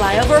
Flyover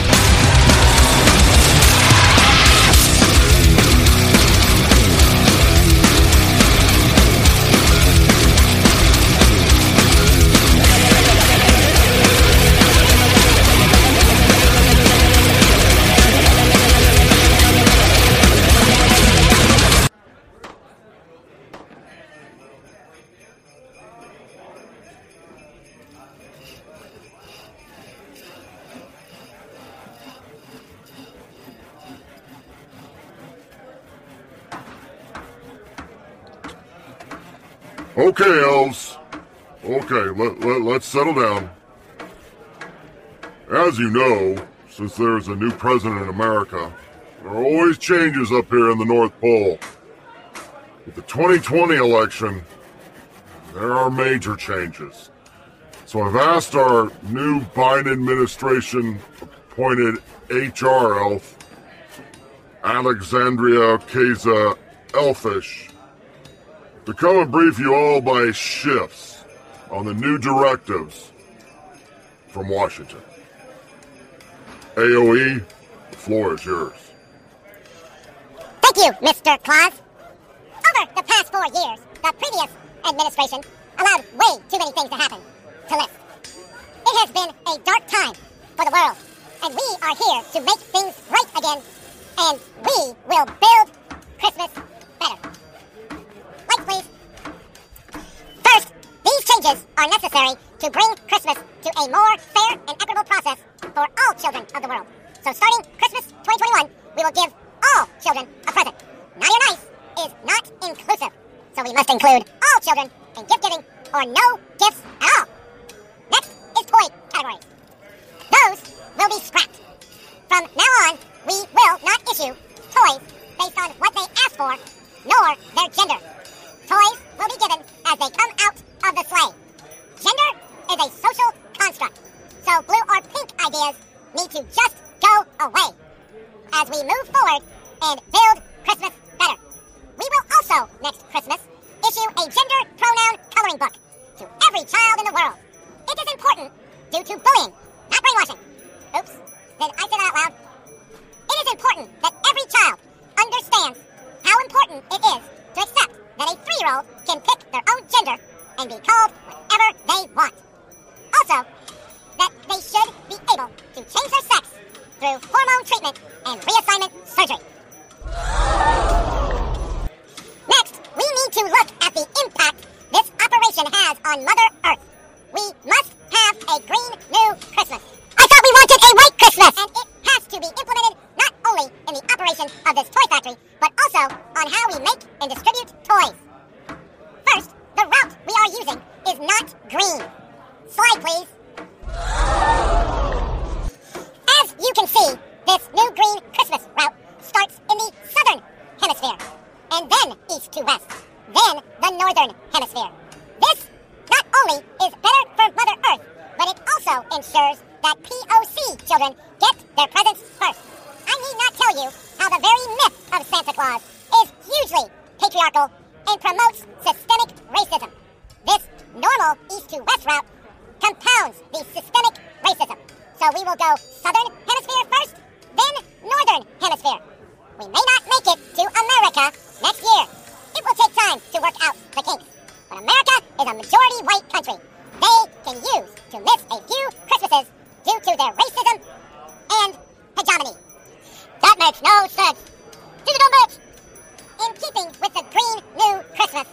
Okay, elves. Okay, let's settle down. As you know, since there is a new president in America, there are always changes up here in the North Pole. With the 2020 election, there are major changes. So I've asked our new Biden administration-appointed HR elf, Alexandria Kesa Elfish, to come and brief you all by shifts on the new directives from Washington. AOE, the floor is yours. Thank you, Mr. Claus. Over the past 4 years, the previous administration allowed way too many things to happen to list. It has been a dark time for the world, and we are here to make things right again, and we will build Christmas better. Please. First, these changes are necessary to bring Christmas to a more fair and equitable process for all children of the world. So starting Christmas 2021, we will give all children a present. Naughty or nice is not inclusive, so we must include all children in gift giving or no gifts at all. Next is toy categories. Those will be scrapped. From now on, we will not issue toys based on what they ask for, nor their gender. Toys will be given as they come out of the sleigh. Gender is a social construct, so blue or pink ideas need to just go away. As we move forward and build Christmas better, we will also, next Christmas, issue a gender pronoun coloring book to every child in the world. It is important due to bullying, not brainwashing. Oops, did I say that out loud? It is important that every child understands how important it is to accept that a 3-year-old can pick their own gender and be called whatever they want. Also, that they should be able to change their sex through hormone treatment and reassignment surgery. Next, we need to look at the impact this operation has on Mother Earth. We must have a green new Christmas. I thought we wanted a white Christmas! And it has to be implemented not only in the operation of this toy factory, but also on how we make and distribute toys. First, the route we are using is not green. Slide, please. As you can see, this new green Christmas route starts in the southern hemisphere, and then east to west, then the northern hemisphere. This not only is better for Mother Earth, but it also ensures that POC children get their presents first. I need not tell you how the very myth of Santa Claus is hugely patriarchal and promotes systemic racism. This normal east-to-west route compounds the systemic racism. So we will go southern hemisphere first, then northern hemisphere. We may not make it to America next year. It will take time to work out the kinks. But America is a majority white country. They can use to miss a few Christmases due to their racism and hegemony. That makes no sense. Do the dumb bitch. In keeping with the green new Christmas,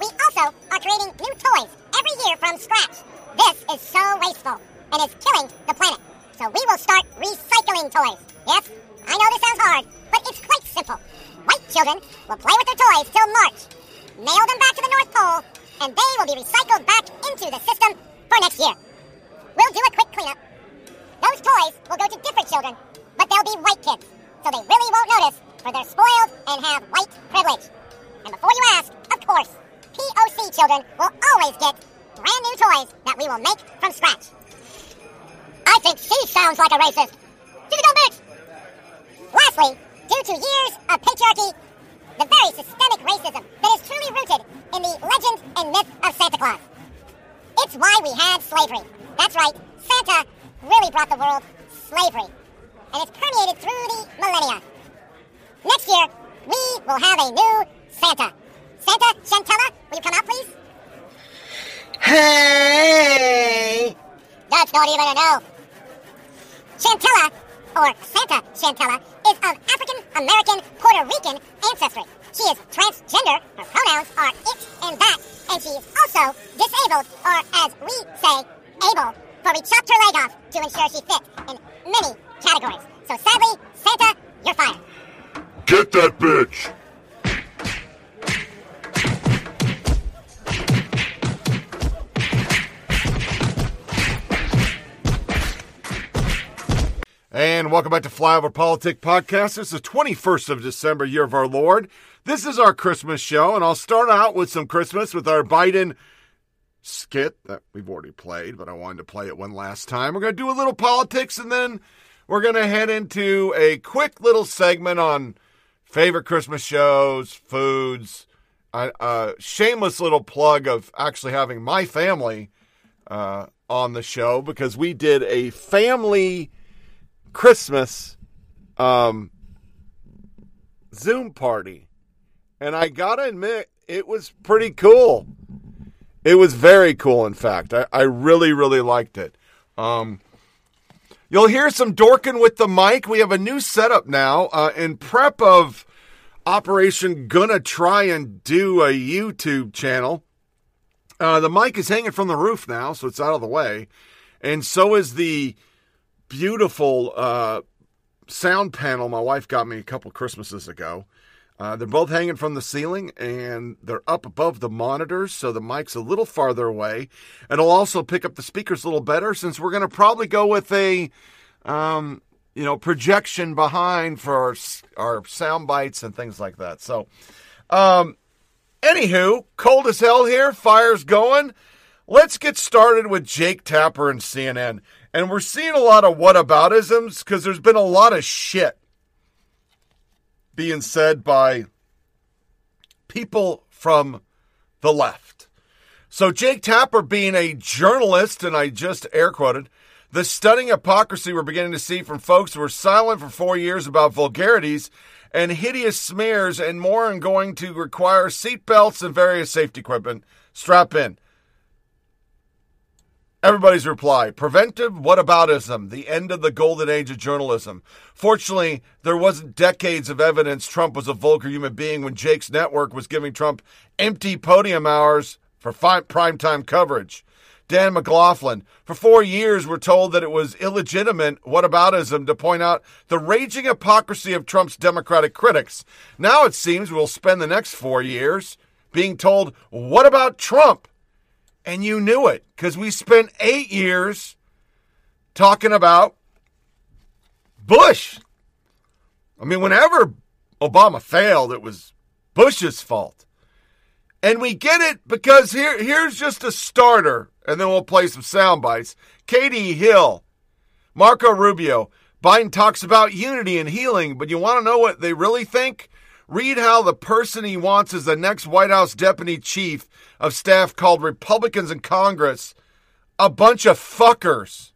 we also are creating new toys every year from scratch. This is so wasteful and is killing the planet. So we will start recycling toys. Yes, I know this sounds hard, but it's quite simple. White children will play with their toys till March, mail them back to the North Pole, and they will be recycled back into the system for next year. We'll do a quick cleanup. Those toys will go to different children, but they'll be white kids, so they really won't notice, for they're spoiled and have white privilege. And before you ask, of course, POC children will always get brand new toys that we will make from scratch. I think she sounds like a racist. Do the dumb bitch! Lastly, due to years of patriarchy, the very systemic racism that is truly rooted in the legend and myth of Santa Claus. It's why we had slavery. That's right, Santa really brought the world slavery, and it's permeated through the millennia. Next year, we will have a new Santa. Santa, Chantella, will you come out, please? Hey! That's not even an elf. Chantella, or Santa Chantella, is of African-American Puerto Rican ancestry. She is transgender, her pronouns are it and that, and she is also disabled, or as we say, able, for we chopped her leg off to ensure she fit in many categories. So sadly, Santa, you're fired. Get that bitch! And welcome back to Flyover Politic Podcast. It's the 21st of December, year of our Lord. This is our Christmas show, and I'll start out with some Christmas with our Biden skit that we've already played, but I wanted to play it one last time. We're going to do a little politics, and then we're going to head into a quick little segment on favorite Christmas shows, foods, a shameless little plug of actually having my family on the show, because we did a family Christmas Zoom party, and I gotta admit, it was pretty cool. It was very cool, in fact. I really, really liked it. You'll hear some dorking with the mic. We have a new setup now in prep of Operation Gonna Try and Do a YouTube channel. The mic is hanging from the roof now, so it's out of the way, and so is the beautiful sound panel my wife got me a couple Christmases ago. They're both hanging from the ceiling, and they're up above the monitors, so the mic's a little farther away. It'll also pick up the speakers a little better, since we're going to probably go with a projection behind for our sound bites and things like that. So, anywho, cold as hell here, fire's going. Let's get started with Jake Tapper and CNN. And we're seeing a lot of whataboutisms because there's been a lot of shit being said by people from the left. So Jake Tapper, being a journalist, and I just air quoted, the stunning hypocrisy we're beginning to see from folks who were silent for 4 years about vulgarities and hideous smears and more, and going to require seatbelts and various safety equipment. Strap in. Everybody's reply, preventive whataboutism, the end of the golden age of journalism. Fortunately, there wasn't decades of evidence Trump was a vulgar human being when Jake's network was giving Trump empty podium hours for primetime coverage. Dan McLaughlin, for 4 years we're told that it was illegitimate whataboutism to point out the raging hypocrisy of Trump's Democratic critics. Now it seems we'll spend the next 4 years being told, what about Trump? And you knew it, because we spent 8 years talking about Bush. I mean, whenever Obama failed, it was Bush's fault. And we get it, because here's just a starter, and then we'll play some sound bites. Katie Hill, Marco Rubio, Biden talks about unity and healing, but you want to know what they really think? Read how the person he wants as the next White House deputy chief of staff called Republicans in Congress a bunch of fuckers.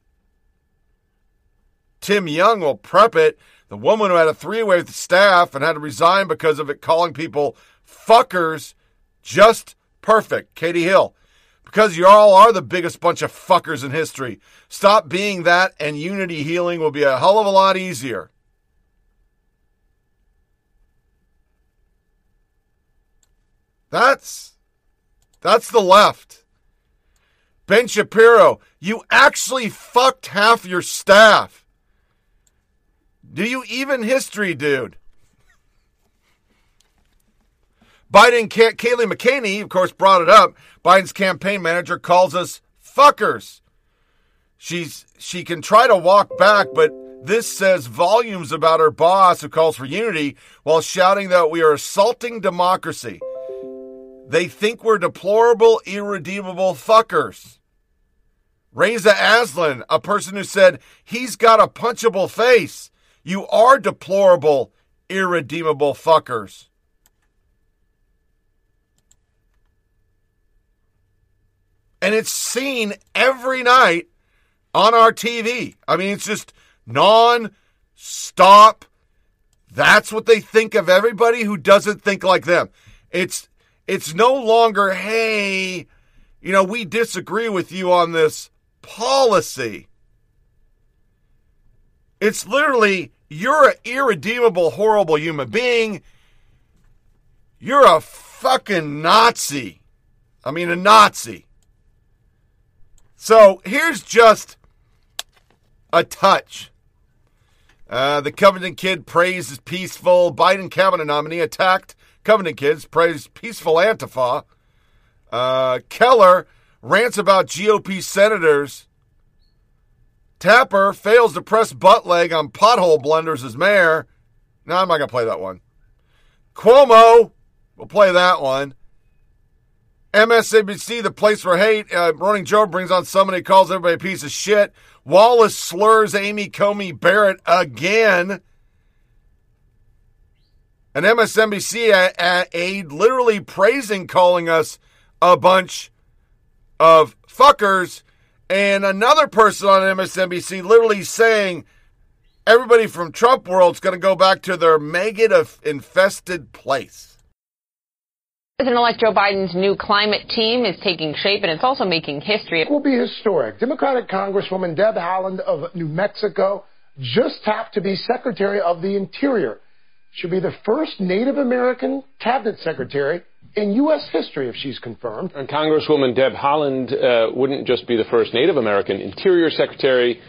Tim Young will prep it. The woman who had a three-way with the staff and had to resign because of it, calling people fuckers, just perfect. Katie Hill, because you all are the biggest bunch of fuckers in history. Stop being that, and unity healing will be a hell of a lot easier. That's the left. Ben Shapiro, you actually fucked half your staff. Do you even history, dude? Biden, Kayleigh McEnany, of course, brought it up. Biden's campaign manager calls us fuckers. She can try to walk back, but this says volumes about her boss, who calls for unity while shouting that we are assaulting democracy. They think we're deplorable, irredeemable fuckers. Reza Aslan, a person who said he's got a punchable face. You are deplorable, irredeemable fuckers. And it's seen every night on our TV. I mean, it's just non-stop. That's what they think of everybody who doesn't think like them. It's no longer, hey, you know, we disagree with you on this policy. It's literally, you're an irredeemable, horrible human being. You're a fucking Nazi. I mean, a Nazi. So here's just a touch. The Covington kid praised as peaceful. Biden cabinet nominee attacked Covington kids, praised peaceful Antifa. Keller rants about GOP senators. Tapper fails to press buttleg on pothole blunders as mayor. No, I'm not going to play that one. Cuomo, we'll play that one. MSNBC, the place for hate. Morning Joe brings on someone who calls everybody a piece of shit. Wallace slurs Amy Coney Barrett again. And MSNBC aide literally praising calling us a bunch of fuckers. And another person on MSNBC literally saying everybody from Trump world's going to go back to their maggot-infested place. President-elect Joe Biden's new climate team is taking shape, and it's also making history. It will be historic. Democratic Congresswoman Deb Haaland of New Mexico just tapped to be Secretary of the Interior. She'll be the first Native American cabinet secretary in U.S. history, if she's confirmed. And Congresswoman Deb Haaland wouldn't just be the first Native American Interior Secretary.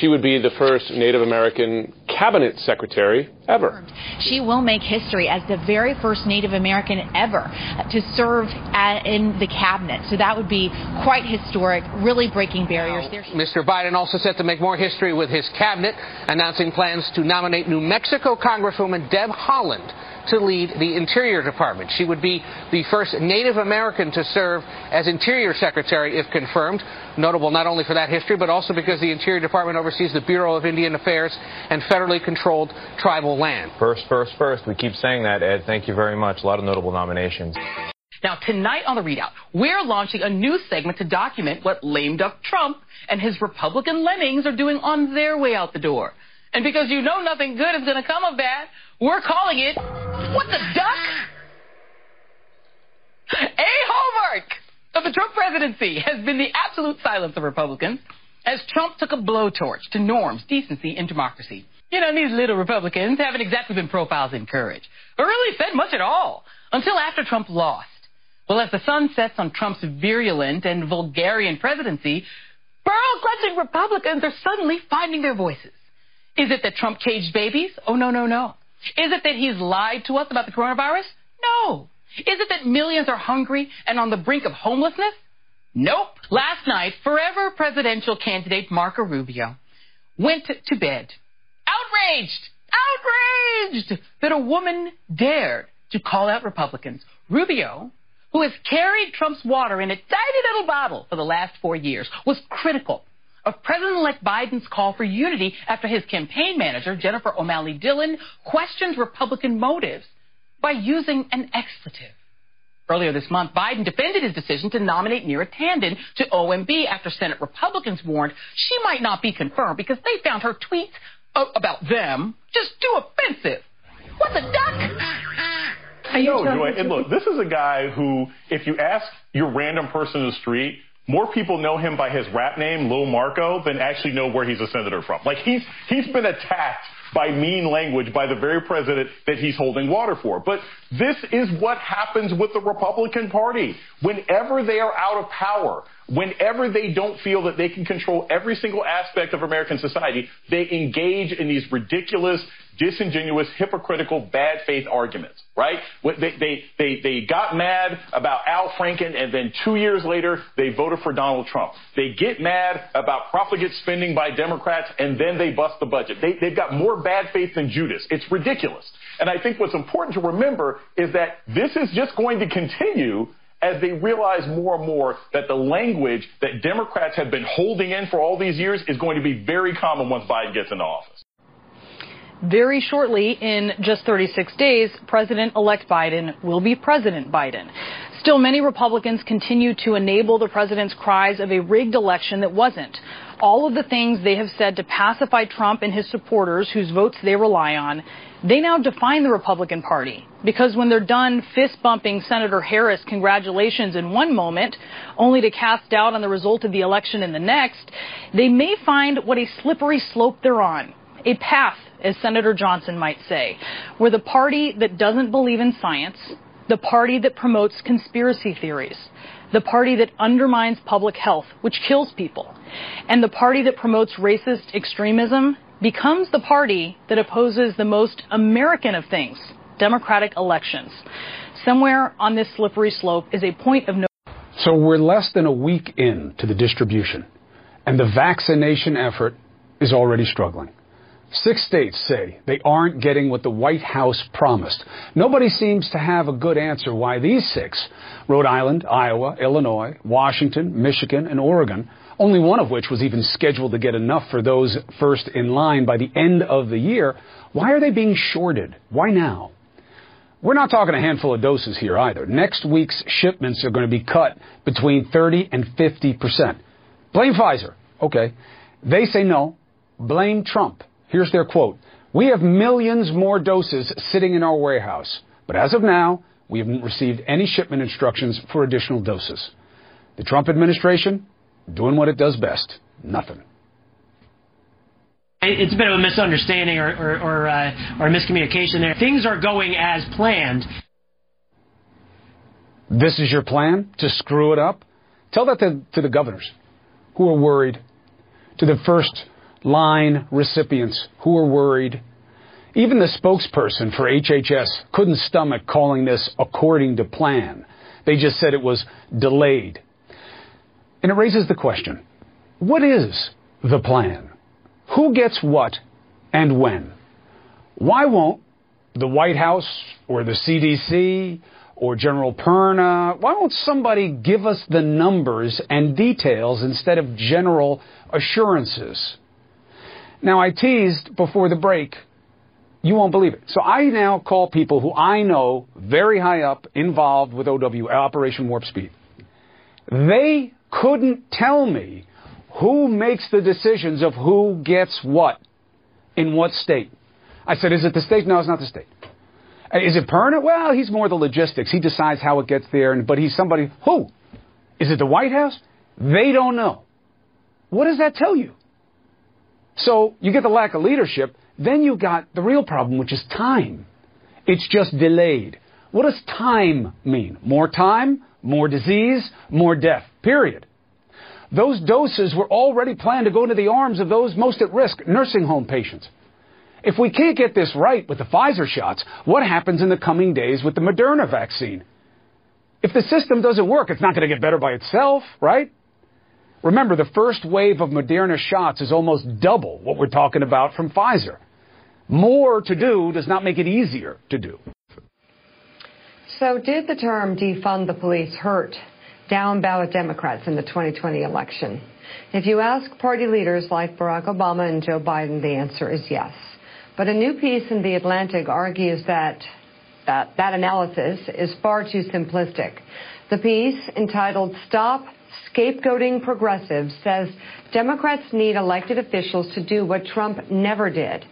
She would be the first Native American cabinet secretary ever. She will make history as the very first Native American ever to serve in the cabinet. So that would be quite historic, really breaking barriers. Mr. Biden also set to make more history with his cabinet, announcing plans to nominate New Mexico Congresswoman Deb Haaland to lead the Interior Department. She would be the first Native American to serve as Interior Secretary if confirmed. Notable not only for that history, but also because the Interior Department oversees the Bureau of Indian Affairs and federally controlled tribal land. First. We keep saying that, Ed. Thank you very much. A lot of notable nominations. Now, tonight on The Readout, we're launching a new segment to document what lame duck Trump and his Republican lemmings are doing on their way out the door. And because you know nothing good is going to come of that, we're calling it, What the Duck? A hallmark of the Trump presidency has been the absolute silence of Republicans as Trump took a blowtorch to norms, decency, and democracy. You know, these little Republicans haven't exactly been profiles in courage or really said much at all until after Trump lost. Well, as the sun sets on Trump's virulent and vulgarian presidency, barrel-clutching Republicans are suddenly finding their voices. Is it that Trump caged babies? Oh, no, no, no. Is it that he's lied to us about the coronavirus? No. Is it that millions are hungry and on the brink of homelessness? Nope. Last night, forever presidential candidate Marco Rubio went to bed outraged that a woman dared to call out Republicans. Rubio, who has carried Trump's water in a tiny little bottle for the last 4 years, was critical of President-elect Biden's call for unity after his campaign manager, Jennifer O'Malley Dillon, questioned Republican motives by using an expletive. Earlier this month, Biden defended his decision to nominate Neera Tanden to OMB after Senate Republicans warned she might not be confirmed because they found her tweets about them just too offensive. What the duck? No, Joanne, and look, this is a guy who, if you ask your random person in the street, more people know him by his rap name, Lil Marco, than actually know where he's a senator from. Like, he's been attacked by mean language by the very president that he's holding water for. But this is what happens with the Republican Party. Whenever they are out of power, whenever they don't feel that they can control every single aspect of American society, they engage in these ridiculous, disingenuous, hypocritical, bad faith arguments, right? They got mad about Al Franken, and then 2 years later, they voted for Donald Trump. They get mad about profligate spending by Democrats, and then they bust the budget. They've got more bad faith than Judas. It's ridiculous. And I think what's important to remember is that this is just going to continue as they realize more and more that the language that Democrats have been holding in for all these years is going to be very common once Biden gets into office. Very shortly, in just 36 days, President-elect Biden will be President Biden. Still, many Republicans continue to enable the president's cries of a rigged election that wasn't. All of the things they have said to pacify Trump and his supporters, whose votes they rely on, they now define the Republican Party. Because when they're done fist-bumping Senator Harris congratulations in one moment, only to cast doubt on the result of the election in the next, they may find what a slippery slope they're on. A path, as Senator Johnson might say, where the party that doesn't believe in science, the party that promotes conspiracy theories, the party that undermines public health, which kills people, and the party that promotes racist extremism becomes the party that opposes the most American of things, democratic elections. Somewhere on this slippery slope is a point of no. So we're less than a week in to the distribution, and the vaccination effort is already struggling. 6 states say they aren't getting what the White House promised. Nobody seems to have a good answer why these 6, Rhode Island, Iowa, Illinois, Washington, Michigan, and Oregon, only one of which was even scheduled to get enough for those first in line by the end of the year, why are they being shorted? Why now? We're not talking a handful of doses here either. Next week's shipments are going to be cut between 30% and 50%. Blame Pfizer. Okay. They say no. Blame Trump. Here's their quote. We have millions more doses sitting in our warehouse, but as of now, we haven't received any shipment instructions for additional doses. The Trump administration doing what it does best. Nothing. It's a bit of a misunderstanding or miscommunication there. Things are going as planned. This is your plan to screw it up? Tell that to the governors who are worried, to the first line recipients who are worried. Even the spokesperson for HHS couldn't stomach calling this according to plan. They just said it was delayed. And it raises the question, what is the plan? Who gets what and when? Why won't the White House or the CDC or General Perna, why won't somebody give us the numbers and details instead of general assurances? Now, I teased before the break, you won't believe it. So I now call people who I know very high up involved with OW, Operation Warp Speed. They couldn't tell me who makes the decisions of who gets what in what state. I said, is it the state? No, it's not the state. Is it Perna? Well, he's more the logistics. He decides how it gets there, but he's somebody who? Is it the White House? They don't know. What does that tell you? So you get the lack of leadership, then you got the real problem, which is time. It's just delayed. What does time mean? More time, more disease, more death, period. Those doses were already planned to go into the arms of those most at risk, nursing home patients. If we can't get this right with the Pfizer shots, what happens in the coming days with the Moderna vaccine? If the system doesn't work, it's not going to get better by itself, right? Remember, the first wave of Moderna shots is almost double what we're talking about from Pfizer. More to do does not make it easier to do. So did the term defund the police hurt down-ballot Democrats in the 2020 election? If you ask party leaders like Barack Obama and Joe Biden, the answer is yes. But a new piece in The Atlantic argues that analysis is far too simplistic. The piece, entitled Stop Scapegoating Progressives, says Democrats need elected officials to do what Trump never did,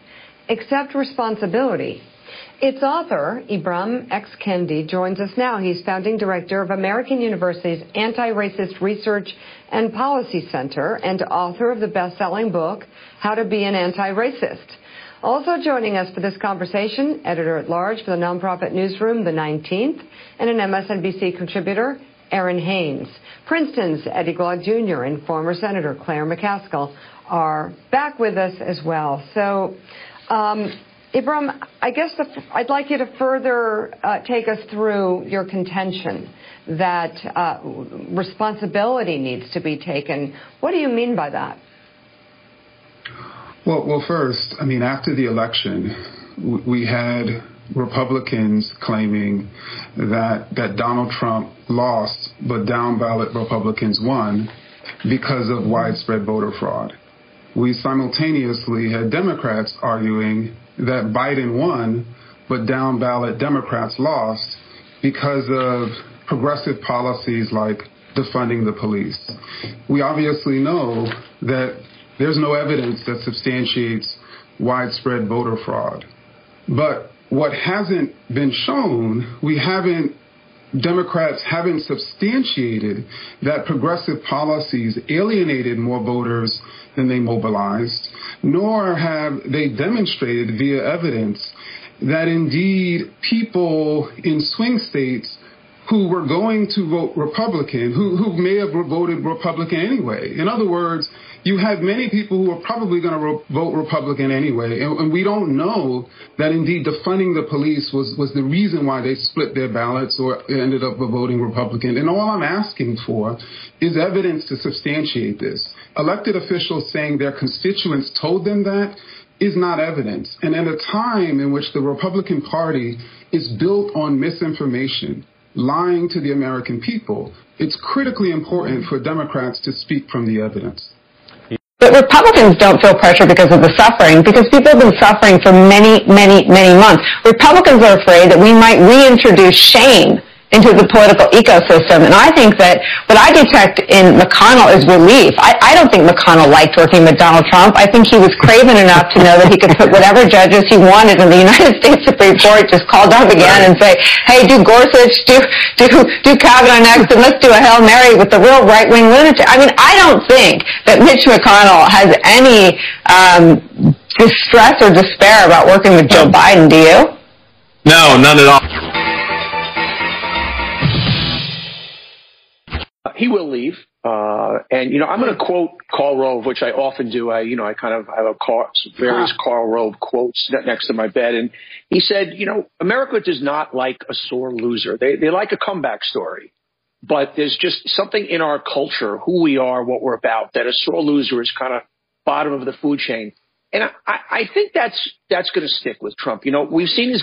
accept responsibility. Its author, Ibram X Kendi, joins us now. He's founding director of American University's Anti-Racist Research and Policy Center and author of the best-selling book, How to Be an Anti-Racist. Also joining us for this conversation, editor-at-large for the nonprofit newsroom, The 19th, and an MSNBC contributor, Aaron Haynes. Princeton's Eddie Glaude Jr. and former Senator Claire McCaskill are back with us as well. So, Ibram, I guess I'd like you to further take us through your contention that responsibility needs to be taken. What do you mean by that? Well, first, I mean, after the election, we had Republicans claiming that Donald Trump lost, but down-ballot Republicans won because of widespread voter fraud. We simultaneously had Democrats arguing that Biden won, but down-ballot Democrats lost because of progressive policies like defunding the police. We obviously know that there's no evidence that substantiates widespread voter fraud. But what hasn't been shown, Democrats haven't substantiated that progressive policies alienated more voters than they mobilized, nor have they demonstrated via evidence that indeed people in swing states who were going to vote Republican, who may have voted Republican anyway. In other words, you had many people who are probably going to vote Republican anyway, and we don't know that indeed defunding the police was the reason why they split their ballots or ended up voting Republican. And all I'm asking for is evidence to substantiate this. Elected officials saying their constituents told them that is not evidence. And at a time in which the Republican Party is built on misinformation, lying to the American people, it's critically important for Democrats to speak from the evidence. But Republicans don't feel pressure because of the suffering, because people have been suffering for many, many, many months. Republicans are afraid that we might reintroduce shame into the political ecosystem. And I think that what I detect in McConnell is relief. I don't think McConnell liked working with Donald Trump. I think he was craven enough to know that he could put whatever judges he wanted in the United States Supreme Court, just call Trump again and say, hey, do Gorsuch, do Kavanaugh next, and let's do a Hail Mary with the real right-wing lunatic. I mean, I don't think that Mitch McConnell has any distress or despair about working with Joe Biden, do you? No, none at all. He will leave. And, you know, I'm going to quote Karl Rove, which I often do. I kind of have various Karl Rove quotes next to my bed. And he said, you know, America does not like a sore loser. They like a comeback story. But there's just something in our culture, who we are, what we're about, that a sore loser is kind of bottom of the food chain. And I think that's going to stick with Trump. You know, we've seen his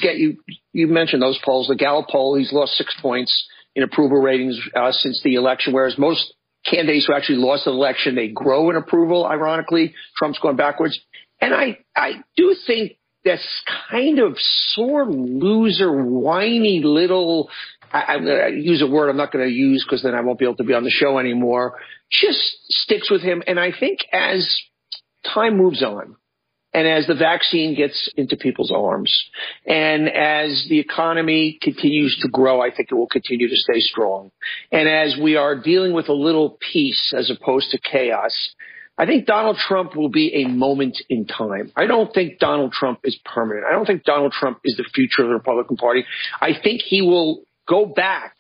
you mentioned those polls, the Gallup poll. He's lost 6 points in approval ratings since the election, whereas most candidates who actually lost the election, they grow in approval, ironically. Trump's going backwards. And I do think this kind of sore loser, whiny little, I'm going to use a word I'm not going to use because then I won't be able to be on the show anymore, just sticks with him. And I think as time moves on, and as the vaccine gets into people's arms, and as the economy continues to grow, I think it will continue to stay strong. And as we are dealing with a little peace as opposed to chaos, I think Donald Trump will be a moment in time. I don't think Donald Trump is permanent. I don't think Donald Trump is the future of the Republican Party. I think he will go back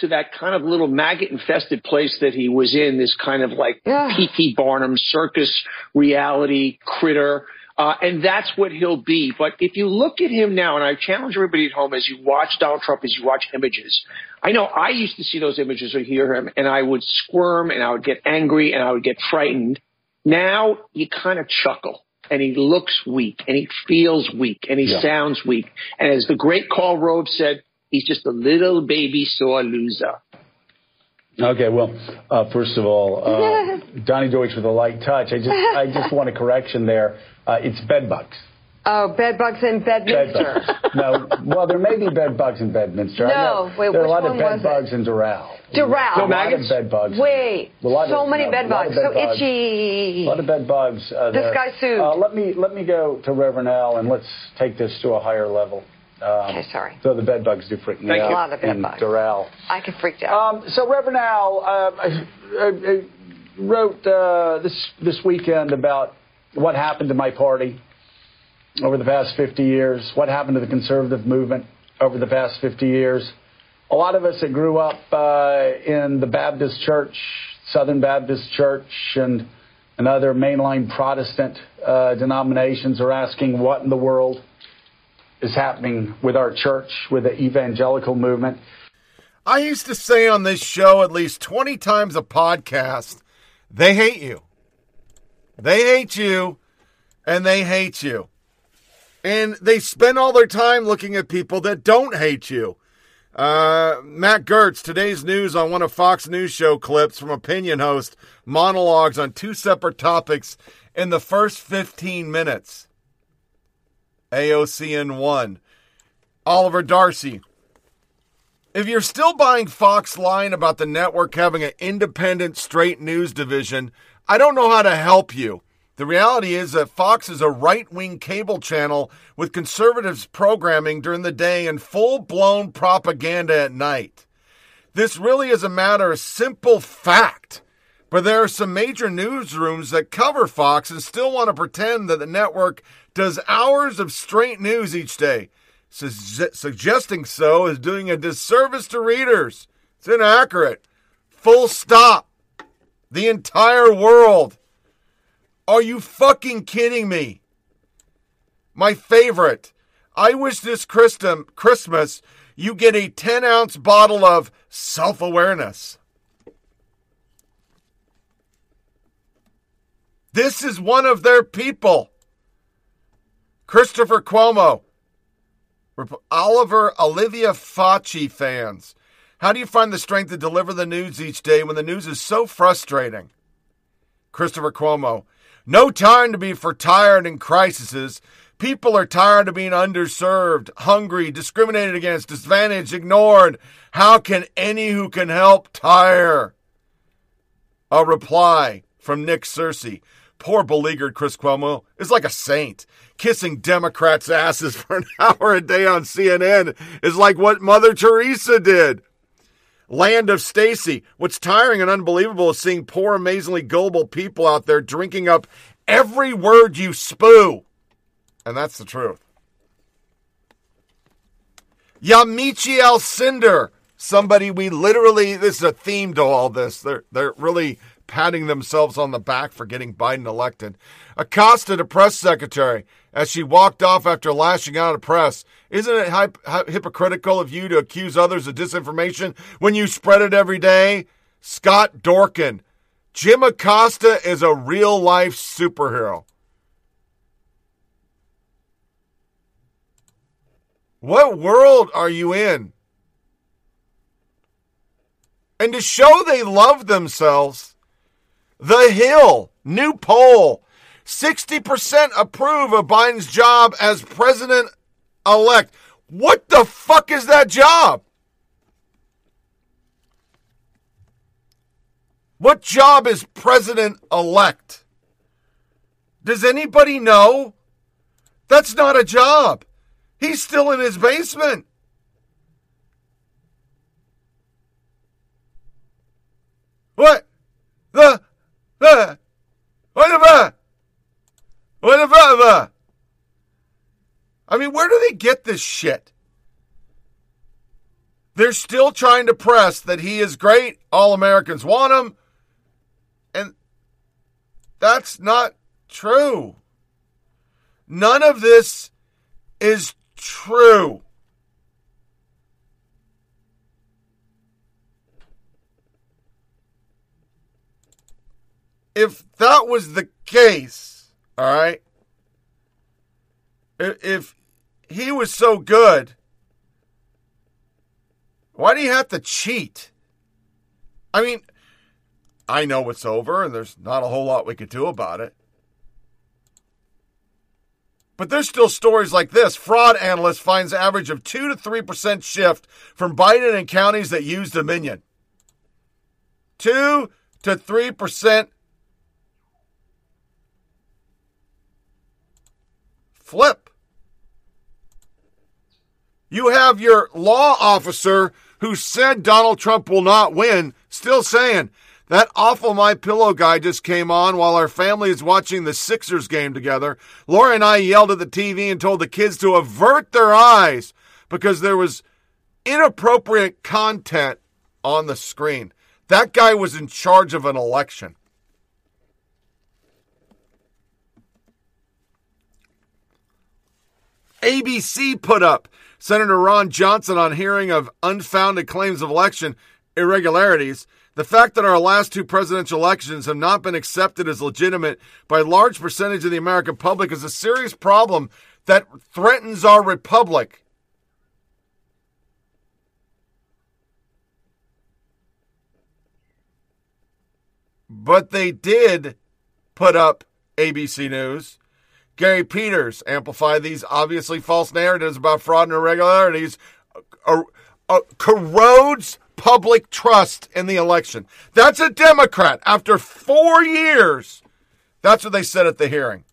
to that kind of little maggot-infested place that he was in, this kind of like P.T. Barnum circus reality critter. And that's what he'll be. But if you look at him now, and I challenge everybody at home as you watch Donald Trump, as you watch images, I know I used to see those images or hear him, and I would squirm, and I would get angry, and I would get frightened. Now you kind of chuckle. And he looks weak, and he feels weak, and he sounds weak. And as the great Karl Rove said, he's just a little baby sore loser. Okay, well, first of all, Donnie Deutsch with a light touch. I just want a correction there. It's bed bugs. Oh, bed bugs in Bedminster. No, well, there may be bed bugs in Bedminster. No, wait, there are a lot of bed bugs in Doral. Doral. So many bed bugs. So itchy. A lot of bed bugs. This guy sued. Let me go to Reverend Al, and let's take this to a higher level. Okay, sorry. So the bed bugs do freak me out. A lot of bed bugs. Doral. I get freaked out. So Reverend Al I wrote this weekend about what happened to my party over the past 50 years, what happened to the conservative movement over the past 50 years. A lot of us that grew up in the Baptist Church, Southern Baptist Church, and other mainline Protestant denominations are asking what in the world is happening with our church, with the evangelical movement. I used to say on this show at least 20 times a podcast, they hate you. They hate you, and they hate you. And they spend all their time looking at people that don't hate you. Matt Gertz, today's news on one of Fox News show clips from opinion host monologues on two separate topics in the first 15 minutes. AOCN one. Oliver Darcy. If you're still buying Fox line about the network having an independent straight news division, I don't know how to help you. The reality is that Fox is a right-wing cable channel with conservatives programming during the day and full-blown propaganda at night. This really is a matter of simple fact. But there are some major newsrooms that cover Fox and still want to pretend that the network does hours of straight news each day. Suggesting so is doing a disservice to readers. It's inaccurate. Full stop. The entire world. Are you fucking kidding me? My favorite. I wish this Christmas you get a 10-ounce bottle of self-awareness. This is one of their people. Christopher Cuomo. Olivia Fauci fans. How do you find the strength to deliver the news each day when the news is so frustrating? Christopher Cuomo. No time to be for tired and crises. People are tired of being underserved, hungry, discriminated against, disadvantaged, ignored. How can any who can help tire? A reply from Nick Searcy. Poor beleaguered Chris Cuomo is like a saint. Kissing Democrats' asses for an hour a day on CNN is like what Mother Teresa did. Land of Stacy. What's tiring and unbelievable is seeing poor, amazingly gullible people out there drinking up every word you spew. And that's the truth. Yamichi Alcindor. Somebody we literally, this is a theme to all this. They're really patting themselves on the back for getting Biden elected. Acosta, the press secretary, as she walked off after lashing out at press. Isn't it hypocritical of you to accuse others of disinformation when you spread it every day? Scott Dorkin. Jim Acosta is a real-life superhero. What world are you in? And to show they love themselves, The Hill, new poll, 60% approve of Biden's job as president-elect. What the fuck is that job? What job is president-elect? Does anybody know? That's not a job. He's still in his basement. What? What about? I mean, where do they get this shit? They're still trying to press that he is great. All Americans want him. And that's not true. None of this is true. If that was the case, all right, if he was so good, why do you have to cheat? I mean, I know it's over and there's not a whole lot we could do about it. But there's still stories like this. Fraud analyst finds an average of 2 to 3% shift from Biden in counties that use Dominion. 2 to 3% flip. You have your law officer who said Donald Trump will not win still saying, that awful My Pillow guy just came on while our family is watching the Sixers game together. Laura and I yelled at the TV and told the kids to avert their eyes because there was inappropriate content on the screen. That guy was in charge of an election. ABC put up Senator Ron Johnson on hearing of unfounded claims of election irregularities. The fact that our last two presidential elections have not been accepted as legitimate by a large percentage of the American public is a serious problem that threatens our republic. But they did put up ABC News. Gary Peters amplified these obviously false narratives about fraud and irregularities, corrodes public trust in the election. That's a Democrat. After 4 years, that's what they said at the hearing.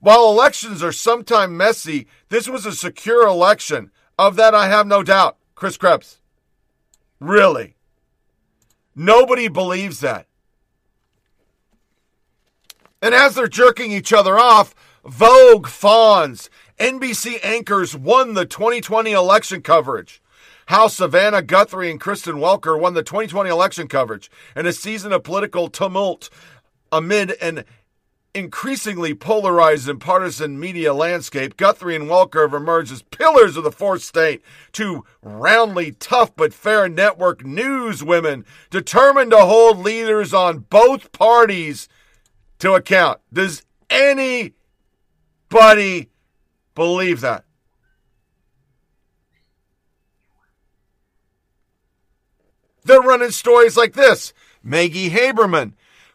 While elections are sometimes messy, this was a secure election. Of that, I have no doubt. Chris Krebs. Really? Nobody believes that. And as they're jerking each other off, Vogue fawns. NBC anchors won the 2020 election coverage. How Savannah Guthrie and Kristen Welker won the 2020 election coverage in a season of political tumult amid an increasingly polarized and partisan media landscape, Guthrie and Welker have emerged as pillars of the fourth state, two roundly tough but fair network newswomen determined to hold leaders on both parties to account. Does anybody believe that? They're running stories like this. Maggie Haberman.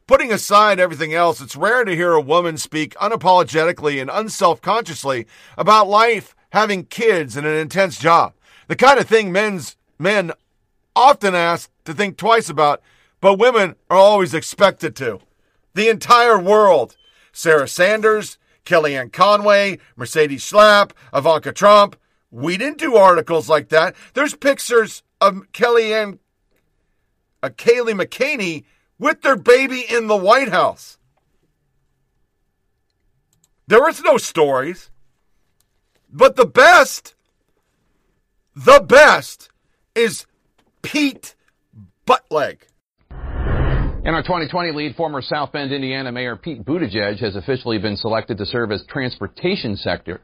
Putting aside everything else, it's rare to hear a woman speak unapologetically and unselfconsciously about life, having kids, and an intense job. The kind of thing men often ask to think twice about, but women are always expected to. The entire world. Sarah Sanders, Kellyanne Conway, Mercedes Schlapp, Ivanka Trump. We didn't do articles like that. There's pictures of Kayleigh McEnany with their baby in the White House. There was no stories. But the best is Pete Buttigieg. In our 2020 lead, former South Bend, Indiana Mayor Pete Buttigieg has officially been selected to serve as Transportation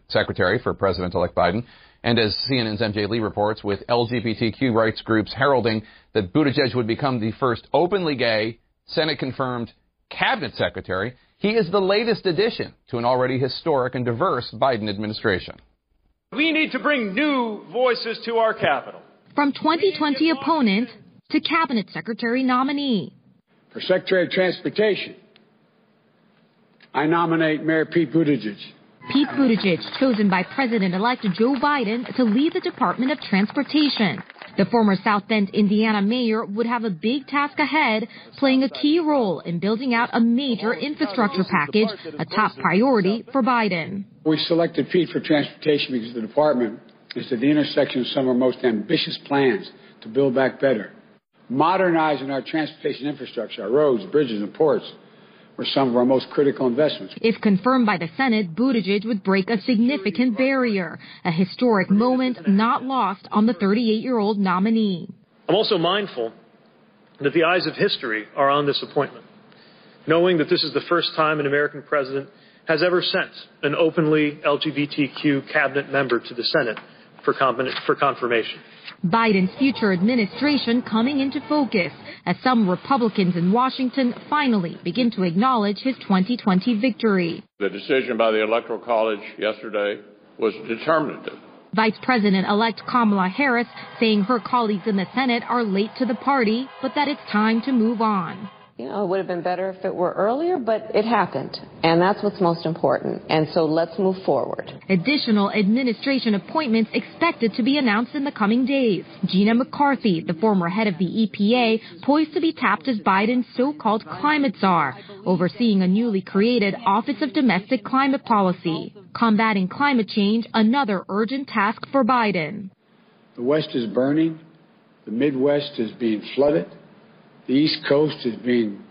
Secretary for President-elect Biden. And as CNN's MJ Lee reports, with LGBTQ rights groups heralding that Buttigieg would become the first openly gay, Senate-confirmed cabinet secretary, he is the latest addition to an already historic and diverse Biden administration. We need to bring new voices to our capital. From 2020 opponent to cabinet secretary nominee. For Secretary of Transportation, I nominate Mayor Pete Buttigieg. Pete Buttigieg, chosen by President-elect Joe Biden to lead the Department of Transportation. The former South Bend, Indiana mayor would have a big task ahead, playing a key role in building out a major infrastructure package, a top priority for Biden. We selected Pete for transportation because the department is at the intersection of some of our most ambitious plans to build back better. Modernizing our transportation infrastructure, our roads, bridges, and ports, were some of our most critical investments. If confirmed by the Senate, Buttigieg would break a significant barrier, a historic moment not lost on the 38-year-old nominee. I'm also mindful that the eyes of history are on this appointment, knowing that this is the first time an American president has ever sent an openly LGBTQ cabinet member to the Senate for confirmation. Biden's future administration coming into focus as some Republicans in Washington finally begin to acknowledge his 2020 victory. The decision by the Electoral College yesterday was determinative. Vice President-elect Kamala Harris saying her colleagues in the Senate are late to the party, but that it's time to move on. You know, it would have been better if it were earlier, but it happened. And that's what's most important. And so let's move forward. Additional administration appointments expected to be announced in the coming days. Gina McCarthy, the former head of the EPA, poised to be tapped as Biden's so-called climate czar, overseeing a newly created Office of Domestic Climate Policy. Combating climate change, another urgent task for Biden. The West is burning. The Midwest is being flooded. The East Coast is being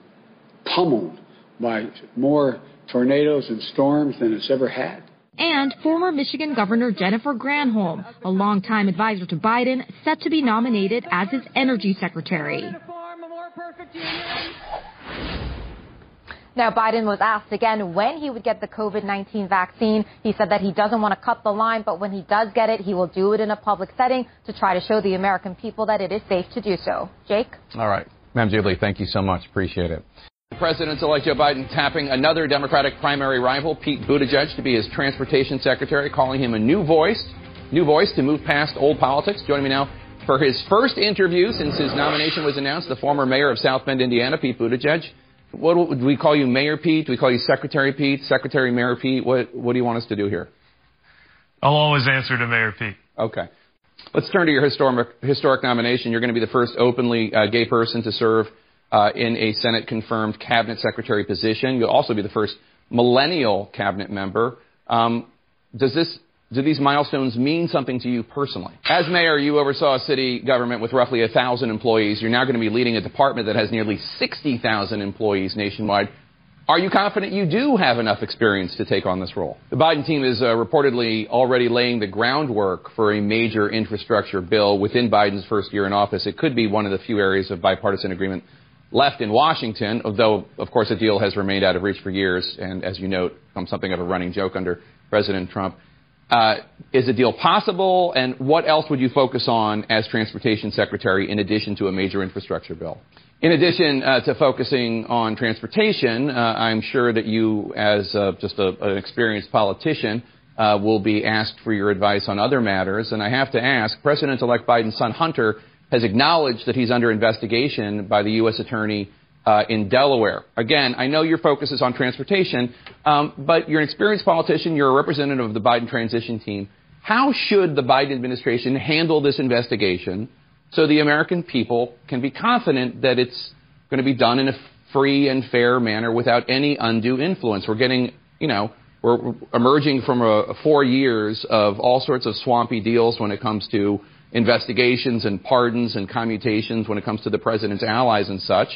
pummeled by more tornadoes and storms than it's ever had. And former Michigan Governor Jennifer Granholm, a longtime advisor to Biden, set to be nominated as his energy secretary. Now, Biden was asked again when he would get the COVID-19 vaccine. He said that he doesn't want to cut the line, but when he does get it, he will do it in a public setting to try to show the American people that it is safe to do so. Jake? All right. Ma'am Julie, thank you so much. Appreciate it. President-elect Joe Biden tapping another Democratic primary rival, Pete Buttigieg, to be his transportation secretary, calling him a new voice to move past old politics. Joining me now for his first interview since his nomination was announced, the former mayor of South Bend, Indiana, Pete Buttigieg. What do we call you, Mayor Pete? Do we call you Secretary Pete? Secretary Mayor Pete? What do you want us to do here? I'll always answer to Mayor Pete. Okay. Let's turn to your historic nomination. You're going to be the first openly gay person to serve in a Senate-confirmed cabinet secretary position. You'll also be the first millennial cabinet member. Do these milestones mean something to you personally? As mayor, you oversaw a city government with roughly 1,000 employees. You're now going to be leading a department that has nearly 60,000 employees nationwide. Are you confident you do have enough experience to take on this role? The Biden team is reportedly already laying the groundwork for a major infrastructure bill within Biden's first year in office. It could be one of the few areas of bipartisan agreement left in Washington, although, of course, a deal has remained out of reach for years and, as you note, become something of a running joke under President Trump. Is a deal possible, and what else would you focus on as Transportation Secretary in addition to a major infrastructure bill? In addition to focusing on transportation, I'm sure that you, as just an experienced politician, will be asked for your advice on other matters. And I have to ask, President-elect Biden's son Hunter has acknowledged that he's under investigation by the U.S. Attorney in Delaware. Again, I know your focus is on transportation, but you're an experienced politician. You're a representative of the Biden transition team. How should the Biden administration handle this investigation so the American people can be confident that it's going to be done in a free and fair manner without any undue influence? We're getting, we're emerging from 4 years of all sorts of swampy deals when it comes to investigations and pardons and commutations, when it comes to the president's allies and such.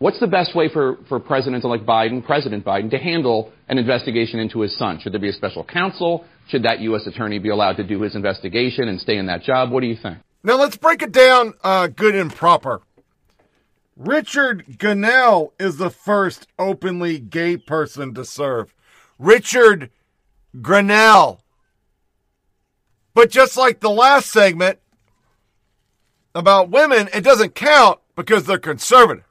What's the best way for President-elect Biden, President Biden, to handle an investigation into his son? Should there be a special counsel? Should that U.S. attorney be allowed to do his investigation and stay in that job? What do you think? Now, let's break it down good and proper. Richard Grenell is the first openly gay person to serve. Richard Grenell. But just like the last segment about women, it doesn't count because they're conservative.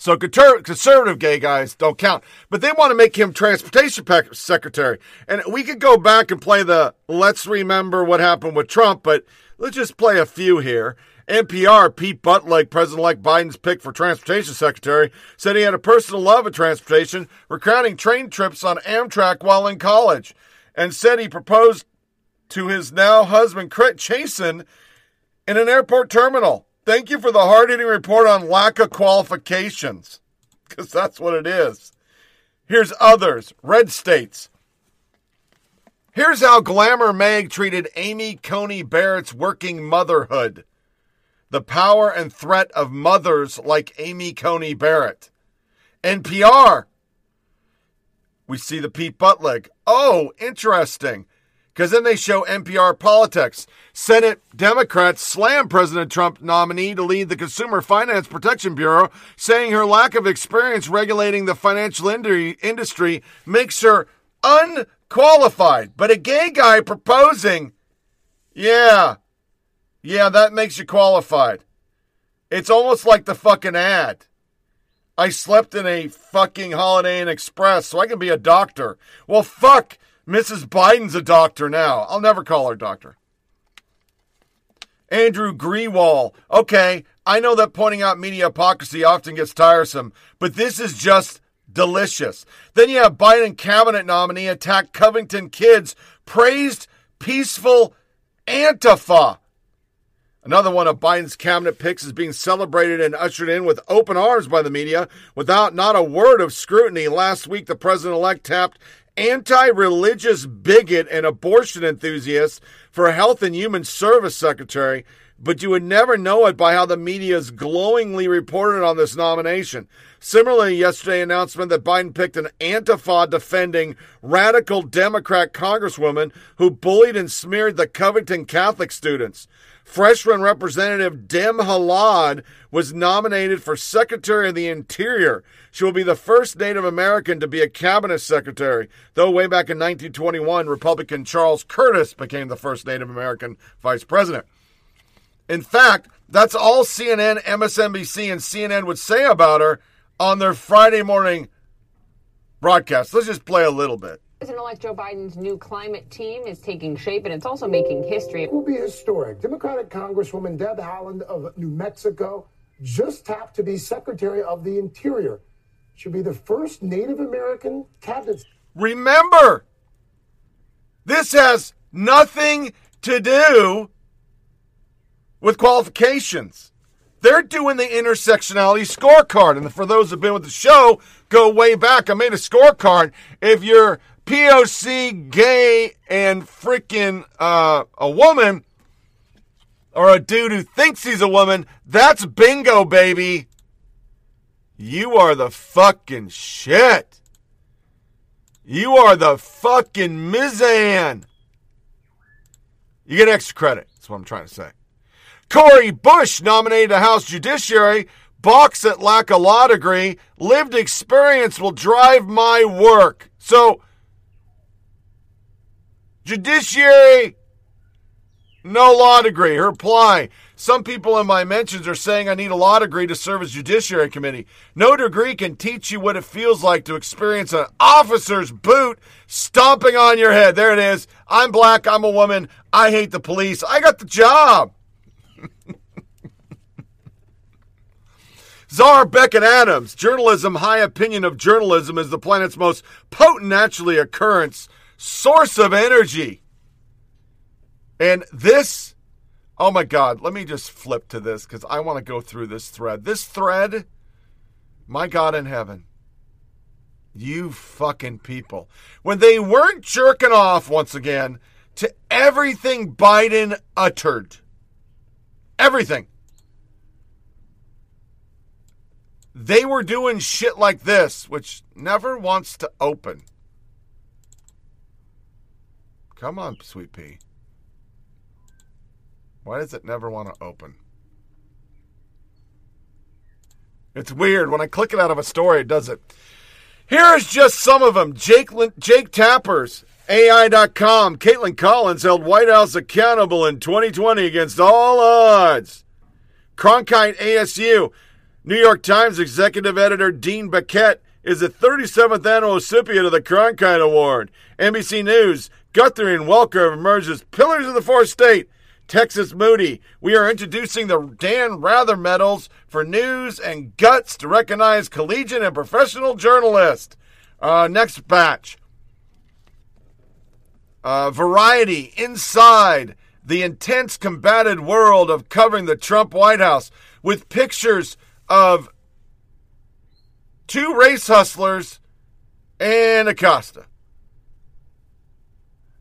So conservative gay guys don't count. But they want to make him transportation secretary. And we could go back and play the let's remember what happened with Trump, but let's just play a few here. NPR, Pete Buttigieg, President-elect Biden's pick for transportation secretary, said he had a personal love of transportation, recounting train trips on Amtrak while in college, and said he proposed to his now husband, Chasen, in an airport terminal. Thank you for the hard-hitting report on lack of qualifications, because that's what it is. Here's others. Red states. Here's how Glamour Mag treated Amy Coney Barrett's working motherhood. The power and threat of mothers like Amy Coney Barrett. NPR. We see the Pete Buttigieg. Oh, interesting. Because then they show NPR politics. Senate Democrats slam President Trump nominee to lead the Consumer Finance Protection Bureau, saying her lack of experience regulating the financial industry makes her unqualified. But a gay guy proposing, yeah, that makes you qualified. It's almost like the fucking ad. I slept in a fucking Holiday Inn Express, so I can be a doctor. Well, fuck. Mrs. Biden's a doctor now. I'll never call her doctor. Andrew Grewal. Okay, I know that pointing out media hypocrisy often gets tiresome, but this is just delicious. Then you have Biden cabinet nominee attack Covington kids, praised peaceful Antifa. Another one of Biden's cabinet picks is being celebrated and ushered in with open arms by the media without not a word of scrutiny. Last week, the president-elect tapped anti-religious bigot and abortion enthusiast for Health and Human Service Secretary, but you would never know it by how the media is glowingly reported on this nomination. Similarly, yesterday announcement that Biden picked an Antifa-defending radical Democrat congresswoman who bullied and smeared the Covington Catholic students. Freshman Representative Deb Haaland was nominated for Secretary of the Interior. She will be the first Native American to be a cabinet secretary, though way back in 1921, Republican Charles Curtis became the first Native American vice president. In fact, that's all CNN, MSNBC, and CNN would say about her on their Friday morning broadcast. Let's just play a little bit. President-elect Joe Biden's new climate team is taking shape, and it's also making history. It will be historic. Democratic Congresswoman Deb Haaland of New Mexico just tapped to be Secretary of the Interior. should be the first Native American cabinet. Remember, this has nothing to do with qualifications. They're doing the intersectionality scorecard. And for those who've been with the show, go way back. I made a scorecard. If you're POC, gay, and freaking a woman, or a dude who thinks he's a woman, that's bingo, baby. You are the fucking shit. You are the fucking Mizan. You get extra credit. That's what I'm trying to say. Cori Bush nominated a House Judiciary, balks at lack of law degree, lived experience will drive my work. So, Judiciary, no law degree, her apply. Some people in my mentions are saying I need a law degree to serve as Judiciary Committee. No degree can teach you what it feels like to experience an officer's boot stomping on your head. There it is. I'm black, I'm a woman, I hate the police. I got the job. Czar Beckett Adams, journalism, high opinion of journalism is the planet's most potent naturally occurrence source of energy. And this, oh my God, let me just flip to this because I want to go through this thread. This thread, my God in heaven, you fucking people. When they weren't jerking off, once again, to everything Biden uttered. Everything. They were doing shit like this, which never wants to open. Come on, Sweet Pea. Why does it never want to open? It's weird. When I click it out of a story, it does it. Here is just some of them. Jake Tapper's AI.com. Caitlin Collins held White House accountable in 2020 against all odds. Cronkite ASU. New York Times executive editor Dean Baquette is the 37th annual recipient of the Cronkite Award. NBC News. Guthrie and Welker emerge as pillars of the fourth state. Texas Moody. We are introducing the Dan Rather medals for news and guts to recognize collegiate and professional journalists. Next batch. Variety inside the intense combated world of covering the Trump White House with pictures of two race hustlers and Acosta.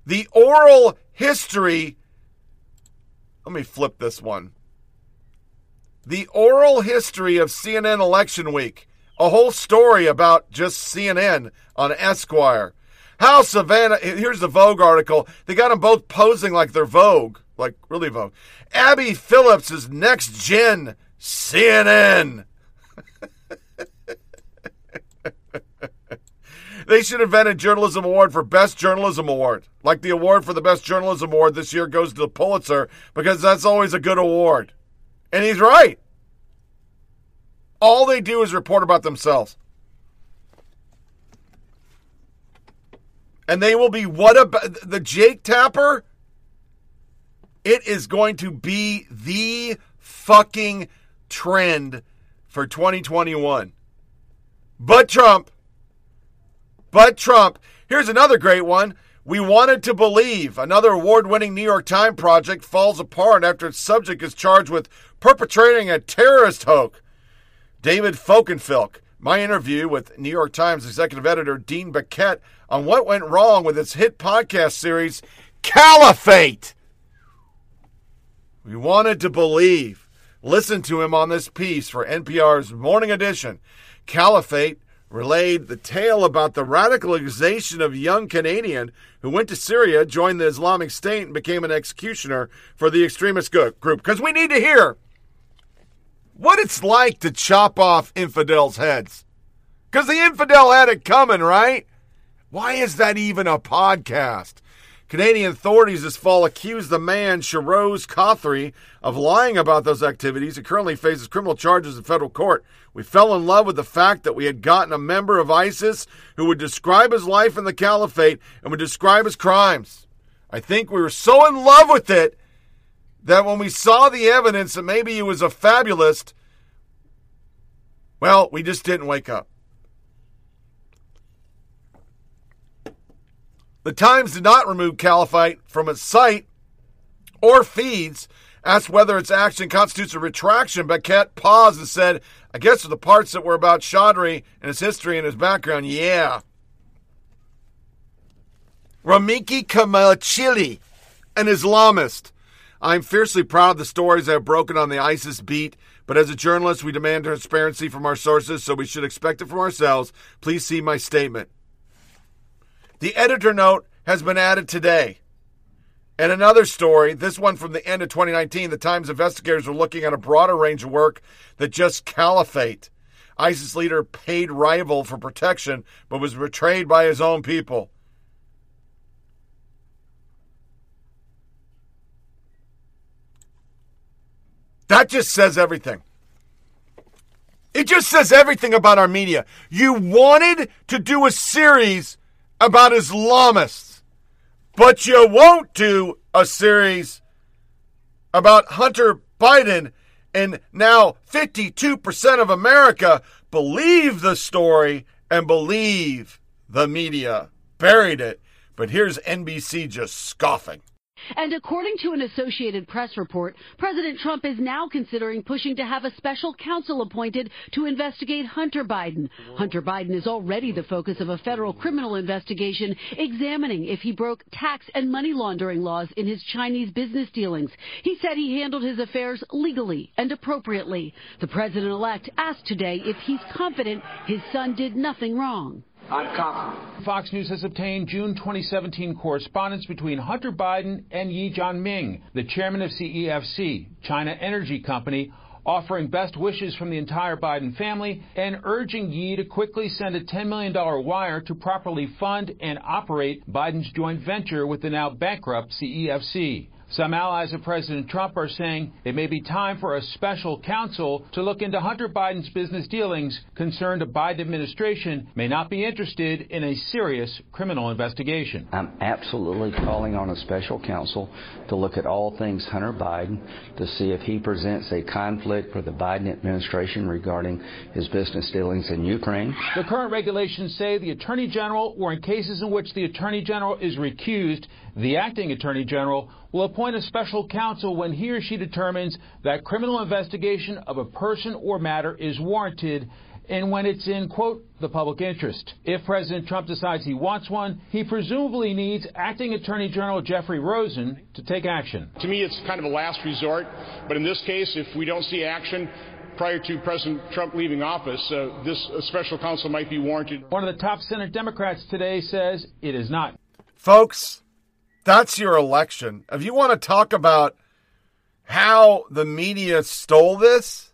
The oral history. Let me flip this one. The oral history of CNN election week. A whole story about just CNN on Esquire. How Savannah, here's the Vogue article. They got them both posing like they're Vogue. Like, really Vogue. Abby Phillips is next gen CNN. They should invent a journalism award for best journalism award. Like the award for the best journalism award this year goes to the Pulitzer because that's always a good award. And he's right. All they do is report about themselves. And they will be what about the Jake Tapper? It is going to be the fucking trend for 2021. But Trump, here's another great one. We Wanted to Believe, another award-winning New York Times project, falls apart after its subject is charged with perpetrating a terrorist hoax. David Folkenfilk, my interview with New York Times executive editor Dean Baquette on what went wrong with its hit podcast series, Caliphate. We Wanted to Believe. Listen to him on this piece for NPR's Morning Edition. Caliphate relayed the tale about the radicalization of a young Canadian who went to Syria, joined the Islamic State, and became an executioner for the extremist group. Because we need to hear what it's like to chop off infidels' heads. Because the infidel had it coming, right? Why is that even a podcast? Canadian authorities this fall accused the man, Shirose Kothari, of lying about those activities. He currently faces criminal charges in federal court. We fell in love with the fact that we had gotten a member of ISIS who would describe his life in the caliphate and would describe his crimes. I think we were so in love with it that when we saw the evidence that maybe he was a fabulist, well, we just didn't wake up. The Times did not remove Caliphate from its site or feeds. Asked whether its action constitutes a retraction, Beckett paused and said, I guess for the parts that were about Chaudhry and his history and his background, yeah. Ramiki Kamachili, an Islamist. I'm fiercely proud of the stories I have broken on the ISIS beat, but as a journalist, we demand transparency from our sources, so we should expect it from ourselves. Please see my statement. The editor note has been added today. And another story, this one from the end of 2019, the Times investigators were looking at a broader range of work than just Caliphate. ISIS leader paid rival for protection, but was betrayed by his own people. That just says everything. It just says everything about our media. You wanted to do a series about Islamists. But you won't do a series about Hunter Biden, and now 52% of America believe the story and believe the media buried it. But here's NBC just scoffing. And according to an Associated Press report, President Trump is now considering pushing to have a special counsel appointed to investigate Hunter Biden. Hunter Biden is already the focus of a federal criminal investigation examining if he broke tax and money laundering laws in his Chinese business dealings. He said he handled his affairs legally and appropriately. The president-elect asked today if he's confident his son did nothing wrong. I'm confident. Fox News has obtained June 2017 correspondence between Hunter Biden and Yi Jianming, the chairman of CEFC, China Energy Company, offering best wishes from the entire Biden family and urging Yi to quickly send a $10 million wire to properly fund and operate Biden's joint venture with the now bankrupt CEFC. Some allies of President Trump are saying it may be time for a special counsel to look into Hunter Biden's business dealings, concerned the Biden administration may not be interested in a serious criminal investigation. I'm absolutely calling on a special counsel to look at all things Hunter Biden to see if he presents a conflict for the Biden administration regarding his business dealings in Ukraine. The current regulations say the Attorney General, or in cases in which the Attorney General is recused, the acting Attorney General will appoint a special counsel when he or she determines that criminal investigation of a person or matter is warranted and when it's in, quote, the public interest. If President Trump decides he wants one, he presumably needs Acting Attorney General Jeffrey Rosen to take action. To me, it's kind of a last resort, but in this case, if we don't see action prior to President Trump leaving office, this special counsel might be warranted. One of the top Senate Democrats today says it is not. Folks, that's your election. If you want to talk about how the media stole this,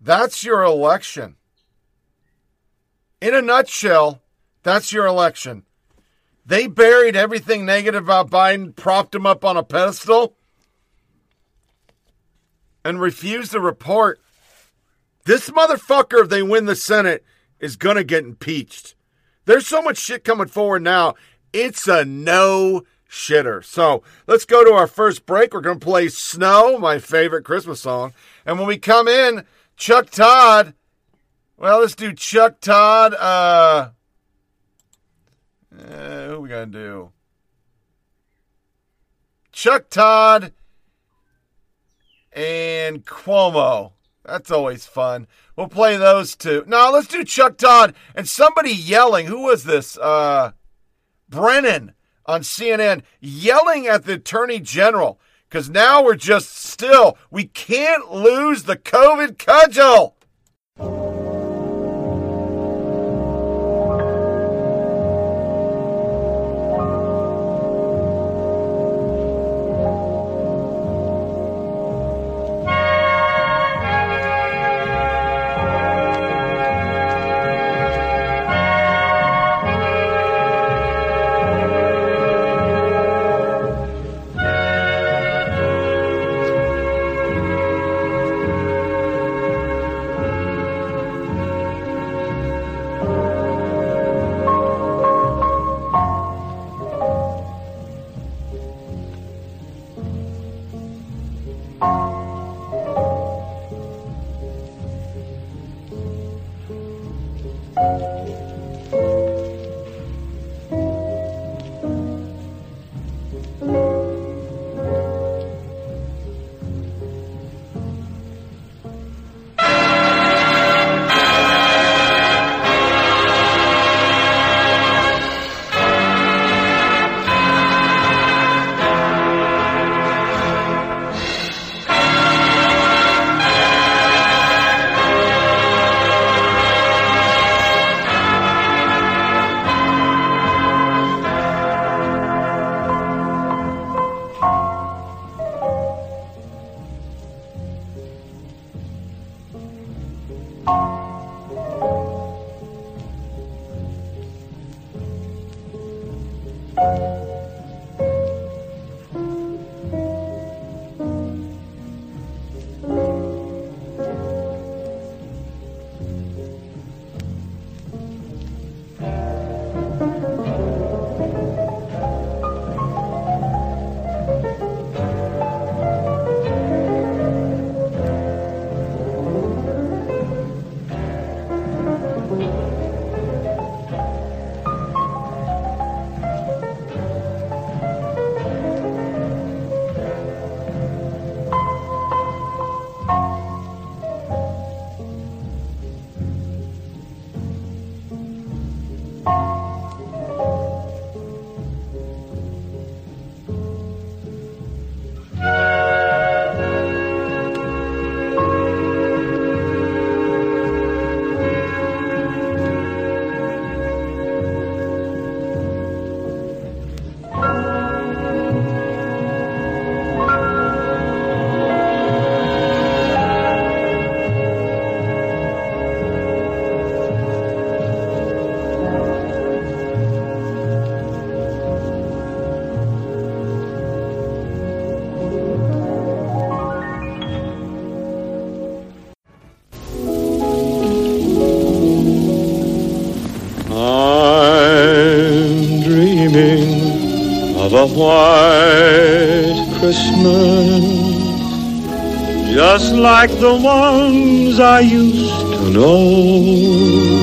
that's your election. In a nutshell, that's your election. They buried everything negative about Biden, propped him up on a pedestal, and refused to report. This motherfucker, if they win the Senate, is going to get impeached. There's so much shit coming forward now. It's a no-shitter. So let's go to our first break. We're going to play Snow, my favorite Christmas song. And when we come in, Chuck Todd. Well, let's do Chuck Todd. Who we going to do? Chuck Todd and Cuomo. That's always fun. We'll play those two. No, let's do Chuck Todd and somebody yelling. Who was this? Brennan on CNN yelling at the Attorney General because now we're just still, we can't lose the COVID cudgel. a white Christmas, just like the ones I used to know.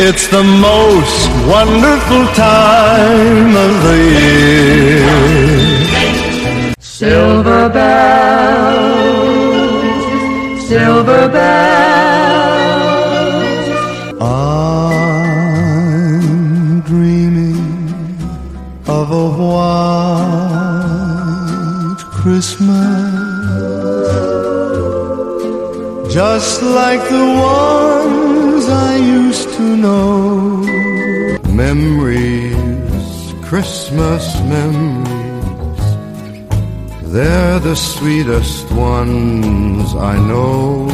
it's the most wonderful time of the year. Silver bells, I'm dreaming of a white Christmas, just like the ones I used to know. Memories, Christmas memories, they're the sweetest ones I know.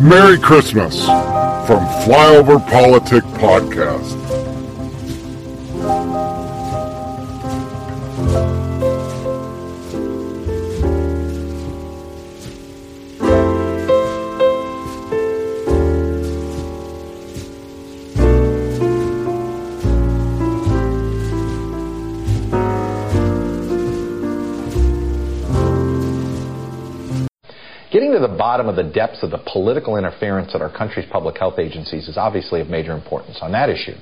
Merry Christmas from Flyover Politic Podcast. Bottom of the depths of the political interference at our country's public health agencies is obviously of major importance. On that issue,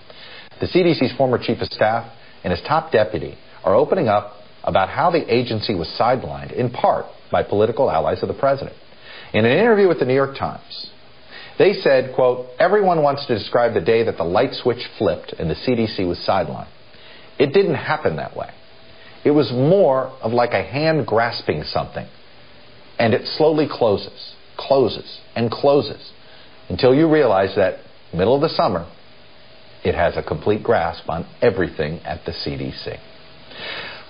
the CDC's former chief of staff and his top deputy are opening up about how the agency was sidelined, in part, by political allies of the president. In an interview with the New York Times, they said, quote, "Everyone wants to describe the day that the light switch flipped and the CDC was sidelined. It didn't happen that way. It was more of like a hand grasping something. And it slowly closes, until you realize that, middle of the summer, it has a complete grasp on everything at the CDC."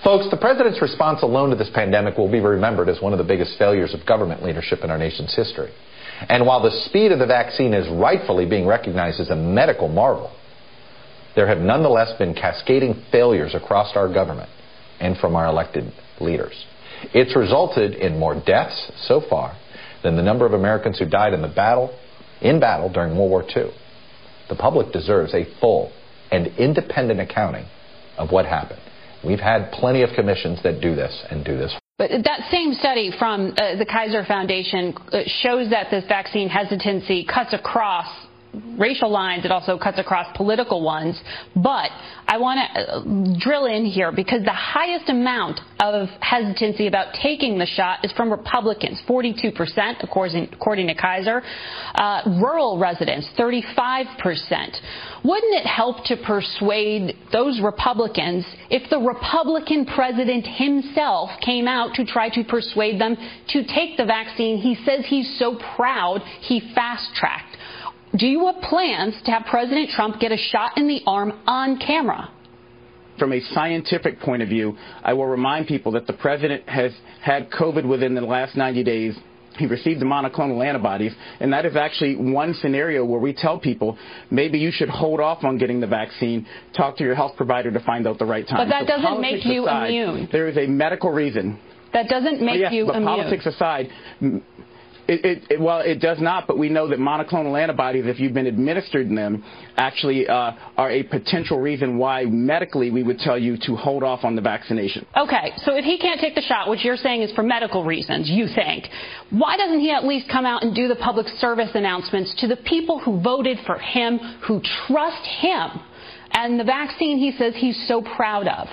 Folks, the president's response alone to this pandemic will be remembered as one of the biggest failures of government leadership in our nation's history. And while the speed of the vaccine is rightfully being recognized as a medical marvel, there have nonetheless been cascading failures across our government and from our elected leaders. It's resulted in more deaths so far than the number of Americans who died in battle during World War II. The public deserves a full and independent accounting of what happened. We've had plenty of commissions that do this and do this. But that same study from the Kaiser Foundation shows that this vaccine hesitancy cuts across racial lines. It also cuts across political ones. But I want to drill in here, because the highest amount of hesitancy about taking the shot is from Republicans, 42%, according to Kaiser. Rural residents, 35%. Wouldn't it help to persuade those Republicans if the Republican president himself came out to try to persuade them to take the vaccine? He says he's so proud he fast-tracked. Do you have plans to have President Trump get a shot in the arm on camera? From a scientific point of view, I will remind people that the president has had COVID within the last 90 days. He received the monoclonal antibodies, and that is actually one scenario where we tell people maybe you should hold off on getting the vaccine, talk to your health provider to find out the right time. But that doesn't make you immune. There is a medical reason. That doesn't make you immune. But politics aside, it does not, but we know that monoclonal antibodies, if you've been administered them, actually are a potential reason why medically we would tell you to hold off on the vaccination. Okay, so if he can't take the shot, which you're saying is for medical reasons, you think, why doesn't he at least come out and do the public service announcements to the people who voted for him, who trust him, and the vaccine he says he's so proud of?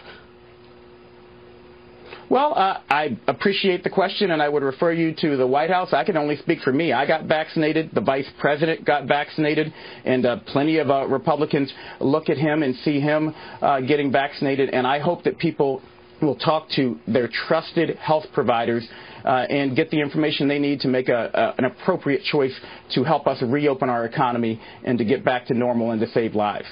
Well, I appreciate the question, and I would refer you to the White House. I can only speak for me. I got vaccinated. The vice president got vaccinated, and plenty of Republicans look at him and see him getting vaccinated. And I hope that people will talk to their trusted health providers and get the information they need to make an appropriate choice to help us reopen our economy and to get back to normal and to save lives.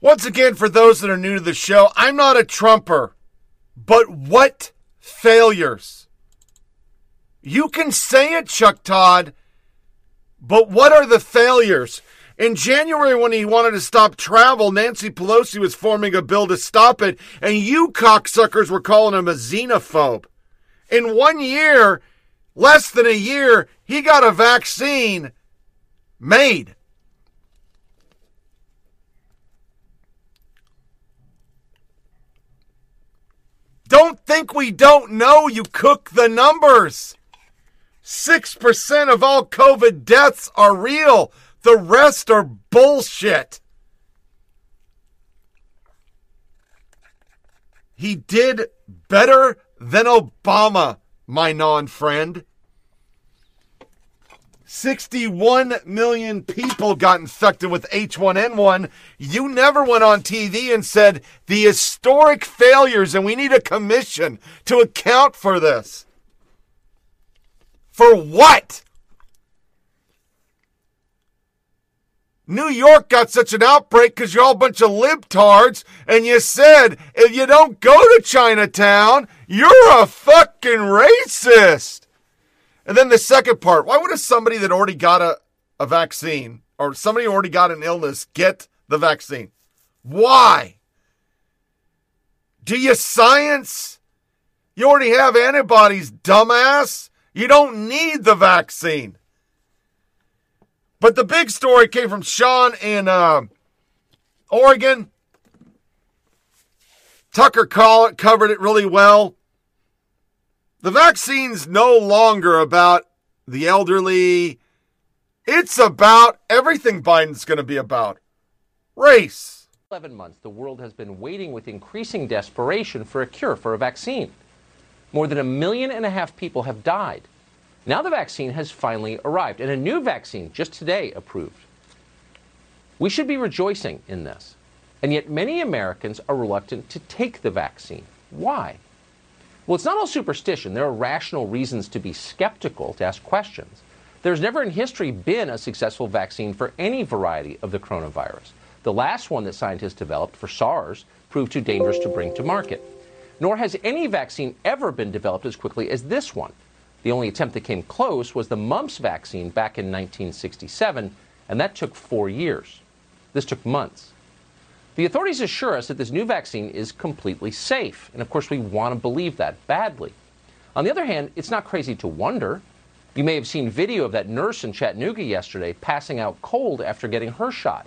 Once again, for those that are new to the show, I'm not a Trumper, but what failures? You can say it, Chuck Todd, but what are the failures? In January, when he wanted to stop travel, Nancy Pelosi was forming a bill to stop it, and you cocksuckers were calling him a xenophobe. In 1 year, less than a year, he got a vaccine made. Don't think we don't know, you cook the numbers. 6% of all COVID deaths are real. The rest are bullshit. He did better than Obama, my non-friend. 61 million people got infected with H1N1. You never went on TV and said the historic failures, and we need a commission to account for this. For what? New York got such an outbreak because you're all a bunch of libtards, and you said, if you don't go to Chinatown, you're a fucking racist. And then the second part, why would somebody that already got a vaccine or somebody who already got an illness get the vaccine? Why? Do you science? You already have antibodies, dumbass. You don't need the vaccine. But the big story came from Sean in Oregon. Tucker Carlson covered it really well. The vaccine's no longer about the elderly. It's about everything Biden's going to be about. Race. 11 months, the world has been waiting with increasing desperation for a cure for a vaccine. More than 1.5 million people have died. Now the vaccine has finally arrived, and a new vaccine just today approved. We should be rejoicing in this, and yet many Americans are reluctant to take the vaccine. Why? Well, it's not all superstition. There are rational reasons to be skeptical, to ask questions. There's never in history been a successful vaccine for any variety of the coronavirus. The last one that scientists developed for SARS proved too dangerous to bring to market. Nor has any vaccine ever been developed as quickly as this one. The only attempt that came close was the mumps vaccine back in 1967, and that took 4 years. This took months. The authorities assure us that this new vaccine is completely safe, and of course we want to believe that badly. On the other hand, it's not crazy to wonder. You may have seen video of that nurse in Chattanooga yesterday passing out cold after getting her shot.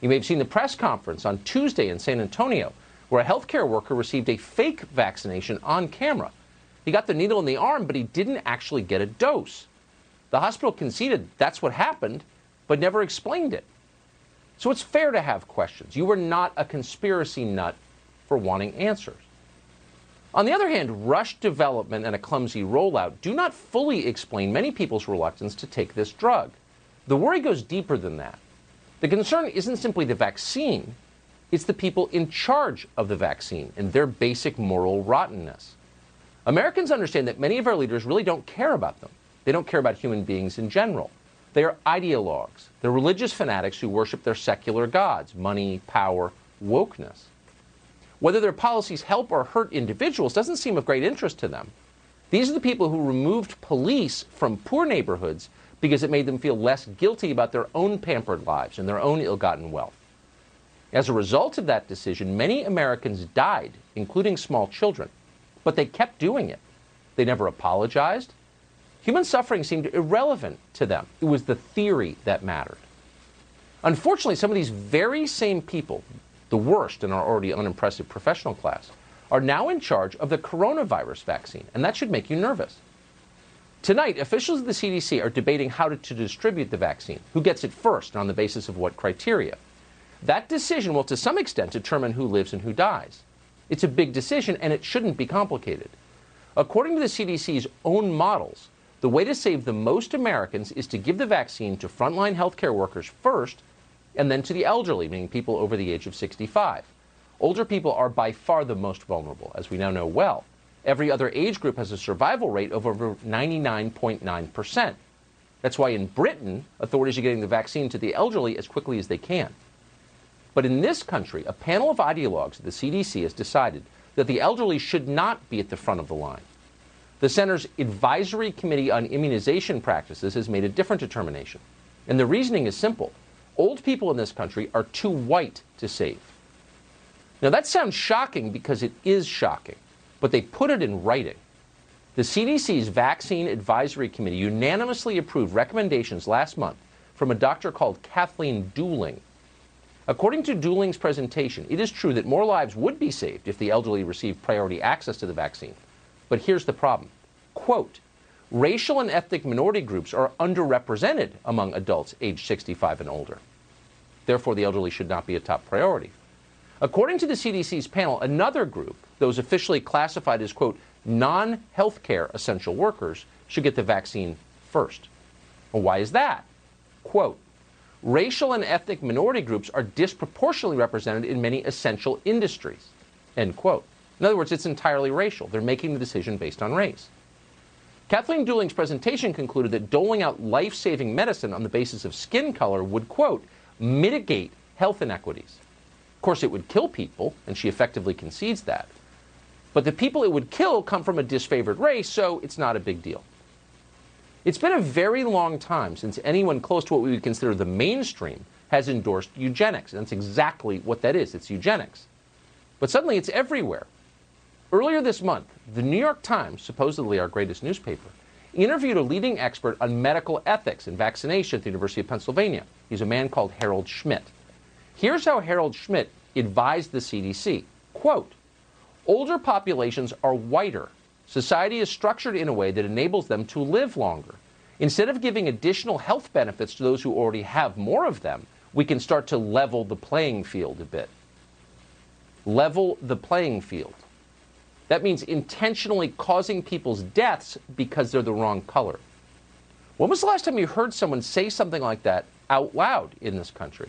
You may have seen the press conference on Tuesday in San Antonio, where a healthcare worker received a fake vaccination on camera. He got the needle in the arm, but he didn't actually get a dose. The hospital conceded that's what happened, but never explained it. So it's fair to have questions. You were not a conspiracy nut for wanting answers. On the other hand, rushed development and a clumsy rollout do not fully explain many people's reluctance to take this drug. The worry goes deeper than that. The concern isn't simply the vaccine. It's the people in charge of the vaccine and their basic moral rottenness. Americans understand that many of our leaders really don't care about them. They don't care about human beings in general. They are ideologues. They're religious fanatics who worship their secular gods, money, power, wokeness. Whether their policies help or hurt individuals doesn't seem of great interest to them. These are the people who removed police from poor neighborhoods because it made them feel less guilty about their own pampered lives and their own ill-gotten wealth. As a result of that decision, many Americans died, including small children. But they kept doing it. They never apologized. Human suffering seemed irrelevant to them. It was the theory that mattered. Unfortunately, some of these very same people, the worst in our already unimpressive professional class, are now in charge of the coronavirus vaccine, and that should make you nervous. Tonight, officials of the CDC are debating how to distribute the vaccine, who gets it first, and on the basis of what criteria. That decision will, to some extent, determine who lives and who dies. It's a big decision, and it shouldn't be complicated. According to the CDC's own models, the way to save the most Americans is to give the vaccine to frontline healthcare workers first, and then to the elderly, meaning people over the age of 65. Older people are by far the most vulnerable, as we now know well. Every other age group has a survival rate of over 99.9%. That's why in Britain, authorities are getting the vaccine to the elderly as quickly as they can. But in this country, a panel of ideologues at the CDC has decided that the elderly should not be at the front of the line. The center's Advisory Committee on Immunization Practices has made a different determination. And the reasoning is simple. Old people in this country are too white to save. Now, that sounds shocking because it is shocking, but they put it in writing. The CDC's Vaccine Advisory Committee unanimously approved recommendations last month from a doctor called Kathleen Dooling. According to Dooling's presentation, it is true that more lives would be saved if the elderly received priority access to the vaccine. But here's the problem. Quote, racial and ethnic minority groups are underrepresented among adults aged 65 and older. Therefore, the elderly should not be a top priority. According to the CDC's panel, another group, those officially classified as, quote, non-healthcare essential workers should get the vaccine first. Well, why is that? Quote, racial and ethnic minority groups are disproportionately represented in many essential industries, end quote. In other words, it's entirely racial. They're making the decision based on race. Kathleen Dooling's presentation concluded that doling out life-saving medicine on the basis of skin color would, quote, mitigate health inequities. Of course, it would kill people, and she effectively concedes that. But the people it would kill come from a disfavored race, so it's not a big deal. It's been a very long time since anyone close to what we would consider the mainstream has endorsed eugenics, and that's exactly what that is. It's eugenics. But suddenly it's everywhere. Earlier this month, the New York Times, supposedly our greatest newspaper, interviewed a leading expert on medical ethics and vaccination at the University of Pennsylvania. He's a man called Harold Schmidt. Here's how Harold Schmidt advised the CDC, quote, older populations are whiter. Society is structured in a way that enables them to live longer. Instead of giving additional health benefits to those who already have more of them, we can start to level the playing field a bit. Level the playing field. That means intentionally causing people's deaths because they're the wrong color. When was the last time you heard someone say something like that out loud in this country?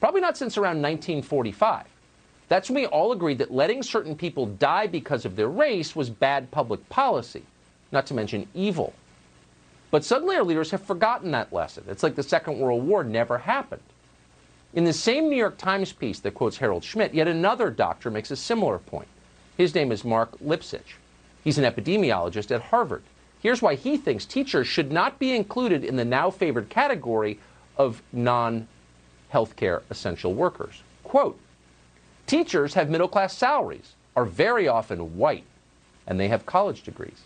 Probably not since around 1945. That's when we all agreed that letting certain people die because of their race was bad public policy, not to mention evil. But suddenly our leaders have forgotten that lesson. It's like the Second World War never happened. In the same New York Times piece that quotes Harold Schmidt, yet another doctor makes a similar point. His name is Mark Lipsitch. He's an epidemiologist at Harvard. Here's why he thinks teachers should not be included in the now favored category of non-healthcare essential workers. Quote, teachers have middle-class salaries, are very often white, and they have college degrees.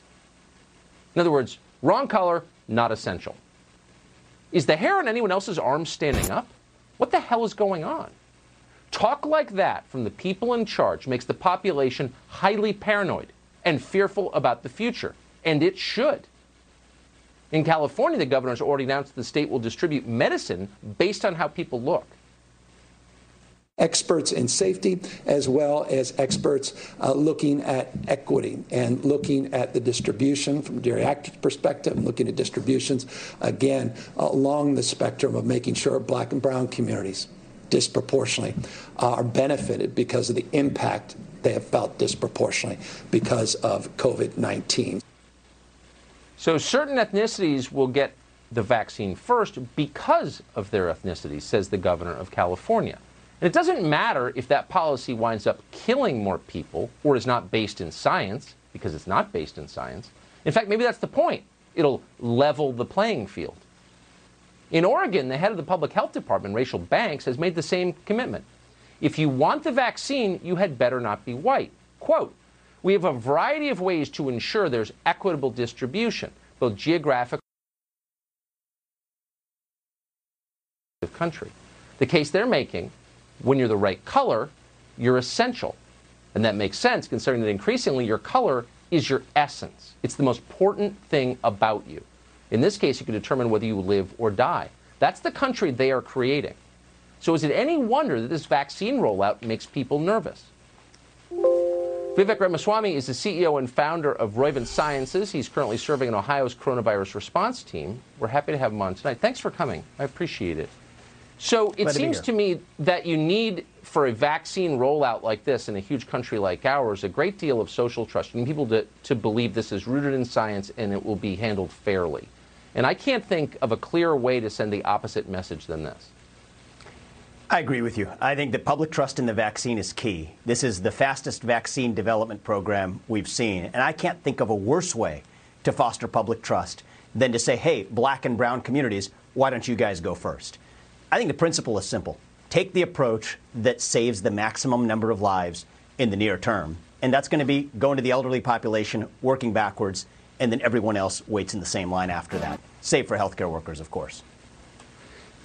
In other words, wrong color, not essential. Is the hair on anyone else's arm standing up? What the hell is going on? Talk like that from the people in charge makes the population highly paranoid and fearful about the future, and it should. In California, the governor's already announced the state will distribute medicine based on how people look. Experts in safety, as well as experts looking at equity and looking at the distribution from a geriatric perspective, and looking at distributions, again, along the spectrum of making sure black and brown communities disproportionately are benefited because of the impact they have felt disproportionately because of COVID-19. So certain ethnicities will get the vaccine first because of their ethnicity, says the governor of California. And it doesn't matter if that policy winds up killing more people or is not based in science, because it's not based in science. In fact, maybe that's the point. It'll level the playing field. In Oregon, the head of the public health department, Rachel Banks, has made the same commitment. If you want the vaccine, you had better not be white. Quote, we have a variety of ways to ensure there's equitable distribution, both geographic and the country. The case they're making, when you're the right color, you're essential. And that makes sense, considering that increasingly your color is your essence. It's the most important thing about you. In this case, you can determine whether you live or die. That's the country they are creating. So is it any wonder that this vaccine rollout makes people nervous? Vivek Ramaswamy is the CEO and founder of Roivant Sciences. He's currently serving in Ohio's coronavirus response team. We're happy to have him on tonight. Thanks for coming. I appreciate it. So it seems to me that you need, for a vaccine rollout like this in a huge country like ours, a great deal of social trust. You need people to believe this is rooted in science and it will be handled fairly. And I can't think of a clearer way to send the opposite message than this. I agree with you. I think that public trust in the vaccine is key. This is the fastest vaccine development program we've seen. And I can't think of a worse way to foster public trust than to say, hey, black and brown communities, why don't you guys go first? I think the principle is simple. Take the approach that saves the maximum number of lives in the near term. And that's going to be going to the elderly population, working backwards, and then everyone else waits in the same line after that, save for healthcare workers, of course.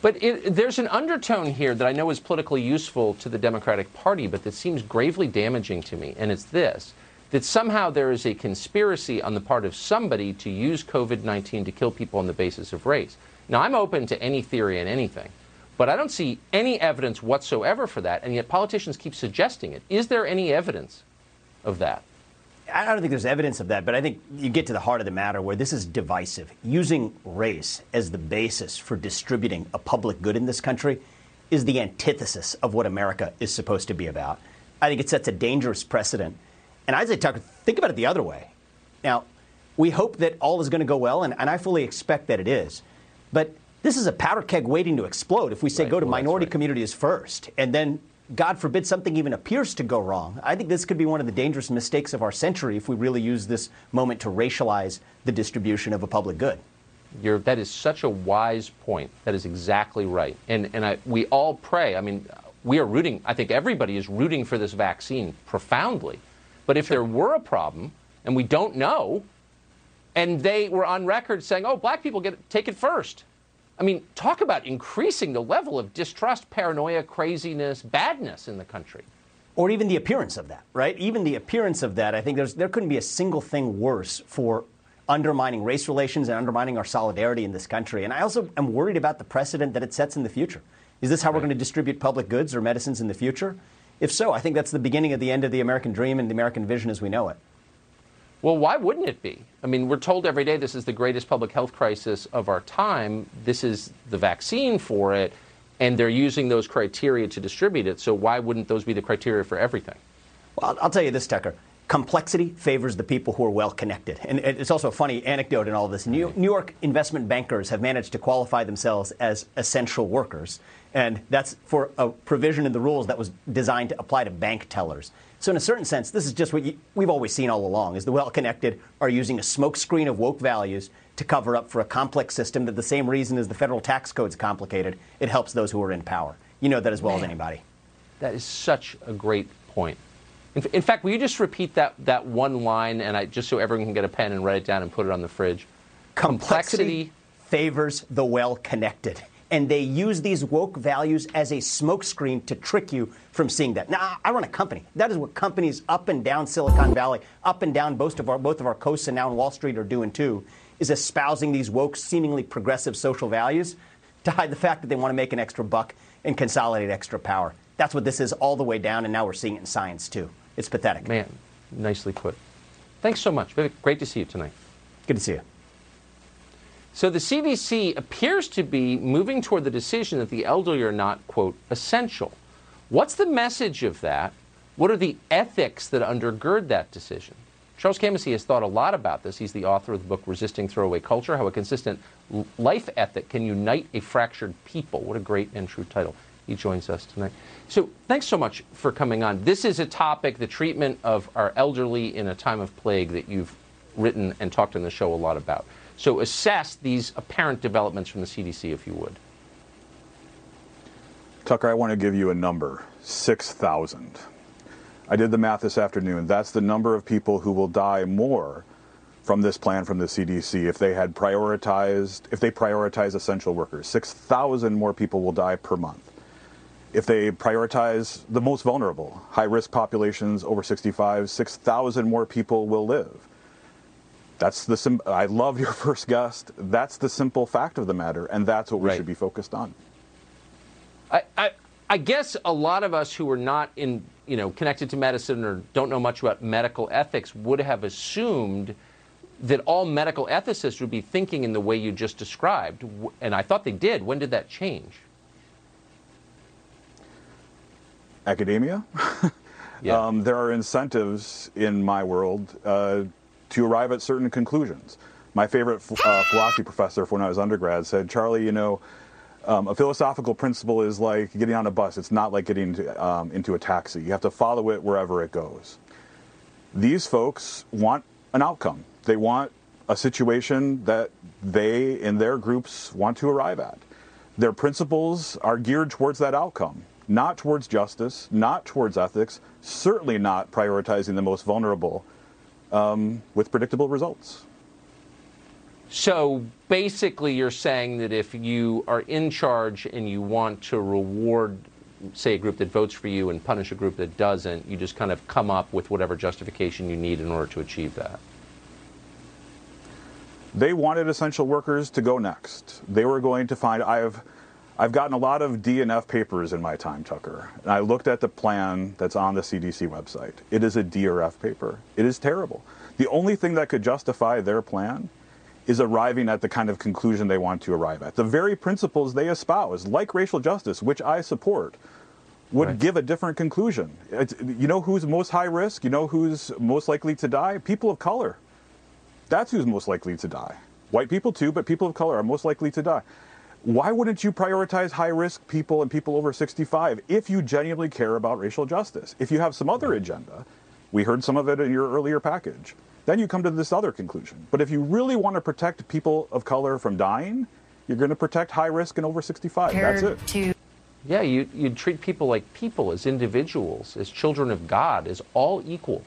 But there's an undertone here that I know is politically useful to the Democratic Party, but that seems gravely damaging to me, and it's this, that somehow there is a conspiracy on the part of somebody to use COVID-19 to kill people on the basis of race. Now, I'm open to any theory and anything. But I don't see any evidence whatsoever for that, and yet politicians keep suggesting it. Is there any evidence of that? I don't think there's evidence of that, but I think you get to the heart of the matter where this is divisive. Using race as the basis for distributing a public good in this country is the antithesis of what America is supposed to be about. I think it sets a dangerous precedent. And I'd say, Tucker, think about it the other way. Now, we hope that all is going to go well, and I fully expect that it is. But this is a powder keg waiting to explode if we say go to minority communities first, and then, God forbid, something even appears to go wrong. I think this could be one of the dangerous mistakes of our century if we really use this moment to racialize the distribution of a public good. That is such a wise point. That is exactly right. And we all pray. I mean, we are rooting. I think everybody is rooting for this vaccine profoundly. But if there were a problem, and we don't know, and they were on record saying, oh, black people take it first. I mean, talk about increasing the level of distrust, paranoia, craziness, badness in the country. Or even the appearance of that, right? Even the appearance of that, I think there couldn't be a single thing worse for undermining race relations and undermining our solidarity in this country. And I also am worried about the precedent that it sets in the future. Is this how we're going to distribute public goods or medicines in the future? If so, I think that's the beginning of the end of the American dream and the American vision as we know it. Well, why wouldn't it be? I mean, we're told every day this is the greatest public health crisis of our time. This is the vaccine for it, and they're using those criteria to distribute it. So why wouldn't those be the criteria for everything? Well, I'll tell you this, Tucker. Complexity favors the people who are well-connected. And it's also a funny anecdote in all this. New York investment bankers have managed to qualify themselves as essential workers. And that's for a provision in the rules that was designed to apply to bank tellers. So in a certain sense, this is just what we've always seen all along, is the well-connected are using a smokescreen of woke values to cover up for a complex system that the same reason as the federal tax code's complicated. It helps those who are in power. You know that as well as anybody. That is such a great point. In fact, will you just repeat that one line, and just so everyone can get a pen and write it down and put it on the fridge? Complexity favors the well-connected. And they use these woke values as a smokescreen to trick you from seeing that. Now, I run a company. That is what companies up and down Silicon Valley, up and down both of our coasts and now on Wall Street are doing too, is espousing these woke, seemingly progressive social values to hide the fact that they want to make an extra buck and consolidate extra power. That's what this is all the way down, and now we're seeing it in science too. It's pathetic. Man, nicely put. Thanks so much. Vivek, great to see you tonight. Good to see you. So the CDC appears to be moving toward the decision that the elderly are not, quote, essential. What's the message of that? What are the ethics that undergird that decision? Charles Camasi has thought a lot about this. He's the author of the book Resisting Throwaway Culture, How a Consistent Life Ethic Can Unite a Fractured People. What a great and true title. He joins us tonight. So thanks so much for coming on. This is a topic, the treatment of our elderly in a time of plague, that you've written and talked on the show a lot about. So assess these apparent developments from the CDC, if you would. Tucker, I want to give you a number, 6,000. I did the math this afternoon. That's the number of people who will die more from this plan from the CDC if they prioritize essential workers. 6,000 more people will die per month. If they prioritize the most vulnerable, high-risk populations over 65, 6,000 more people will live. I love your first guest. That's the simple fact of the matter, and that's what we should be focused on. I guess a lot of us who are not connected to medicine or don't know much about medical ethics would have assumed that all medical ethicists would be thinking in the way you just described, and I thought they did. When did that change? academia. Yeah. There are incentives in my world to arrive at certain conclusions. My favorite philosophy professor from when I was undergrad said, Charlie, you know, a philosophical principle is like getting on a bus. It's not like getting into a taxi. You have to follow it wherever it goes. These folks want an outcome. They want a situation that they and their groups want to arrive at. Their principles are geared towards that outcome, not towards justice, not towards ethics, certainly not prioritizing the most vulnerable with predictable results. So basically you're saying that if you are in charge and you want to reward, say, a group that votes for you and punish a group that doesn't, you just kind of come up with whatever justification you need in order to achieve that. They wanted essential workers to go next. They were going to find, I've gotten a lot of D&F papers in my time, Tucker. And I looked at the plan that's on the CDC website. It is a D or F paper. It is terrible. The only thing that could justify their plan is arriving at the kind of conclusion they want to arrive at. The very principles they espouse, like racial justice, which I support, would give a different conclusion. It's, you know who's most high risk? You know who's most likely to die? People of color. That's who's most likely to die. White people too, but people of color are most likely to die. Why wouldn't you prioritize high-risk people and people over 65 if you genuinely care about racial justice? If you have some other agenda, we heard some of it in your earlier package, then you come to this other conclusion. But if you really want to protect people of color from dying, you're going to protect high-risk and over 65. That's it. Yeah, you treat people like people, as individuals, as children of God, as all equal.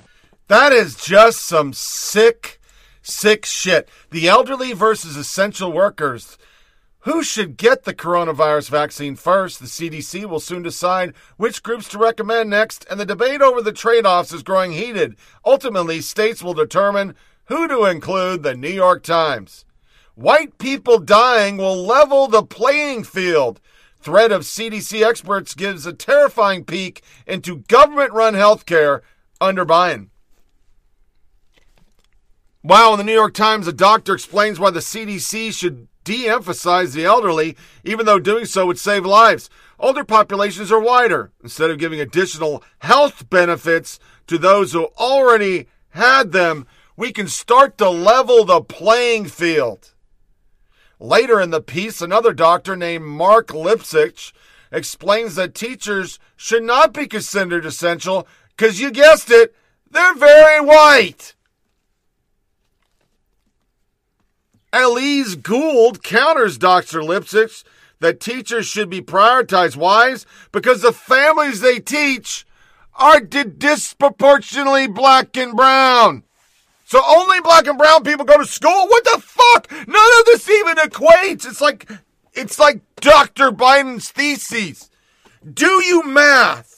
That is just some sick shit. The elderly versus essential workers. Who should get the coronavirus vaccine first? The CDC will soon decide which groups to recommend next, and the debate over the trade-offs is growing heated. Ultimately, states will determine who to include, the New York Times. White people dying will level the playing field. Threat of CDC experts gives a terrifying peek into government-run healthcare under Biden. Wow, in the New York Times, a doctor explains why the CDC should de-emphasize the elderly, even though doing so would save lives. Older populations are wider. Instead of giving additional health benefits to those who already had them, we can start to level the playing field. Later in the piece, another doctor named Mark Lipsitch explains that teachers should not be considered essential because, you guessed it, they're very white. Elise Gould counters Dr. Lipsitch that teachers should be prioritized. Why? Because the families they teach are disproportionately black and brown. So only black and brown people go to school? What the fuck? None of this even equates. It's like Dr. Biden's theses. Do you math?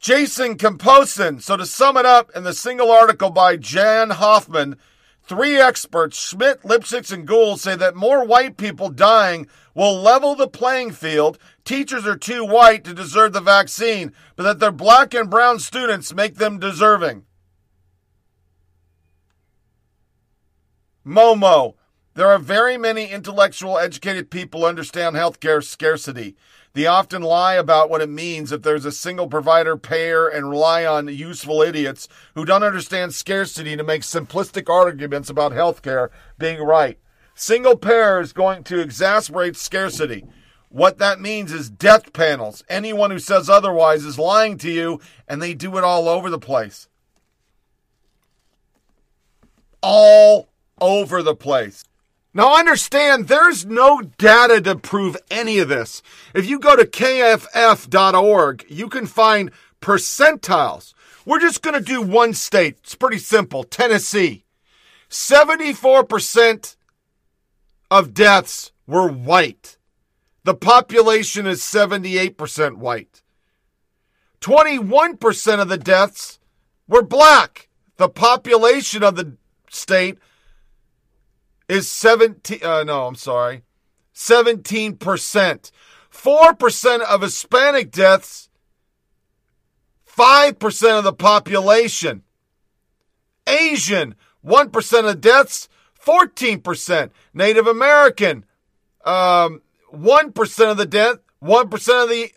Jason Composin. So to sum it up, in the single article by Jan Hoffman, three experts, Schmidt, Lipsitch, and Gould, say that more white people dying will level the playing field. Teachers are too white to deserve the vaccine, but that their black and brown students make them deserving. Momo. There are very many intellectual, educated people who understand healthcare scarcity. They often lie about what it means if there's a single provider payer and rely on useful idiots who don't understand scarcity to make simplistic arguments about healthcare being right. Single payer is going to exacerbate scarcity. What that means is death panels. Anyone who says otherwise is lying to you, and they do it all over the place. All over the place. Now understand, there's no data to prove any of this. If you go to kff.org, you can find percentiles. We're just going to do one state. It's pretty simple. Tennessee. 74% of deaths were white. The population is 78% white. 21% of the deaths were black. The population of the state is 17%. 4% of Hispanic deaths, 5% of the population. Asian, 1% of deaths, 14% Native American, 1% of the death, 1% of the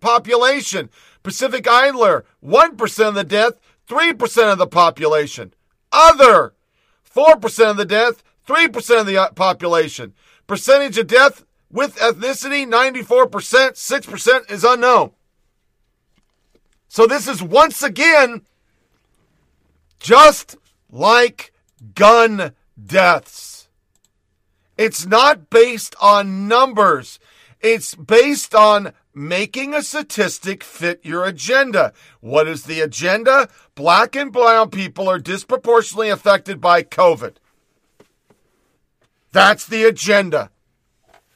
population. Pacific Islander, 1% of the death, 3% of the population. Other, 4% of the death, 3% of the population. Percentage of death with ethnicity, 94%, 6% is unknown. So this is once again just like gun deaths. It's not based on numbers. It's based on making a statistic fit your agenda. What is the agenda? Black and brown people are disproportionately affected by COVID. That's the agenda.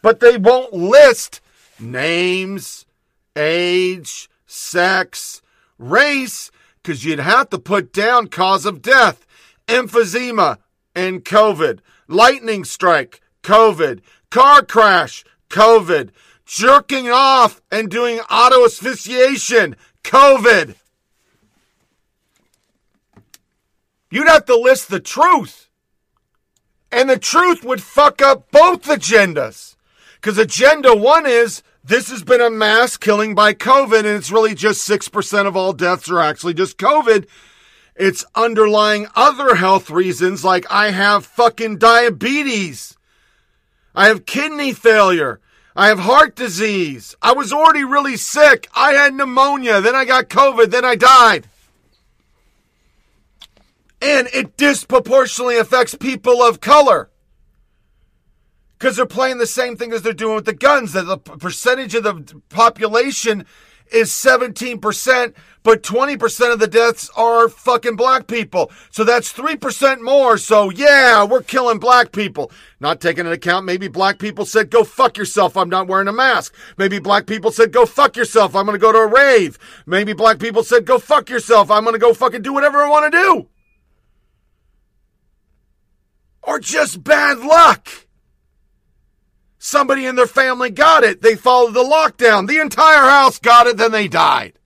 But they won't list names, age, sex, race, because you'd have to put down cause of death, emphysema and COVID, lightning strike, COVID, car crash, COVID, jerking off and doing auto asphyxiation, COVID. You'd have to list the truth. And the truth would fuck up both agendas. Because agenda one is, this has been a mass killing by COVID, and it's really just 6% of all deaths are actually just COVID. It's underlying other health reasons, like I have fucking diabetes. I have kidney failure. I have heart disease. I was already really sick. I had pneumonia. Then I got COVID. Then I died. And it disproportionately affects people of color. Because they're playing the same thing as they're doing with the guns. That the percentage of the population is 17%, but 20% of the deaths are fucking black people. So that's 3% more. So yeah, we're killing black people. Not taking into account, maybe black people said, go fuck yourself, I'm not wearing a mask. Maybe black people said, go fuck yourself, I'm going to go to a rave. Maybe black people said, go fuck yourself, I'm going to go fucking do whatever I want to do. Or just bad luck. Somebody in their family got it. They followed the lockdown. The entire house got it. Then they died.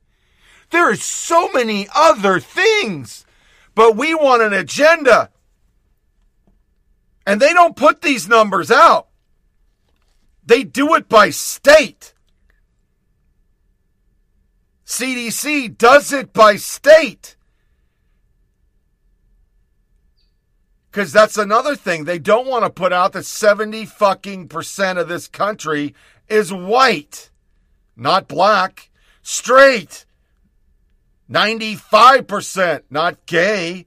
There are so many other things. But we want an agenda. And they don't put these numbers out. They do it by state. CDC does it by state. Because that's another thing they don't want to put out, that 70% of this country is white, not black, straight, 95% not gay,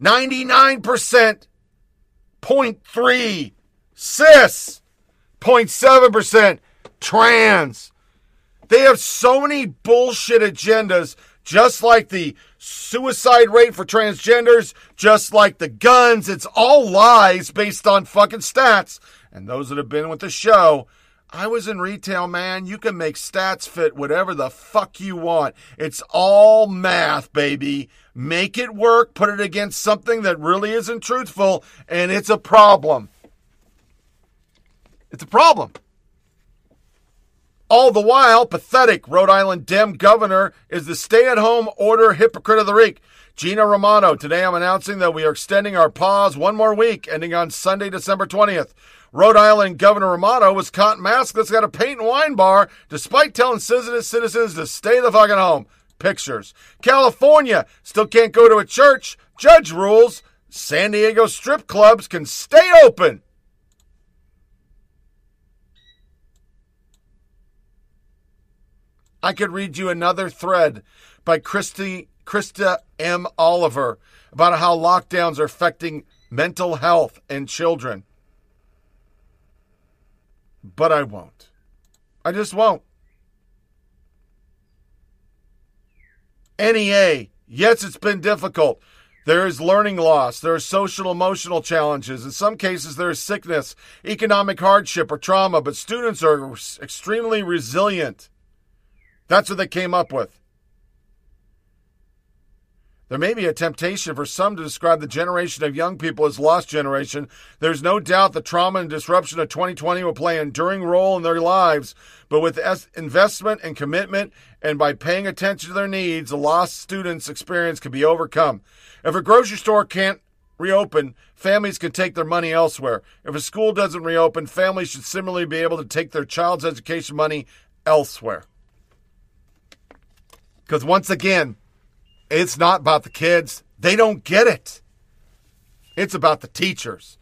99% 0.3 cis, 0.7% trans. They have so many bullshit agendas, just like the suicide rate for transgenders, just like the guns. It's all lies based on fucking stats. And those that have been with the show, I was in retail, man. You can make stats fit whatever the fuck you want. It's all math, baby. Make it work. Put it against something that really isn't truthful, and it's a problem. It's a problem. All the while, pathetic Rhode Island Dem governor is the stay-at-home order hypocrite of the week, Gina Romano. Today I'm announcing that we are extending our pause one more week, ending on Sunday, December 20th. Rhode Island Governor Romano was caught maskless at a paint and wine bar, despite telling citizens to stay the fucking home. Pictures. California still can't go to a church. Judge rules. San Diego strip clubs can stay open. I could read you another thread by Krista M. Oliver about how lockdowns are affecting mental health and children. But I won't. I just won't. NEA, yes, it's been difficult. There is learning loss. There are social emotional challenges. In some cases, there is sickness, economic hardship, or trauma. But students are extremely resilient. That's what they came up with. There may be a temptation for some to describe the generation of young people as lost generation. There's no doubt the trauma and disruption of 2020 will play an enduring role in their lives. But with investment and commitment, and by paying attention to their needs, the lost students' experience can be overcome. If a grocery store can't reopen, families can take their money elsewhere. If a school doesn't reopen, families should similarly be able to take their child's education money elsewhere. Because once again, it's not about the kids. They don't get it. It's about the teachers.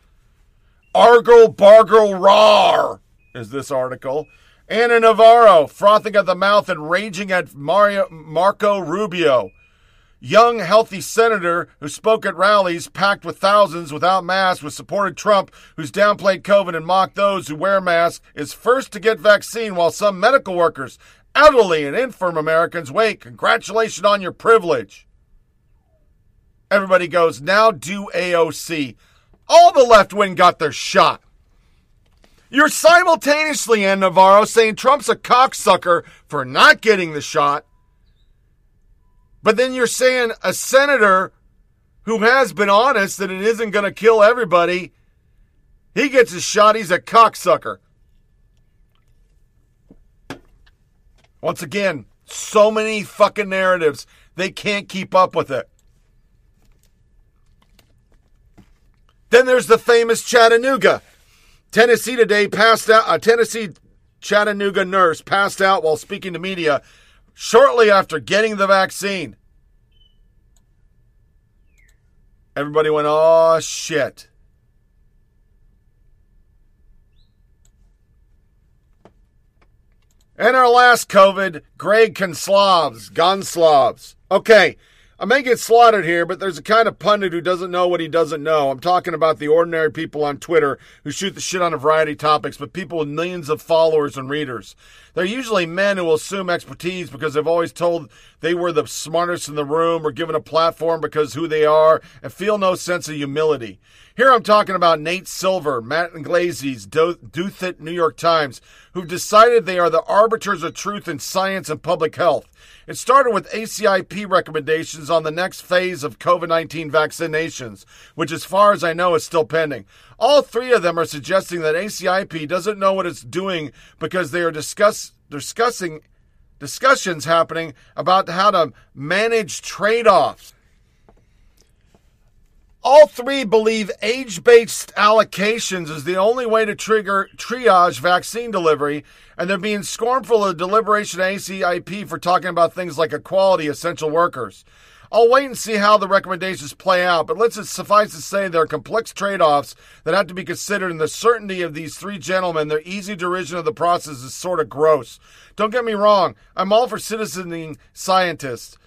Argle, bargle, rar is this article. Anna Navarro, frothing at the mouth and raging at Marco Rubio. Young, healthy senator who spoke at rallies packed with thousands without masks, who supported Trump, who's downplayed COVID and mocked those who wear masks, is first to get vaccine while some medical workers, elderly and infirm Americans wait. Congratulations on your privilege. Everybody goes, now do AOC. All the left wing got their shot. You're simultaneously, Ann Navarro, saying Trump's a cocksucker for not getting the shot. But then you're saying a senator who has been honest that it isn't going to kill everybody, he gets his shot, he's a cocksucker. Once again, so many fucking narratives, they can't keep up with it. Then there's the famous Chattanooga. Tennessee today passed out, a Tennessee Chattanooga nurse passed out while speaking to media shortly after getting the vaccine. Everybody went, oh, shit. And our last COVID, Greg Gunslavs. Okay, I may get slaughtered here, but there's a kind of pundit who doesn't know what he doesn't know. I'm talking about the ordinary people on Twitter who shoot the shit on a variety of topics, but people with millions of followers and readers. They're usually men who will assume expertise because they've always told they were the smartest in the room or given a platform because who they are and feel no sense of humility. Here I'm talking about Nate Silver, Matt Inglese's, Douthit New York Times, who've decided they are the arbiters of truth in science and public health. It started with ACIP recommendations on the next phase of COVID-19 vaccinations, which as far as I know is still pending. All three of them are suggesting that ACIP doesn't know what it's doing because they are discussing discussions happening about how to manage trade-offs. All three believe age-based allocations is the only way to trigger triage vaccine delivery, and they're being scornful of the deliberation at ACIP for talking about things like equality, essential workers. I'll wait and see how the recommendations play out, but let's suffice to say there are complex trade-offs that have to be considered, and the certainty of these three gentlemen, their easy derision of the process is sort of gross. Don't get me wrong, I'm all for citizening scientists.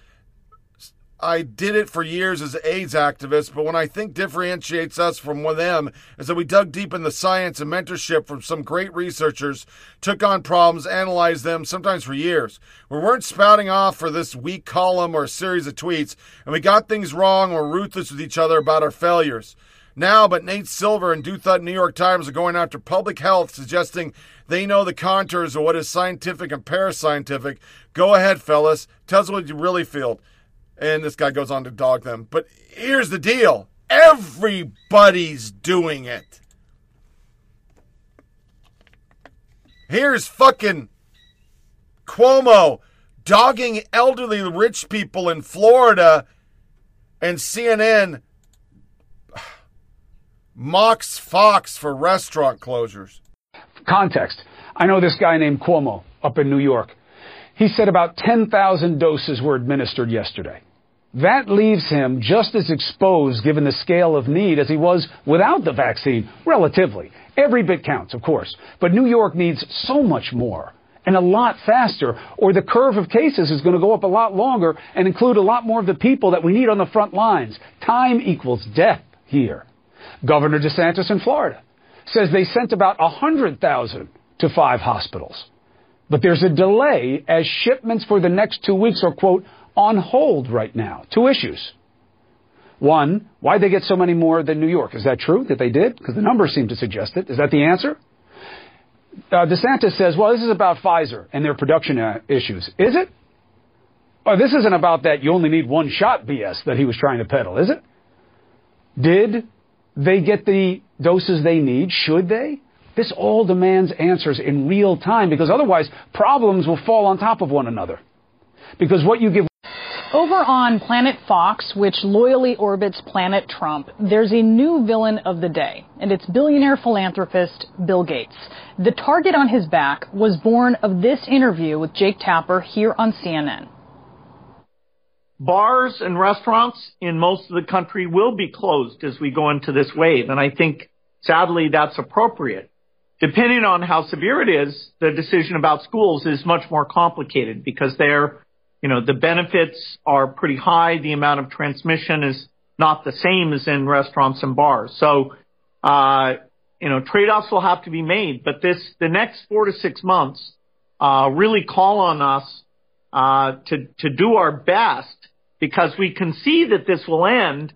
I did it for years as AIDS activists, but what I think differentiates us from them is that we dug deep in the science and mentorship from some great researchers, took on problems, analyzed them, sometimes for years. We weren't spouting off for this weak column or a series of tweets, and we got things wrong or ruthless with each other about our failures. Now, but Nate Silver and Douthit New York Times are going after public health, suggesting they know the contours of what is scientific and parascientific. Go ahead, fellas. Tell us what you really feel. And this guy goes on to dog them. But here's the deal. Everybody's doing it. Here's fucking Cuomo dogging elderly rich people in Florida. And CNN mocks Fox for restaurant closures. Context. I know this guy named Cuomo up in New York. He said about 10,000 doses were administered yesterday. That leaves him just as exposed, given the scale of need, as he was without the vaccine, relatively. Every bit counts, of course. But New York needs so much more and a lot faster, or the curve of cases is going to go up a lot longer and include a lot more of the people that we need on the front lines. Time equals death here. Governor DeSantis in Florida says they sent about 100,000 to 5 hospitals. But there's a delay as shipments for the next 2 weeks are, quote, on hold right now. 2 issues. 1, why'd they get so many more than New York? Is that true that they did? Because the numbers seem to suggest it. Is that the answer? DeSantis says, well, this is about Pfizer and their production issues. Is it? Or this isn't about that you only need 1 shot BS that he was trying to peddle, is it? Did they get the doses they need? Should they? This all demands answers in real time, because otherwise problems will fall on top of one another. Because what you give... Over on Planet Fox, which loyally orbits Planet Trump, there's a new villain of the day, and it's billionaire philanthropist Bill Gates. The target on his back was born of this interview with Jake Tapper here on CNN. Bars and restaurants in most of the country will be closed as we go into this wave, and I think, sadly, that's appropriate. Depending on how severe it is, the decision about schools is much more complicated because they're the benefits are pretty high. The amount of transmission is not the same as in restaurants and bars. So, trade-offs will have to be made. But the next 4 to 6 months, really call on us, to do our best because we can see that this will end.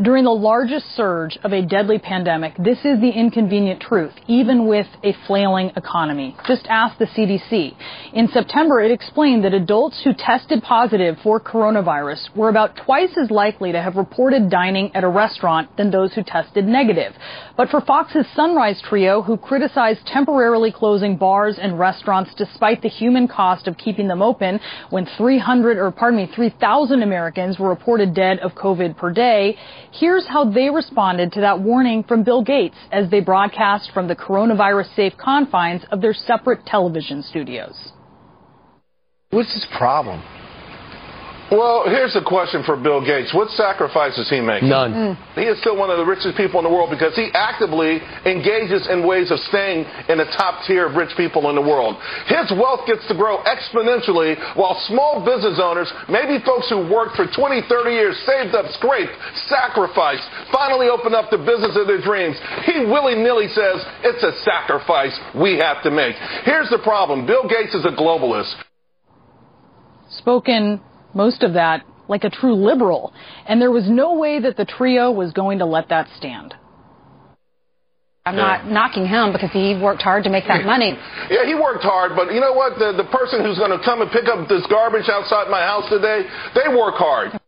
During the largest surge of a deadly pandemic, this is the inconvenient truth, even with a flailing economy. Just ask the CDC. In September, it explained that adults who tested positive for coronavirus were about twice as likely to have reported dining at a restaurant than those who tested negative. But for Fox's Sunrise trio, who criticized temporarily closing bars and restaurants despite the human cost of keeping them open, when 3,000 Americans were reported dead of COVID per day, here's how they responded to that warning from Bill Gates as they broadcast from the coronavirus-safe confines of their separate television studios. What's his problem? Well, here's a question for Bill Gates. What sacrifice is he making? None. He is still one of the richest people in the world because he actively engages in ways of staying in the top tier of rich people in the world. His wealth gets to grow exponentially while small business owners, maybe folks who worked for 20, 30 years, saved up, scraped, sacrificed, finally opened up the business of their dreams. He willy-nilly says it's a sacrifice we have to make. Here's the problem. Bill Gates is a globalist. Spoken most of that like a true liberal, and there was no way that the trio was going to let that stand. I'm not knocking him because he worked hard to make that money. Yeah, he worked hard, but you know what? The person who's going to come and pick up this garbage outside my house today, they work hard.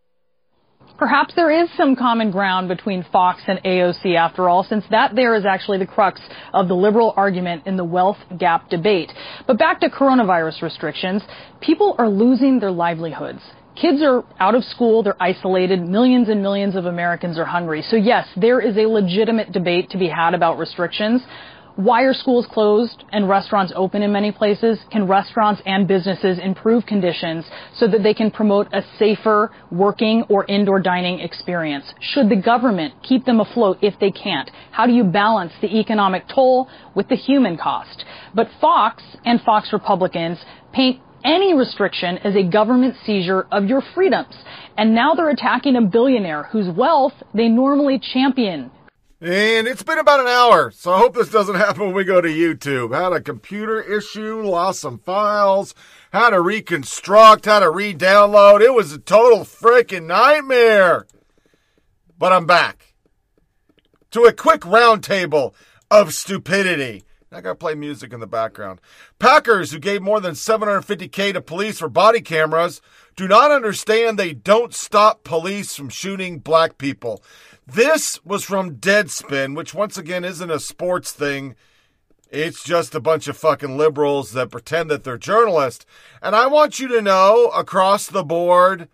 Perhaps there is some common ground between Fox and AOC after all, since that there is actually the crux of the liberal argument in the wealth gap debate. But back to coronavirus restrictions, people are losing their livelihoods. Kids are out of school, they're isolated, millions and millions of Americans are hungry. So yes, there is a legitimate debate to be had about restrictions. Why are schools closed and restaurants open in many places? Can restaurants and businesses improve conditions so that they can promote a safer working or indoor dining experience? Should the government keep them afloat if they can't? How do you balance the economic toll with the human cost? But Fox and Fox Republicans paint any restriction as a government seizure of your freedoms. And now they're attacking a billionaire whose wealth they normally champion. And it's been about an hour, so I hope this doesn't happen when we go to YouTube. Had a computer issue, lost some files, how to reconstruct, how to re-download. It was a total freaking nightmare. But I'm back to a quick roundtable of stupidity. I gotta play music in the background. Packers, who gave more than $750K to police for body cameras, do not understand they don't stop police from shooting black people. This was from Deadspin, which once again isn't a sports thing. It's just a bunch of fucking liberals that pretend that they're journalists. And I want you to know, across the board,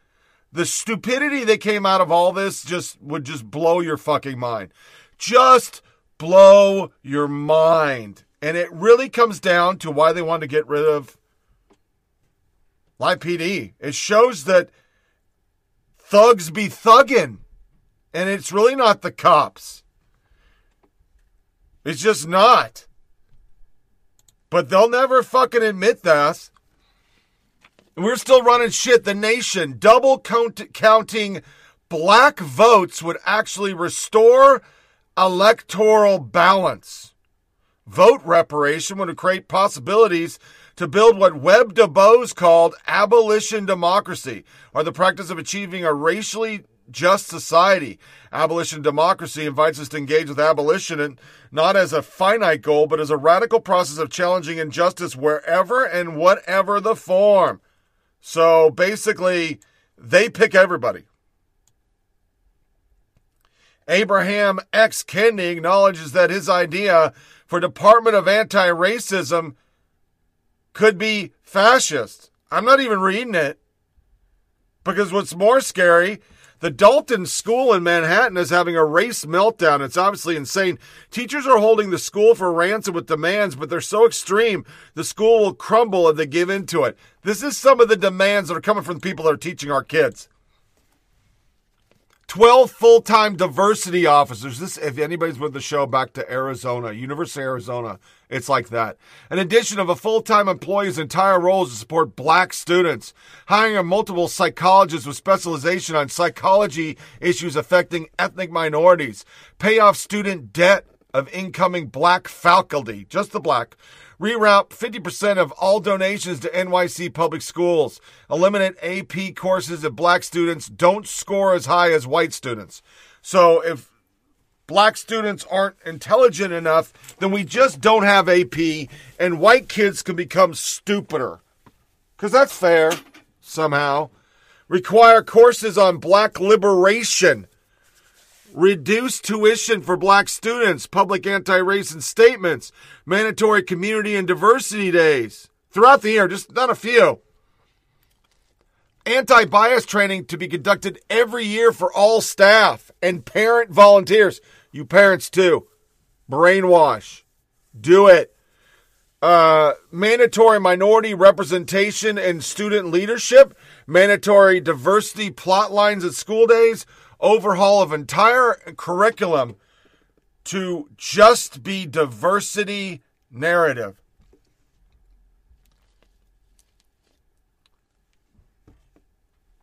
the stupidity that came out of all this would just blow your fucking mind. Just blow your mind. And it really comes down to why they want to get rid of live PD. It shows that thugs be thugging. And it's really not the cops. It's just not. But they'll never fucking admit that. We're still running shit. The nation double counting black votes would actually restore electoral balance. Vote reparation would create possibilities to build what Webb DeBose called abolition democracy, or the practice of achieving a racially just society. Abolition democracy invites us to engage with abolition, and not as a finite goal, but as a radical process of challenging injustice wherever and whatever the form. So basically, they pick everybody. Ibram X Kendi acknowledges that his idea for Department of Anti-Racism could be fascist. I'm not even reading it. Because what's more scary, the Dalton School in Manhattan is having a race meltdown. It's obviously insane. Teachers are holding the school for ransom with demands, but they're so extreme, the school will crumble if they give in to it. This is some of the demands that are coming from the people that are teaching our kids. 12 full-time diversity officers. This, if anybody's with the show, back to Arizona, University of Arizona, it's like that. An addition of a full-time employee's entire role is to support black students. Hiring of multiple psychologists with specialization on psychology issues affecting ethnic minorities. Pay off student debt of incoming black faculty, just the black. Reroute 50% of all donations to NYC public schools. Eliminate AP courses if black students don't score as high as white students. So if black students aren't intelligent enough, then we just don't have AP, and white kids can become stupider. Because that's fair, somehow. Require courses on black liberation. Reduce tuition for black students, public anti-racist statements, mandatory community and diversity days throughout the year, just not a few. Anti-bias training to be conducted every year for all staff and parent volunteers. You parents too. Brainwash. Do it. Mandatory minority representation and student leadership, mandatory diversity plot lines at school days, overhaul of entire curriculum to just be diversity narrative.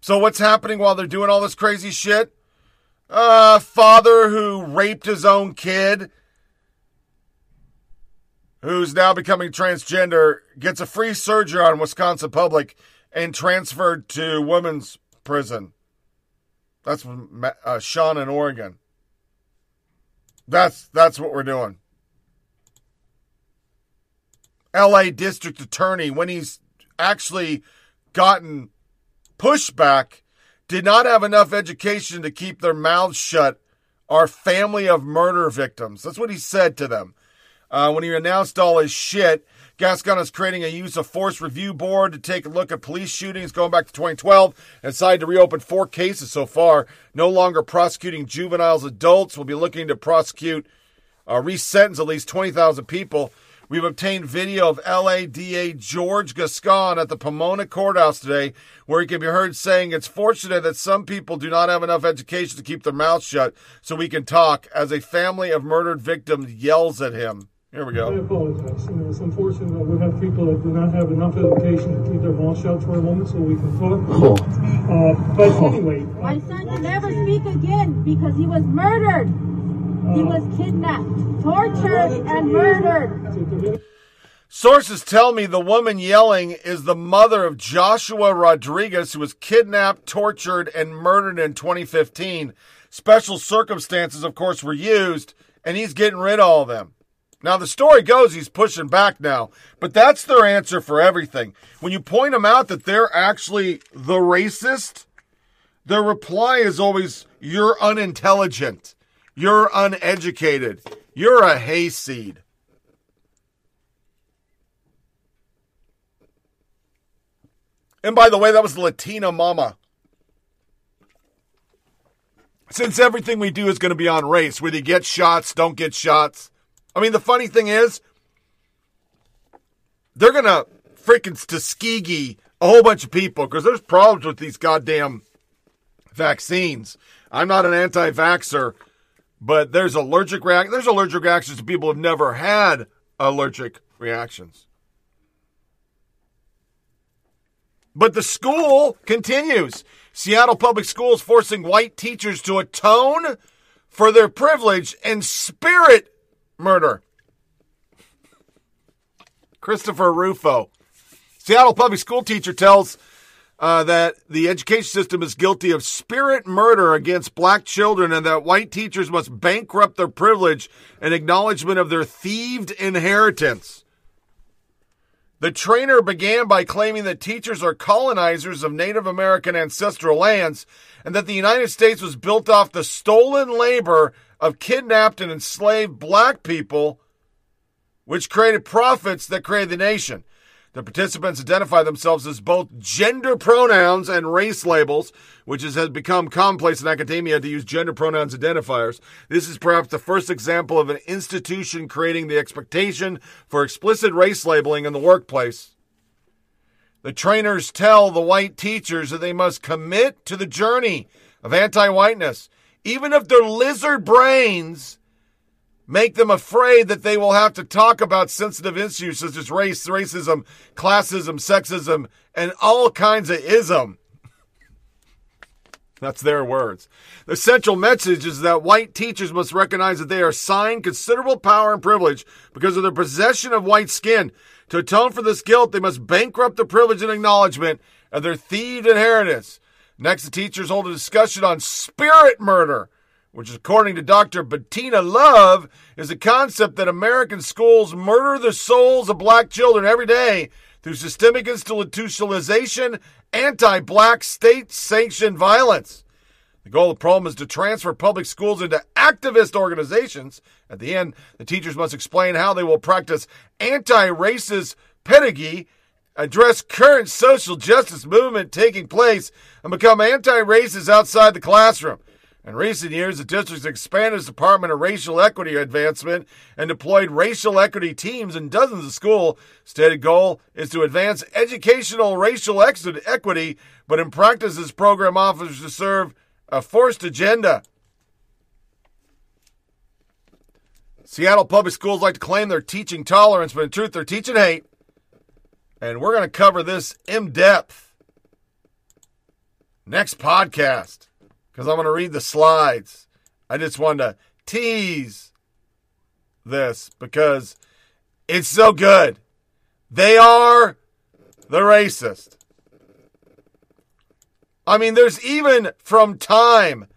So what's happening while they're doing all this crazy shit? Father who raped his own kid, who's now becoming transgender, gets a free surgery on Wisconsin Public and transferred to women's prison. That's Sean in Oregon. That's what we're doing. L.A. District Attorney, when he's actually gotten pushback, did not have enough education to keep their mouths shut, are family of murder victims. That's what he said to them. When he announced all his shit, Gascon is creating a use of force review board to take a look at police shootings going back to 2012 and decided to reopen 4 cases so far. No longer prosecuting juveniles. Adults will be looking to prosecute, resentence at least 20,000 people. We've obtained video of LADA George Gascon at the Pomona courthouse today, where he can be heard saying it's fortunate that some people do not have enough education to keep their mouths shut so we can talk, as a family of murdered victims yells at him. Here we go. I apologize. It's unfortunate that we have people that do not have enough education to keep their mouth shut for a moment so we can talk. Oh. But anyway. My son can never speak again because he was murdered. He was kidnapped, tortured, and murdered. Sources tell me the woman yelling is the mother of Joshua Rodriguez, who was kidnapped, tortured, and murdered in 2015. Special circumstances, of course, were used, and he's getting rid of all of them. Now, the story goes he's pushing back now, but that's their answer for everything. When you point them out that they're actually the racist, their reply is always, you're unintelligent, you're uneducated, you're a hayseed. And by the way, that was the Latina mama. Since everything we do is going to be on race, whether you get shots, don't get shots. I mean, the funny thing is, they're going to freaking Tuskegee a whole bunch of people because there's problems with these goddamn vaccines. I'm not an anti-vaxxer, but there's allergic reactions. There's allergic reactions to people who've never had allergic reactions. But the school continues. Seattle Public Schools forcing white teachers to atone for their privilege and spirit murder. Christopher Rufo. Seattle public school teacher tells that the education system is guilty of spirit murder against black children and that white teachers must bankrupt their privilege in acknowledgement of their thieved inheritance. The trainer began by claiming that teachers are colonizers of Native American ancestral lands and that the United States was built off the stolen labor of kidnapped and enslaved black people, which created profits that created the nation. The participants identify themselves as both gender pronouns and race labels, which has become commonplace in academia to use gender pronouns identifiers. This is perhaps the first example of an institution creating the expectation for explicit race labeling in the workplace. The trainers tell the white teachers that they must commit to the journey of anti-whiteness, even if their lizard brains make them afraid that they will have to talk about sensitive issues such as race, racism, classism, sexism, and all kinds of ism. That's their words. The central message is that white teachers must recognize that they are assigned considerable power and privilege because of their possession of white skin. To atone for this guilt, they must bankrupt the privilege and acknowledgement of their thieved inheritance. Next, the teachers hold a discussion on spirit murder, which, according to Dr. Bettina Love, is a concept that American schools murder the souls of black children every day through systemic institutionalization, anti-black state-sanctioned violence. The goal of the problem is to transfer public schools into activist organizations. At the end, the teachers must explain how they will practice anti-racist pedagogy, address current social justice movement taking place, and become anti-racist outside the classroom. In recent years, the district's expanded its Department of Racial Equity Advancement and deployed racial equity teams in dozens of schools. Stated goal is to advance educational racial equity, but in practice, this program offers to serve a forced agenda. Seattle public schools like to claim they're teaching tolerance, but in truth, they're teaching hate. And we're going to cover this in depth next podcast, because I'm going to read the slides. I just wanted to tease this because it's so good. They are the racist. I mean, there's even from Time.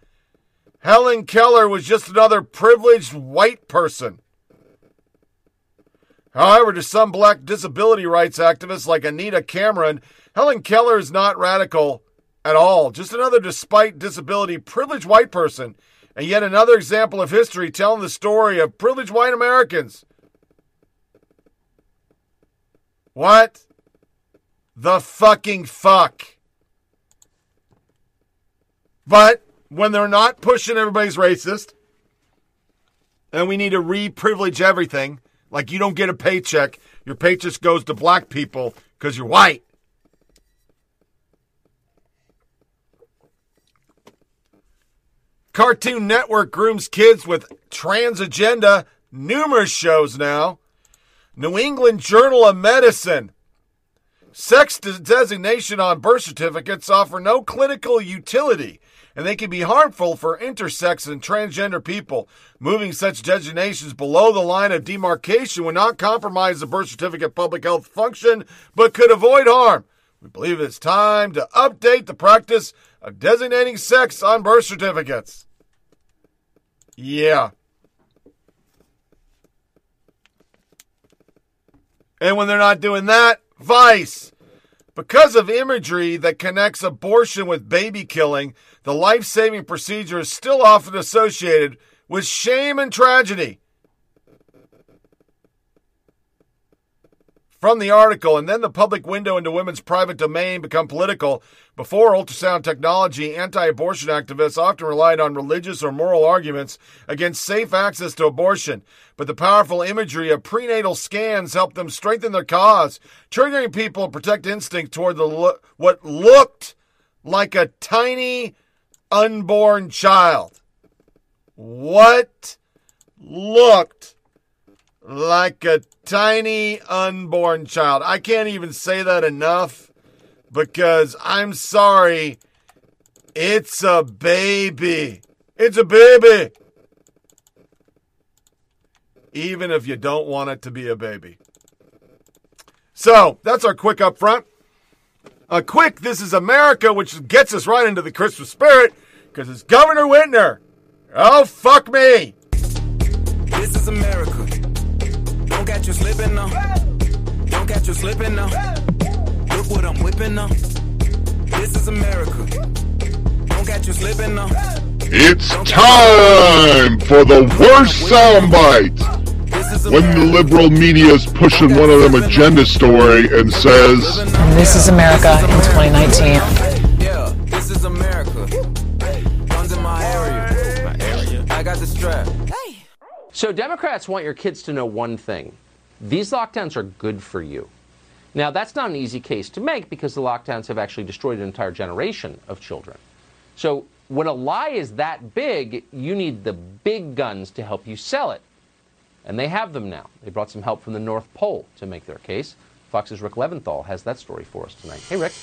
Helen Keller was just another privileged white person. However, to some black disability rights activists like Anita Cameron, Helen Keller is not radical at all, just another despite disability privileged white person, and yet another example of history telling the story of privileged white Americans. What the fucking fuck? But when they're not pushing everybody's racist, and we need to re-privilege everything, like you don't get a paycheck, your paycheck goes to black people because you're white. Cartoon Network grooms kids with trans agenda, numerous shows now. New England Journal of Medicine. Sex designation on birth certificates offer no clinical utility, and they can be harmful for intersex and transgender people. Moving such designations below the line of demarcation would not compromise the birth certificate public health function, but could avoid harm. We believe it's time to update the practice of designating sex on birth certificates. Yeah. And when they're not doing that, Vice. Because of imagery that connects abortion with baby killing, the life-saving procedure is still often associated with shame and tragedy. From the article, and then the public window into women's private domain become political. Before ultrasound technology, anti-abortion activists often relied on religious or moral arguments against safe access to abortion. But the powerful imagery of prenatal scans helped them strengthen their cause, triggering people to protect instinct toward what looked like a tiny unborn child. What looked like a tiny unborn child. I can't even say that enough because I'm sorry. It's a baby. It's a baby. Even if you don't want it to be a baby. So that's our quick up front. A quick This Is America, which gets us right into the Christmas spirit because it's Governor Whitmer. Oh, fuck me. This is America. Don't catch you slipping now. Don't catch you slipping now. Look what I'm whipping now. This is America. Don't catch you slipping now. It's time for the worst soundbite. This is when the liberal media is pushing one of them agenda story and says, and this is America in 2019. Yeah, this is America. Guns in my area. I got the strap. So Democrats want your kids to know one thing. These lockdowns are good for you. Now, that's not an easy case to make because the lockdowns have actually destroyed an entire generation of children. So when a lie is that big, you need the big guns to help you sell it. And they have them now. They brought some help from the North Pole to make their case. Fox's Rick Leventhal has that story for us tonight. Hey, Rick.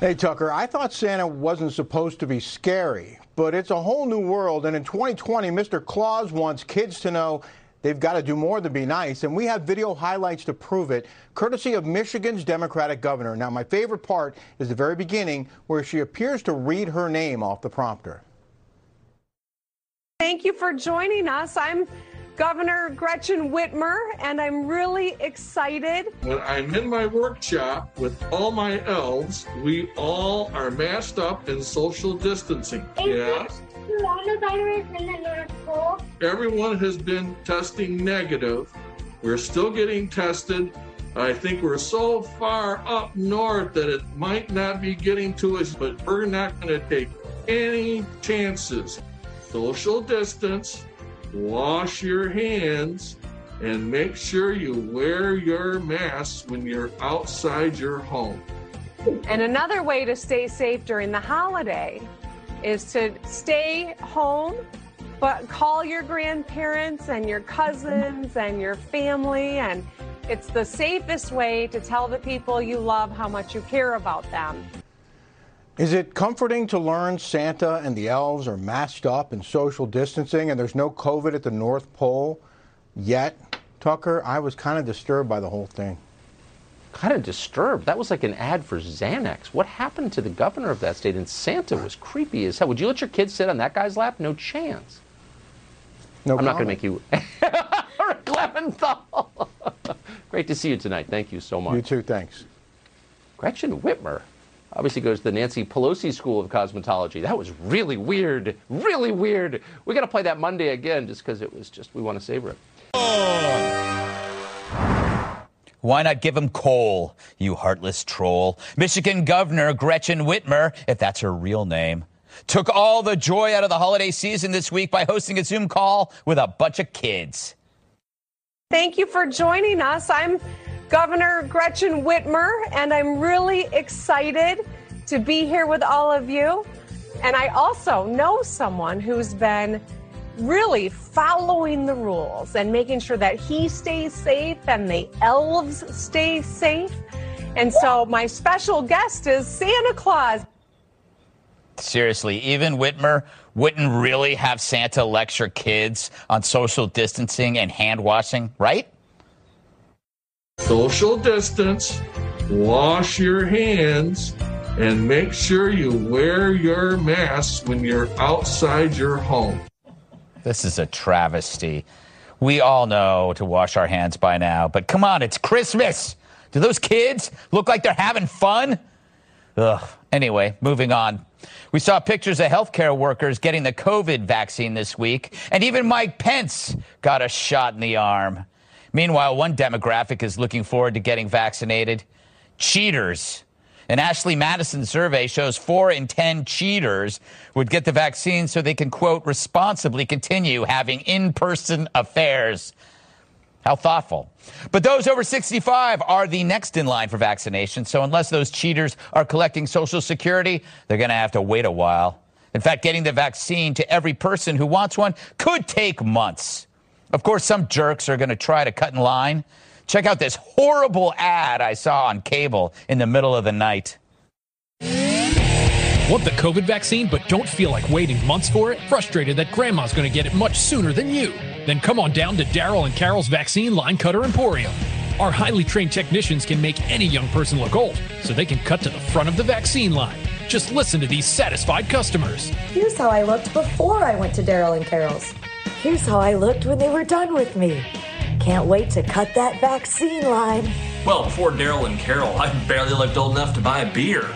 Hey, Tucker. I thought Santa wasn't supposed to be scary, but it's a whole new world. And in 2020, Mr. Claus wants kids to know they've got to do more than be nice, and we have video highlights to prove it, courtesy of Michigan's Democratic governor. Now, my favorite part is the very beginning, where she appears to read her name off the prompter. Thank you for joining us. I'm Governor Gretchen Whitmer, and I'm really excited. When I'm in my workshop with all my elves, we all are masked up in social distancing. Yeah. Coronavirus in the North Pole. Everyone has been testing negative. We're still getting tested. I think we're so far up north that it might not be getting to us, but we're not going to take any chances. Social distance, wash your hands, and make sure you wear your mask when you're outside your home. And another way to stay safe during the holiday is to stay home, but call your grandparents and your cousins and your family. And it's the safest way to tell the people you love how much you care about them. Is it comforting to learn Santa and the elves are masked up and social distancing and there's no COVID at the North Pole yet? Tucker, I was kind of disturbed by the whole thing. Kind of disturbed. That was like an ad for Xanax. What happened to the governor of that state? And Santa was creepy as hell. Would you let your kids sit on that guy's lap? No chance. No, I'm not going to make you. Rick Leventhal. Great to see you tonight. Thank you so much. You too. Thanks. Gretchen Whitmer obviously goes to the Nancy Pelosi School of Cosmetology. That was really weird. Really weird. We got to play that Monday again just because it was just, we want to savor it. Why not give him coal, you heartless troll? Michigan Governor Gretchen Whitmer, if that's her real name, took all the joy out of the holiday season this week by hosting a Zoom call with a bunch of kids. Thank you for joining us. I'm Governor Gretchen Whitmer, and I'm really excited to be here with all of you. And I also know someone who's been really following the rules and making sure that he stays safe and the elves stay safe. And so my special guest is Santa Claus. Seriously, even Whitmer wouldn't really have Santa lecture kids on social distancing and hand washing, right? Social distance, wash your hands, and make sure you wear your mask when you're outside your home. This is a travesty. We all know to wash our hands by now, but come on, it's Christmas. Do those kids look like they're having fun? Ugh. Anyway, moving on. We saw pictures of healthcare workers getting the COVID vaccine this week, and even Mike Pence got a shot in the arm. Meanwhile, one demographic is looking forward to getting vaccinated. Cheaters. An Ashley Madison survey shows 4 in 10 cheaters would get the vaccine so they can, quote, responsibly continue having in-person affairs. How thoughtful. But those over 65 are the next in line for vaccination. So unless those cheaters are collecting Social Security, they're going to have to wait a while. In fact, getting the vaccine to every person who wants one could take months. Of course, some jerks are going to try to cut in line. Check out this horrible ad I saw on cable in the middle of the night. Want the COVID vaccine but don't feel like waiting months for it? Frustrated that grandma's going to get it much sooner than you? Then come on down to Daryl and Carol's Vaccine Line Cutter Emporium. Our highly trained technicians can make any young person look old, so they can cut to the front of the vaccine line. Just listen to these satisfied customers. Here's how I looked before I went to Daryl and Carol's. Here's how I looked when they were done with me. Can't wait to cut that vaccine line. Well, before Daryl and Carol, I barely looked old enough to buy a beer.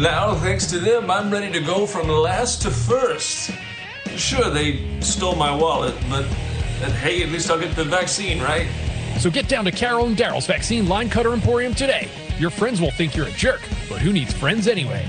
Now, thanks to them, I'm ready to go from last to first. Sure, they stole my wallet, but that, hey, at least I'll get the vaccine, right? So get down to Carol and Daryl's Vaccine Line Cutter Emporium today. Your friends will think you're a jerk, but who needs friends anyway?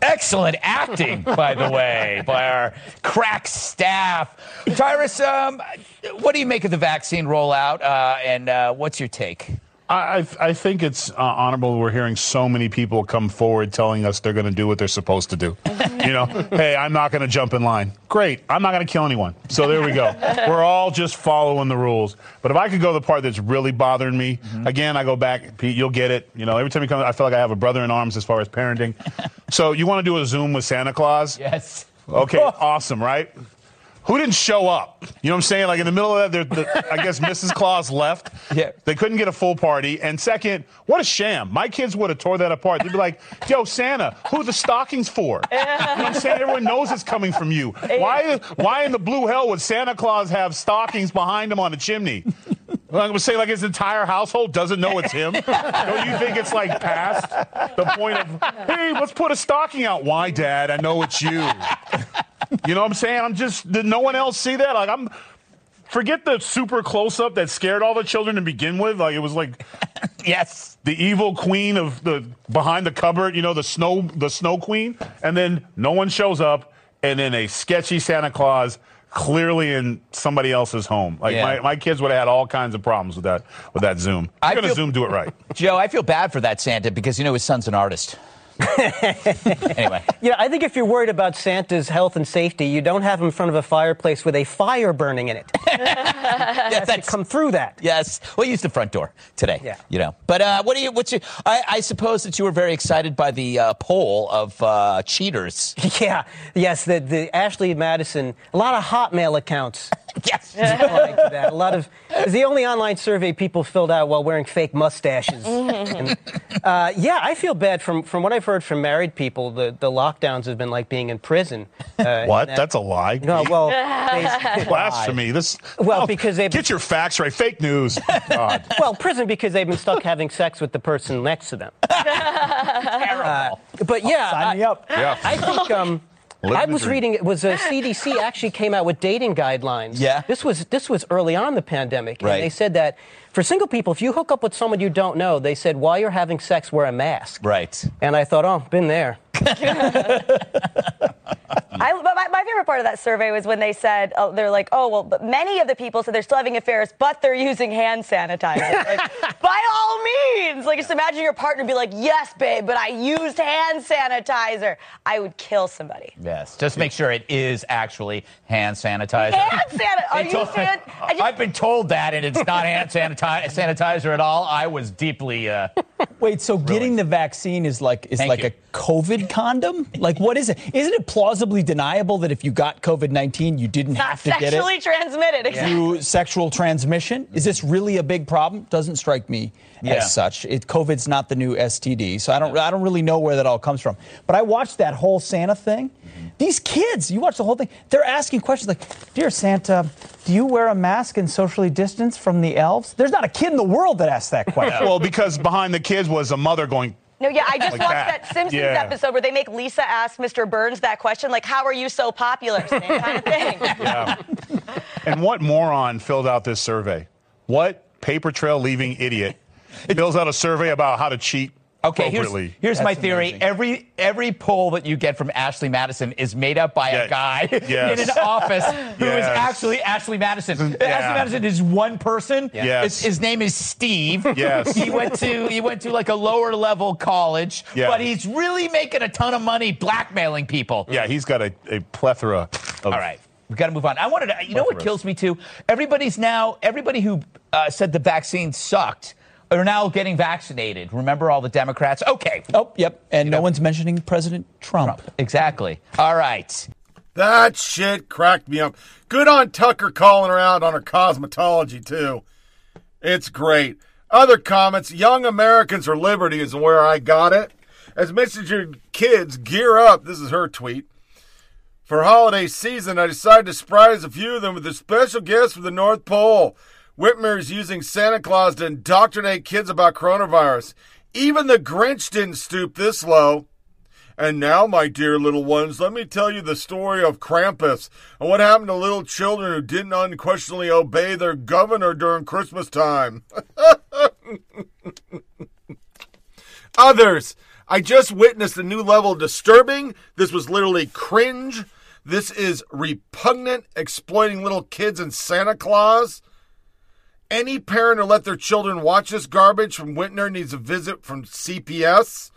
Excellent acting, by the way, by our crack staff. Tyrus, what do you make of the vaccine rollout, and what's your take? I think it's honorable. We're hearing so many people come forward telling us they're going to do what they're supposed to do. You know, hey, I'm not going to jump in line. Great. I'm not going to kill anyone. So there we go. We're all just following the rules. But if I could go to the part that's really bothering me, again, I go back, Pete, you'll get it. You know, every time you come, I feel like I have a brother in arms as far as parenting. So you want to do a Zoom with Santa Claus? Yes. Okay, awesome, right? Who didn't show up? You know what I'm saying? Like in the middle of that, I guess Mrs. Claus left. Yeah. They couldn't get a full party. And second, what a sham. My kids would have tore that apart. They'd be like, yo, Santa, who are the stockings for? You know what I'm saying? Everyone knows it's coming from you. Why in the blue hell would Santa Claus have stockings behind him on the chimney? I'm going to say, like, his entire household doesn't know it's him. Don't you think it's, like, past the point of, hey, let's put a stocking out. Why, Dad? I know it's you. You know what I'm saying? I'm just, did no one else see that? Like, forget the super close-up that scared all the children to begin with. Like, it was like, yes, the evil queen of the, behind the cupboard, you know, the snow queen. And then no one shows up, and then a sketchy Santa Claus clearly in somebody else's home. Like, yeah. my kids would have had all kinds of problems with that Zoom. I'm going to Zoom do it right. Joe, I feel bad for that Santa because, you know, his son's an artist. Anyway. Yeah, I think if you're worried about Santa's health and safety, you don't have him in front of a fireplace with a fire burning in it. Yeah, that's come through that. Yes. We'll use the front door today. Yeah. You know. But I suppose that you were very excited by the poll of cheaters. Yeah. Yes, the Ashley Madison, a lot of Hotmail accounts. Yes. That. A lot of, it was the only online survey people filled out while wearing fake mustaches. And, yeah, I feel bad. From what I've heard from married people, the lockdowns have been like being in prison. What? That's a lie. No, well, blasphemy. This. Well, because they get your facts right. Fake news. God. Well, prison because they've been stuck having sex with the person next to them. Terrible. But yeah, sign me up. Yeah. I think. I was reading, it was CDC actually came out with dating guidelines. Yeah. This was early on in the pandemic. Right. And they said that for single people, if you hook up with someone you don't know, they said, while you're having sex, wear a mask. Right. And I thought, oh, been there. My favorite part of that survey was when they said, they're like, oh, well, but many of the people said they're still having affairs, but they're using hand sanitizer. Like, by all means. Like, just imagine your partner be like, yes, babe, but I used hand sanitizer. I would kill somebody. Yes. Just make sure it is actually hand sanitizer. Hand sanitizer. Are you saying? I've been told that, and it's not hand sanitizer at all. I was deeply... Wait, so ruined. Getting the vaccine is like a COVID condom? Like, what is it? Isn't it plausibly deniable that if you got COVID-19, you didn't have to get it? Sexually transmitted. Exactly. Through sexual transmission? Is this really a big problem? Doesn't strike me as such. COVID's not the new STD, so I don't really know where that all comes from. But I watched that whole Santa thing. These kids, you watch the whole thing, they're asking questions like, dear Santa, do you wear a mask and socially distance from the elves? There's not a kid in the world that asks that question. Well, because behind the kids was a mother going... No, yeah, I just watched that Simpsons episode where they make Lisa ask Mr. Burns that question, like, how are you so popular? Same kind of thing. Yeah. And what moron filled out this survey? What paper trail leaving idiot fills out a survey about how to cheat? Okay, here's my theory. Amazing. Every poll that you get from Ashley Madison is made up by a guy in an office who is actually Ashley Madison. Ashley Madison is one person. Yeah. Yes. His name is Steve. Yes. He went to like a lower level college, but he's really making a ton of money blackmailing people. Yeah, he's got a plethora of... All right. We've got to move on. I wanted to, you know what kills me too? Everybody who said the vaccine sucked are now getting vaccinated. Remember all the Democrats? Okay. Oh, yep. And no one's mentioning President Trump. Exactly. All right. That shit cracked me up. Good on Tucker calling around on her cosmetology, too. It's great. Other comments, Young Americans for Liberty is where I got it. As much as your kids gear up, this is her tweet, for holiday season, I decided to surprise a few of them with a special guest from the North Pole. Whitmer is using Santa Claus to indoctrinate kids about coronavirus. Even the Grinch didn't stoop this low. And now, my dear little ones, let me tell you the story of Krampus and what happened to little children who didn't unquestionably obey their governor during Christmas time. Others, I just witnessed a new level of disturbing. This was literally cringe. This is repugnant, exploiting little kids and Santa Claus. Any parent who let their children watch this garbage from Whitner needs a visit from CPS.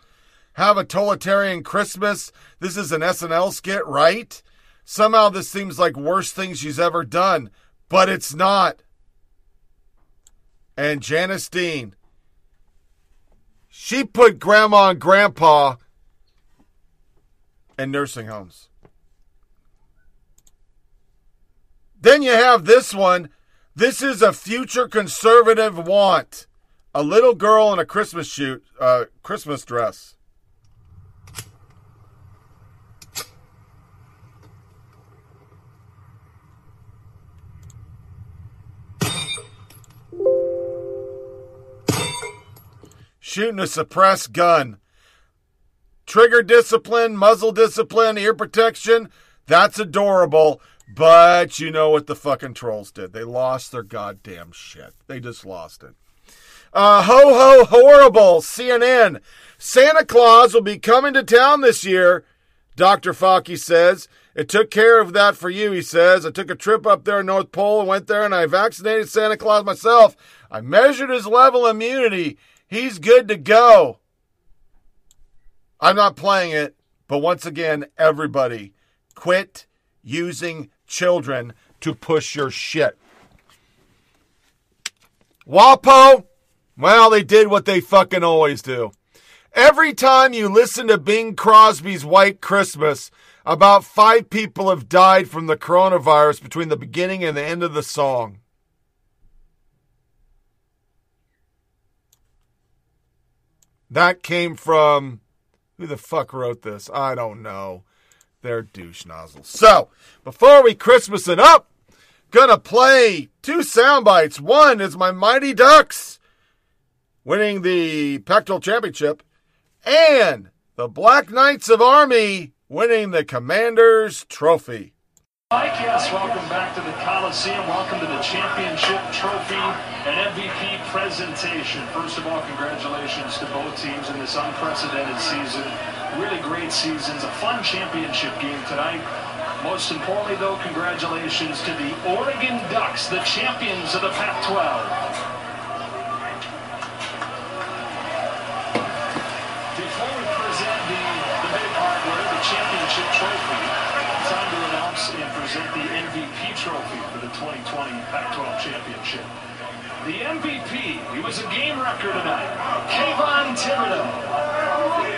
Have a totalitarian Christmas. This is an SNL skit, right? Somehow this seems like worst thing she's ever done, but it's not. And Janice Dean. She put Grandma and Grandpa in nursing homes. Then you have this one. This is a future conservative want. A little girl in a Christmas dress. Shooting a suppressed gun. Trigger discipline, muzzle discipline, ear protection. That's adorable. But you know what the fucking trolls did. They lost their goddamn shit. They just lost it. Ho, ho, horrible. CNN. Santa Claus will be coming to town this year, Dr. Fauci says. It took care of that for you, he says. I took a trip up there in North Pole and went there and I vaccinated Santa Claus myself. I measured his level of immunity. He's good to go. I'm not playing it, but once again, everybody, quit using children to push your shit. WAPO? Well, they did what they fucking always do. Every time you listen to Bing Crosby's White Christmas, about 5 people have died from the coronavirus between the beginning and the end of the song. That came from... Who the fuck wrote this? I don't know. They're douche nozzles. So, before we Christmas it up, gonna play 2 sound bites. One is my Mighty Ducks winning the Pac-12 championship and the Black Knights of Army winning the Commander's Trophy. Mike, yes, welcome back to the Coliseum. Welcome to the championship trophy and MVP presentation. First of all, congratulations to both teams in this unprecedented season. Really great seasons, a fun championship game tonight. Most importantly, though, congratulations to the Oregon Ducks, the champions of the Pac-12. Present the MVP trophy for the 2020 Pac-12 championship. The MVP, he was a game wrecker tonight, Kayvon Thibodeau.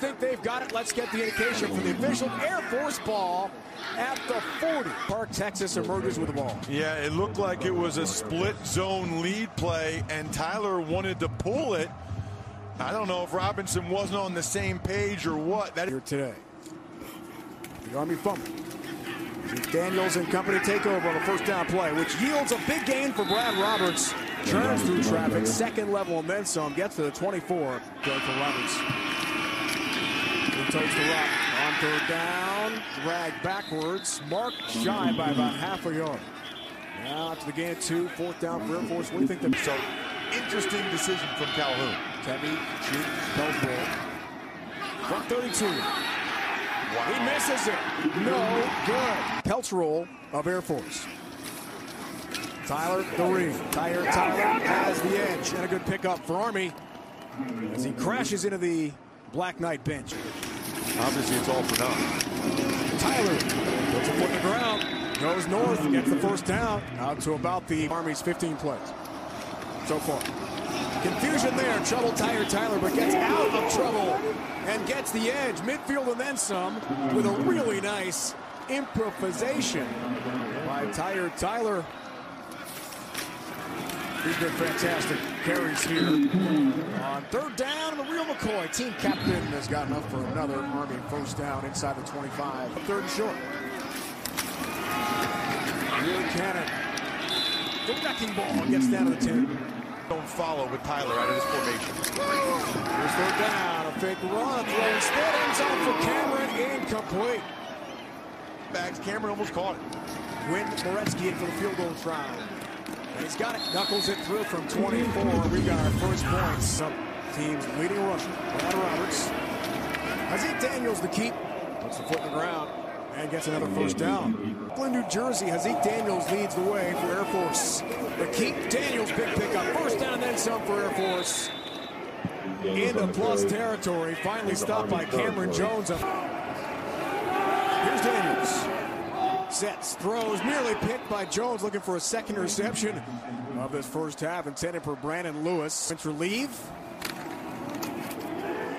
Think they've got it. Let's get the indication from the official. Air Force ball at the 40. Park, Texas emerges with the ball. Yeah, it looked like it was a split zone lead play, and Tyler wanted to pull it. I don't know if Robinson wasn't on the same page or what. That here today. The Army fumble. Daniels and company take over on the first down play, which yields a big gain for Brad Roberts. Turns through traffic, second level, and then some. Gets to the 24. Going for Roberts. Toes to Rock on third down, drag backwards, Mark shy by about half a yard. Now to the gain of 2, fourth down for Air Force. What do you think? So interesting decision from Calhoun. Tebby shoots, goes ball. 132. Wow. He misses it. No good. Pelt's roll of Air Force. Tyler, the ring. Tyler has the edge. And a good pickup for Army as he crashes into the Black Knight bench. Obviously, it's all for nothing. Tyler puts a foot in the ground, goes north, gets the first down, out to about the Army's 15 plays so far. Confusion there. Trouble tire Tyler, but gets out of trouble and gets the edge. Midfield and then some with a really nice improvisation by Tire Tyler. He's been fantastic carries here. On third down, the real McCoy, team captain, has gotten up for another Army first down inside the 25. Third and short. Real cannon. The wrecking ball gets down to the 10. Don't follow with Tyler out of his formation. Here's third down, a fake run, throw instead, ends out for Cameron, incomplete. Bags, Cameron almost caught it. Win Moretzky in for the field goal try. He's got it. Knuckles it through from 24. We got our first points. Some teams leading rusher. Brad Roberts. Isaiah Daniels the keep. Puts the foot in the ground and gets another first down. Brooklyn, New Jersey. Isaiah Daniels leads the way for Air Force. The keep. Daniels big pickup. First down and then some for Air Force. Into plus territory. Finally stopped by Cameron Jones. Here's Daniels. Sets, throws, nearly picked by Jones, looking for a second reception of this first half, intended for Brandon Lewis. Went for leave.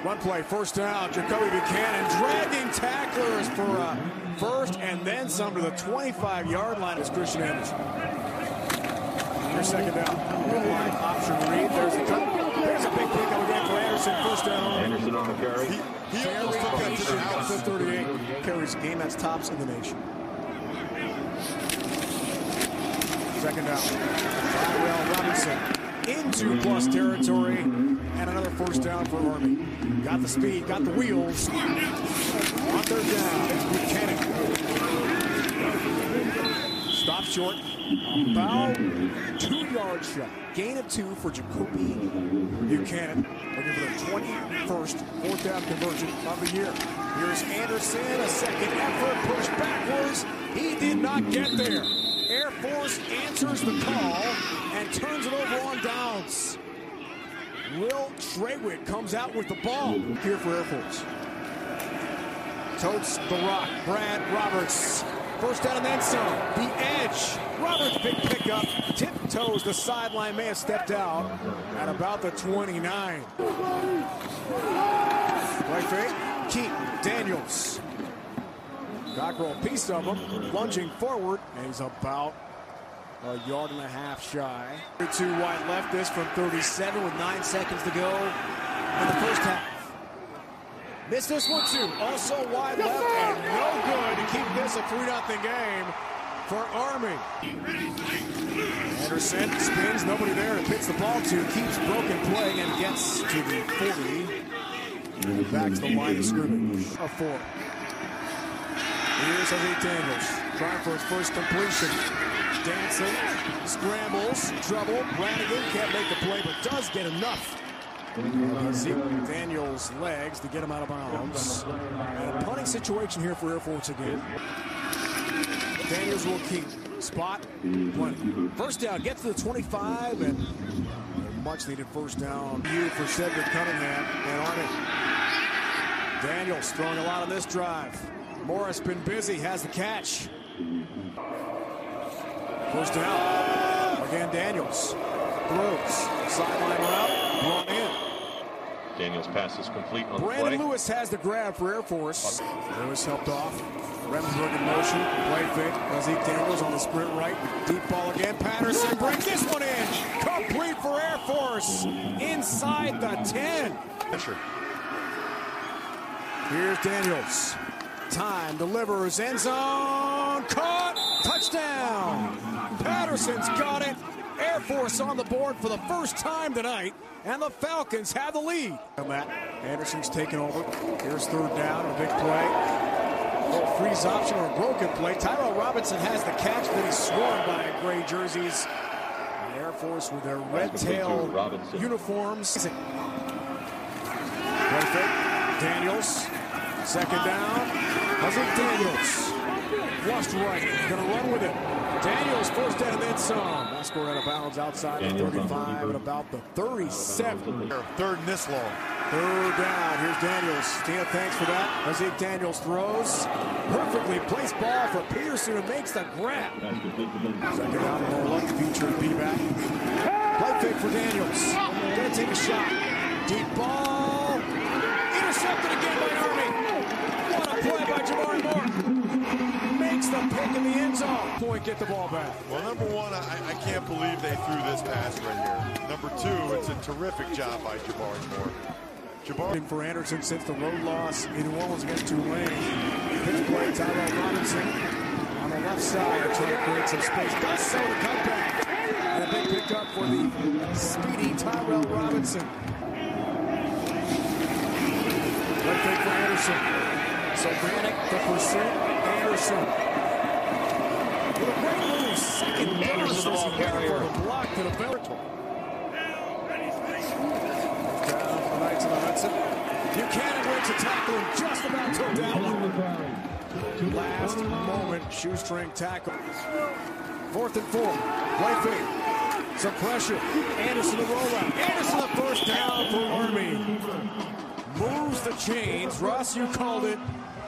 One play, first down, Jacoby Buchanan, dragging tacklers for a first and then some to the 25-yard line is Christian Anderson. Your second down, good line, option read, there's a big pickup again for Anderson, first down. Anderson on the carry. He almost took that to the house at 38. Carries game, that's tops in the nation. Second down. Tyrell Robinson into plus territory and another first down for Army. Got the speed, got the wheels. On third down, it's Buchanan. Stop short. About 2 yard shot. Gain of 2 for Jacoby Buchanan. Looking for the 21st fourth down conversion of the year. Here's Anderson, a second effort, pushed backwards. He did not get there. Air Force answers the call and turns it over on downs. Will Trawitt comes out with the ball here for Air Force. Totes the rock. Brad Roberts. First down and then some. The edge. Roberts big pickup. Tiptoes the sideline. May have stepped out at about the 29. Play fake. Keep. Daniels. Cockrell, piece of him, lunging forward, and he's about a yard and a half shy. 32 wide left, this from 37 with 9 seconds to go in the first half. Missed this one, too. Also wide left, and no good to keep this a 3-0 game for Army. Anderson spins, nobody there, and pits the ball to, keeps broken play, and gets to the 40. Back to the line of scrimmage, a 4. Here's Isaiah Daniels, trying for his first completion. Dancing, scrambles, trouble. Brannigan can't make the play, but does get enough. Zeke Daniels' legs to get him out of bounds. And a punting situation here for Air Force again. Daniels will keep. Spot, plenty. First down, gets to the 25, and much needed first down. View for Cedric Cunningham and Arnett. Daniels throwing a lot on this drive. Morris been busy, has the catch. First down. Again, Daniels. Throws. Sideline route. Run in. Daniels passes complete on the play. Brandon Lewis has the grab for Air Force. Lewis helped off. Remsburg in motion. Play fake. Zeke Daniels on the sprint right. Deep ball again. Patterson brings this one in. Complete for Air Force. Inside the 10. Here's Daniels. Time delivers, end zone, caught, touchdown. Patterson's got it. Air Force on the board for the first time tonight, and the Falcons have the lead. Matt Anderson's taken over. Here's third down, a big play. A little freeze option or a broken play. Tyrell Robinson has the catch, but he's sworn by gray jerseys. The Air Force with their red tail uniforms. Daniels. Second down. Hustle Daniels. Flushed right. Gonna run with it. Daniels first down and then some. That score out of bounds outside of 35 at about the 37. Third and this long. Third down. Here's Daniels. Dan, thanks for that. As if Daniels throws. Perfectly placed ball for Peterson, who makes the grab. Second down and more luck. Feature and B-back. Play fake for Daniels. Gonna take a shot. Deep ball. Intercepted again by Army. What a play by Jamari Moore. Makes the pick in the end zone. Point, get the ball back. Well, number one, I can't believe they threw this pass right here. Number two, it's a terrific job by Jamari Moore. Jabari for Anderson since the road loss in New Orleans against Tulane. Pitch play, Tyrell Robinson on the left side, trying to create some space. Does so to come back. And a big pick up for the speedy Tyrell Robinson. Left pick for Anderson. So Brannick, the percent, Anderson. With a great move, second Anderson the ball carrier. The block to the Bellator. Buchanan wins a tackle and just about took down one. Last moment, shoestring tackle. Fourth and four. Right fake. Some pressure. Anderson the rollout. Anderson the first down for Army. Moves the chains. Ross, you called it.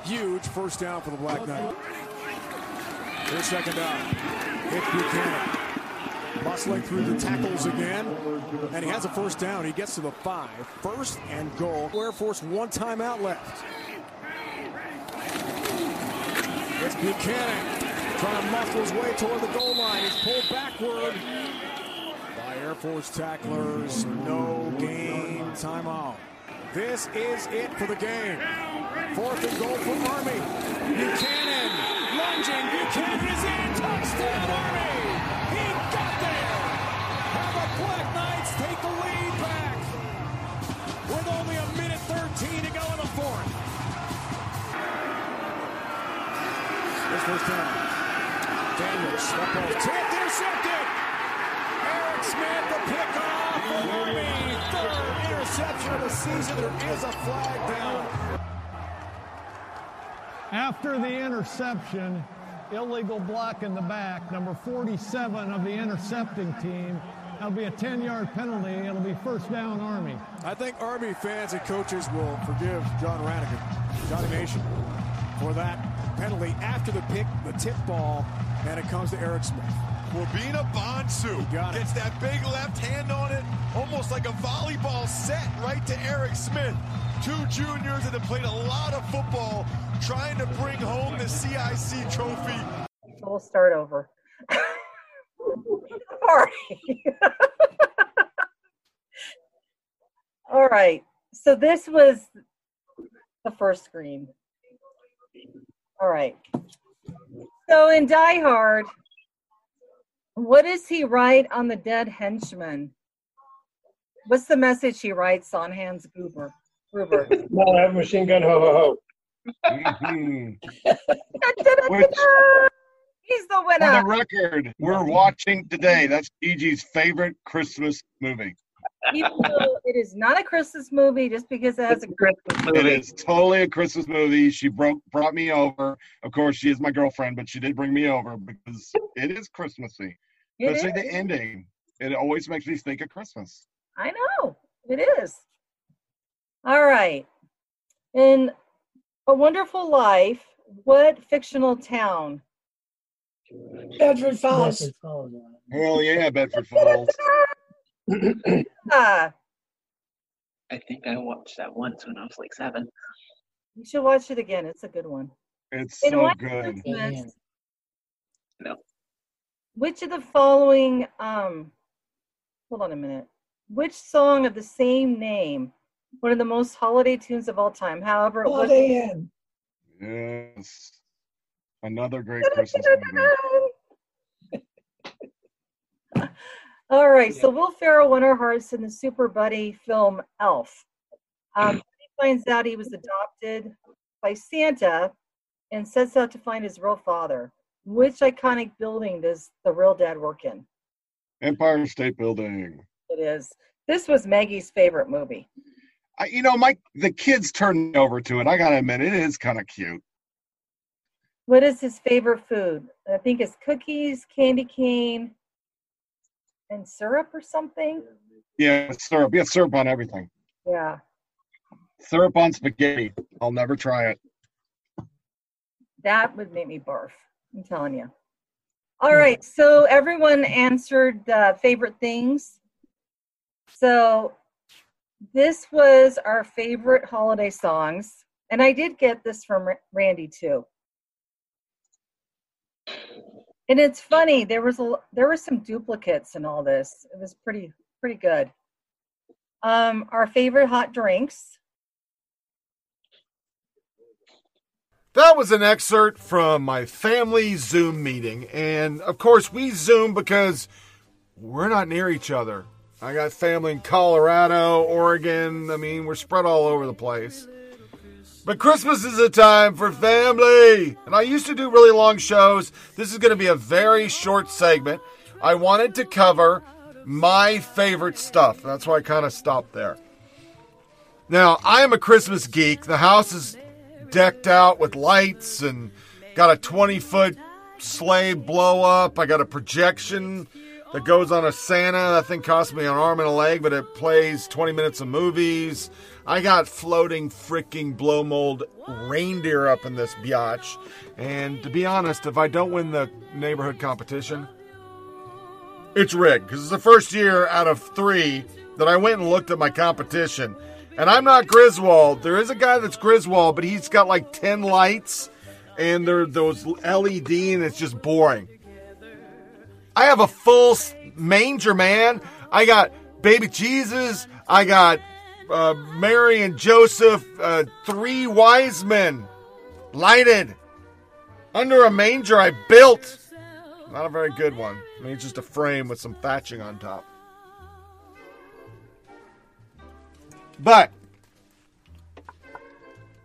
Huge first down for the Black Knight. Their second down. Hit Buchanan. Muscling through the tackles again, and he has a first down. He gets to the 5. First and goal. Air Force one timeout left. It's Buchanan trying to muscle his way toward the goal line. He's pulled backward by Air Force tacklers. No game. Timeout. This is it for the game. Fourth and goal for Army. Buchanan lunging. Buchanan is in. Touchdown Army. Black Knights take the lead back with only a minute 13 to go in the fourth. This first down. Daniels, that ball tipped, intercepted. Eric Smith, the pickoff. Army, third interception of the season. There is a flag down. After the interception, illegal block in the back, number 47 of the intercepting team. That'll be a 10-yard penalty. It'll be first down, Army. I think Army fans and coaches will forgive John Rannigan, Johnny Nation, for that penalty after the pick, the tip ball, and it comes to Eric Smith. Wabina Bonsu gets that big left hand on it, almost like a volleyball set right to Eric Smith. Two juniors that have played a lot of football trying to bring home the CIC trophy. We'll start over. All right, so this was the first screen. All right, so in Die Hard, what does he write on the dead henchman? What's the message he writes on Hans Gruber? Well, I have machine gun, ho ho ho. Mm-hmm. He's the winner. For the record, we're watching today. That's Gigi's favorite Christmas movie. Even though it is not a Christmas movie, just because it has a Christmas movie. It is totally a Christmas movie. She brought me over. Of course, she is my girlfriend, but she did bring me over because it is Christmassy. Especially the ending. It always makes me think of Christmas. I know. It is. All right. In A Wonderful Life, what fictional town? Bedford Falls. Bedford Falls. Hell yeah, Bedford Falls. I think I watched that once when I was like 7. You should watch it again. It's a good one. It's so good. No. Which of the following, hold on a minute. Which song of the same name, one of the most holiday tunes of all time? However, it was. Yes. Another great Christmas movie. All right, so Will Ferrell won our hearts in the Super Buddy film Elf. He finds out he was adopted by Santa and sets out to find his real father. Which iconic building does the real dad work in? Empire State Building. It is. This was Maggie's favorite movie. The kids turned me over to it. I got to admit, it is kind of cute. What is his favorite food? I think it's cookies, candy cane, and syrup or something. Yeah, syrup. Yeah, syrup on everything. Yeah. Syrup on spaghetti. I'll never try it. That would make me barf. I'm telling you. All right. So everyone answered favorite things. So this was our favorite holiday songs. And I did get this from Randy too. And it's funny, there were some duplicates in all this. It was pretty good. Our favorite hot drinks. That was an excerpt from my family Zoom meeting. And of course we Zoom because we're not near each other. I got family in Colorado, Oregon. I mean, we're spread all over the place. But Christmas is a time for family. And I used to do really long shows. This is going to be a very short segment. I wanted to cover my favorite stuff. That's why I kind of stopped there. Now, I am a Christmas geek. The house is decked out with lights and got a 20-foot sleigh blow up. I got a projection that goes on a Santa. That thing cost me an arm and a leg, but it plays 20 minutes of movies. I got floating freaking blow mold reindeer up in this biatch. And to be honest, if I don't win the neighborhood competition, it's rigged. Because it's the first year out of 3 that I went and looked at my competition. And I'm not Griswold. There is a guy that's Griswold, but he's got like 10 lights. And they're those LED, and it's just boring. I have a full manger, man. I got baby Jesus. I got Mary and Joseph, 3 wise men lighted under a manger I built. Not a very good one. I mean, it's just a frame with some thatching on top. But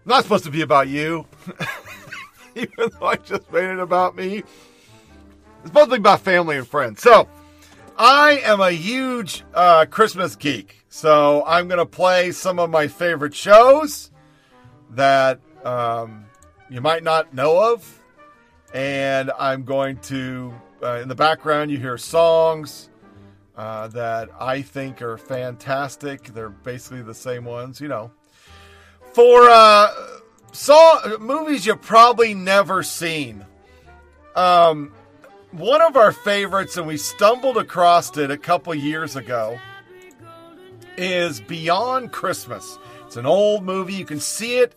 not supposed to be about you. Even though I just made it about me. It's supposed to be about family and friends. So I am a huge Christmas geek. So I'm going to play some of my favorite shows that you might not know of. And I'm going to, in the background, you hear songs that I think are fantastic. They're basically the same ones, you know. For movies you've probably never seen. One of our favorites, and we stumbled across it a couple years ago, is Beyond Christmas. It's an old movie. You can see it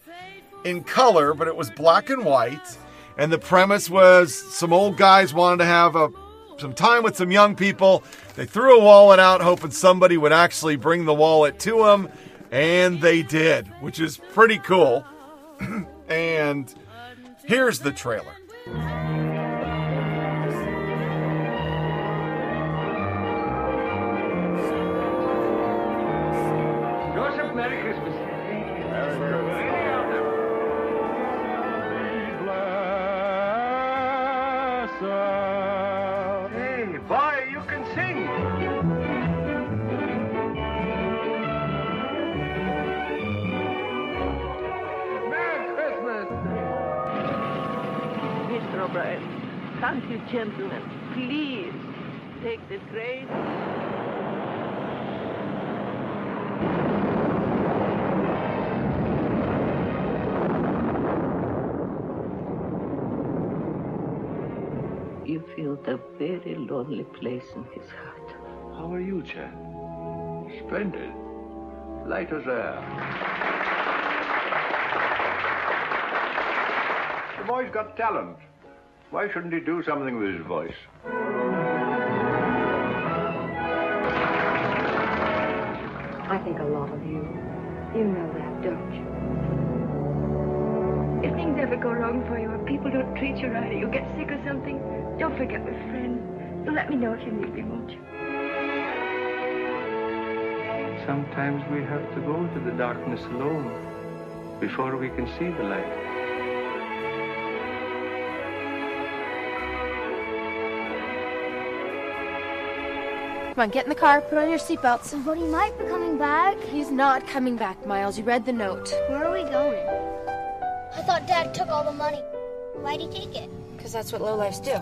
in color, but it was black and white. And the premise was some old guys wanted to have some time with some young people. They threw a wallet out, hoping somebody would actually bring the wallet to them. And they did, which is pretty cool. And here's the trailer. Gentlemen, please take this grace. You feel the very lonely place in his heart. How are you, Chad? Splendid. Light as air. The boy's got talent. Why shouldn't he do something with his voice? I think a lot of you. You know that, don't you? If things ever go wrong for you, or people don't treat you right, or you get sick or something, don't forget my friend. Let me know if you need me, won't you? Sometimes we have to go to the darkness alone before we can see the light. Come on, get in the car, put on your seatbelts. But he might be coming back. He's not coming back, Miles. You read the note. Where are we going? I thought Dad took all the money. Why'd he take it? Because that's what lowlifes do.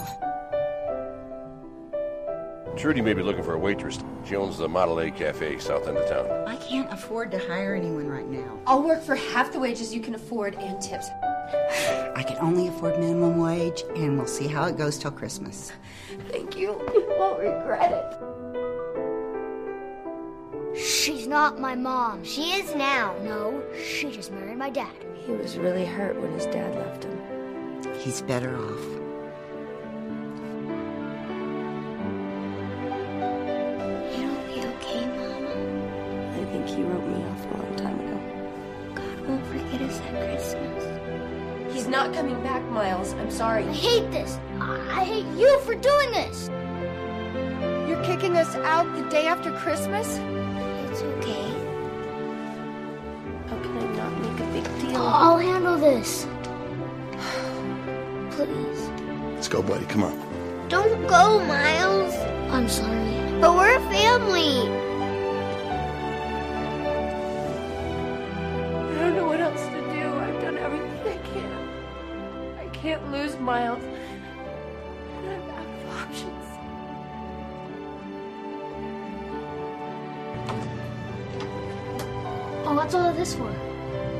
Trudy may be looking for a waitress. She owns the Model A Cafe south end of town. I can't afford to hire anyone right now. I'll work for half the wages you can afford and tips. I can only afford minimum wage, and we'll see how it goes till Christmas. Thank you. You won't regret it. She's not my mom. She is now. No, she just married my dad. He was really hurt when his dad left him. He's better off. He wrote me off a long time ago. God won't forget us at Christmas. He's not coming back, Miles. I'm sorry. I hate this. I hate you for doing this. You're kicking us out the day after Christmas? It's okay. How can I not make a big deal? I'll handle this. Please. Let's go, buddy. Come on. Don't go, Miles. I'm sorry. But we're a family. I can't lose Miles. I don't have options. Oh, what's all of this for?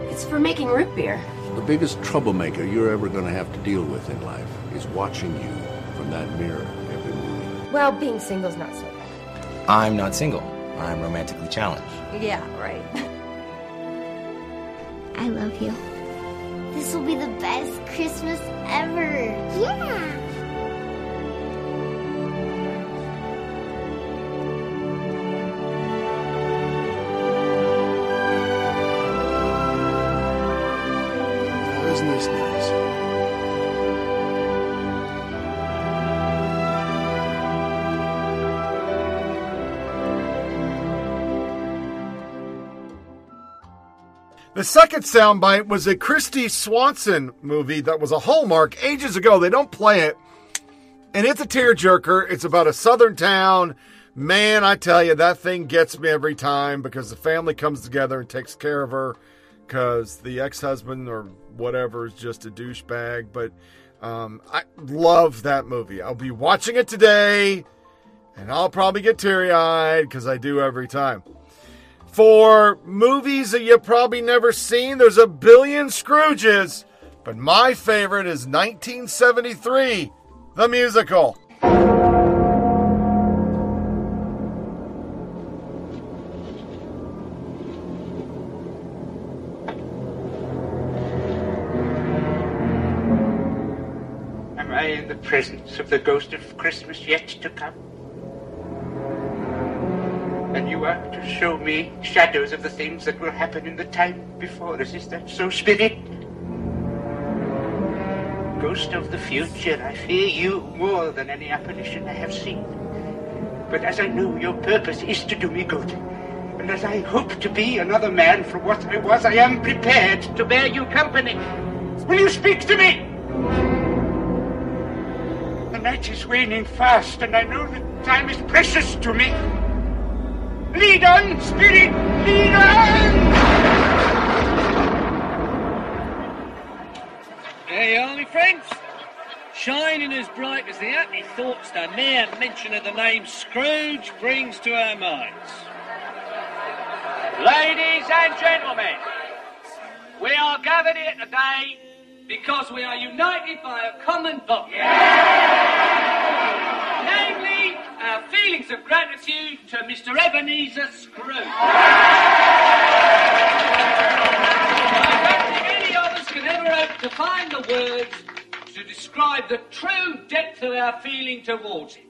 It's for making root beer. The biggest troublemaker you're ever going to have to deal with in life is watching you from that mirror every morning. Well, being single's not so bad. I'm not single. I'm romantically challenged. Yeah, right. I love you. This will be the best Christmas ever. Yeah. Isn't this nice? The second soundbite was a Christy Swanson movie that was a Hallmark ages ago. They don't play it. And it's a tearjerker. It's about a southern town. Man, I tell you, that thing gets me every time because the family comes together and takes care of her because the ex-husband or whatever is just a douchebag. But I love that movie. I'll be watching it today, and I'll probably get teary-eyed because I do every time. For movies that you've probably never seen, there's a billion Scrooges, but my favorite is 1973, the musical. Am I in the presence of the ghost of Christmas yet to come? And you are to show me shadows of the things that will happen in the time before us. Is that so, Spirit? Ghost of the future, I fear you more than any apparition I have seen. But as I know your purpose is to do me good, and as I hope to be another man from what I was, I am prepared to bear you company. Will you speak to me? The night is waning fast, and I know that time is precious to me. Lead on, Spirit! Lead on! There you are, my friends. Shining as bright as the happy thoughts the mere mention of the name Scrooge brings to our minds. Ladies and gentlemen, we are gathered here today because we are united by a common bond. Yeah. Namely, our feelings of gratitude to Mr. Ebenezer Scrooge. I don't think any of us can ever hope to find the words to describe the true depth of our feeling towards him.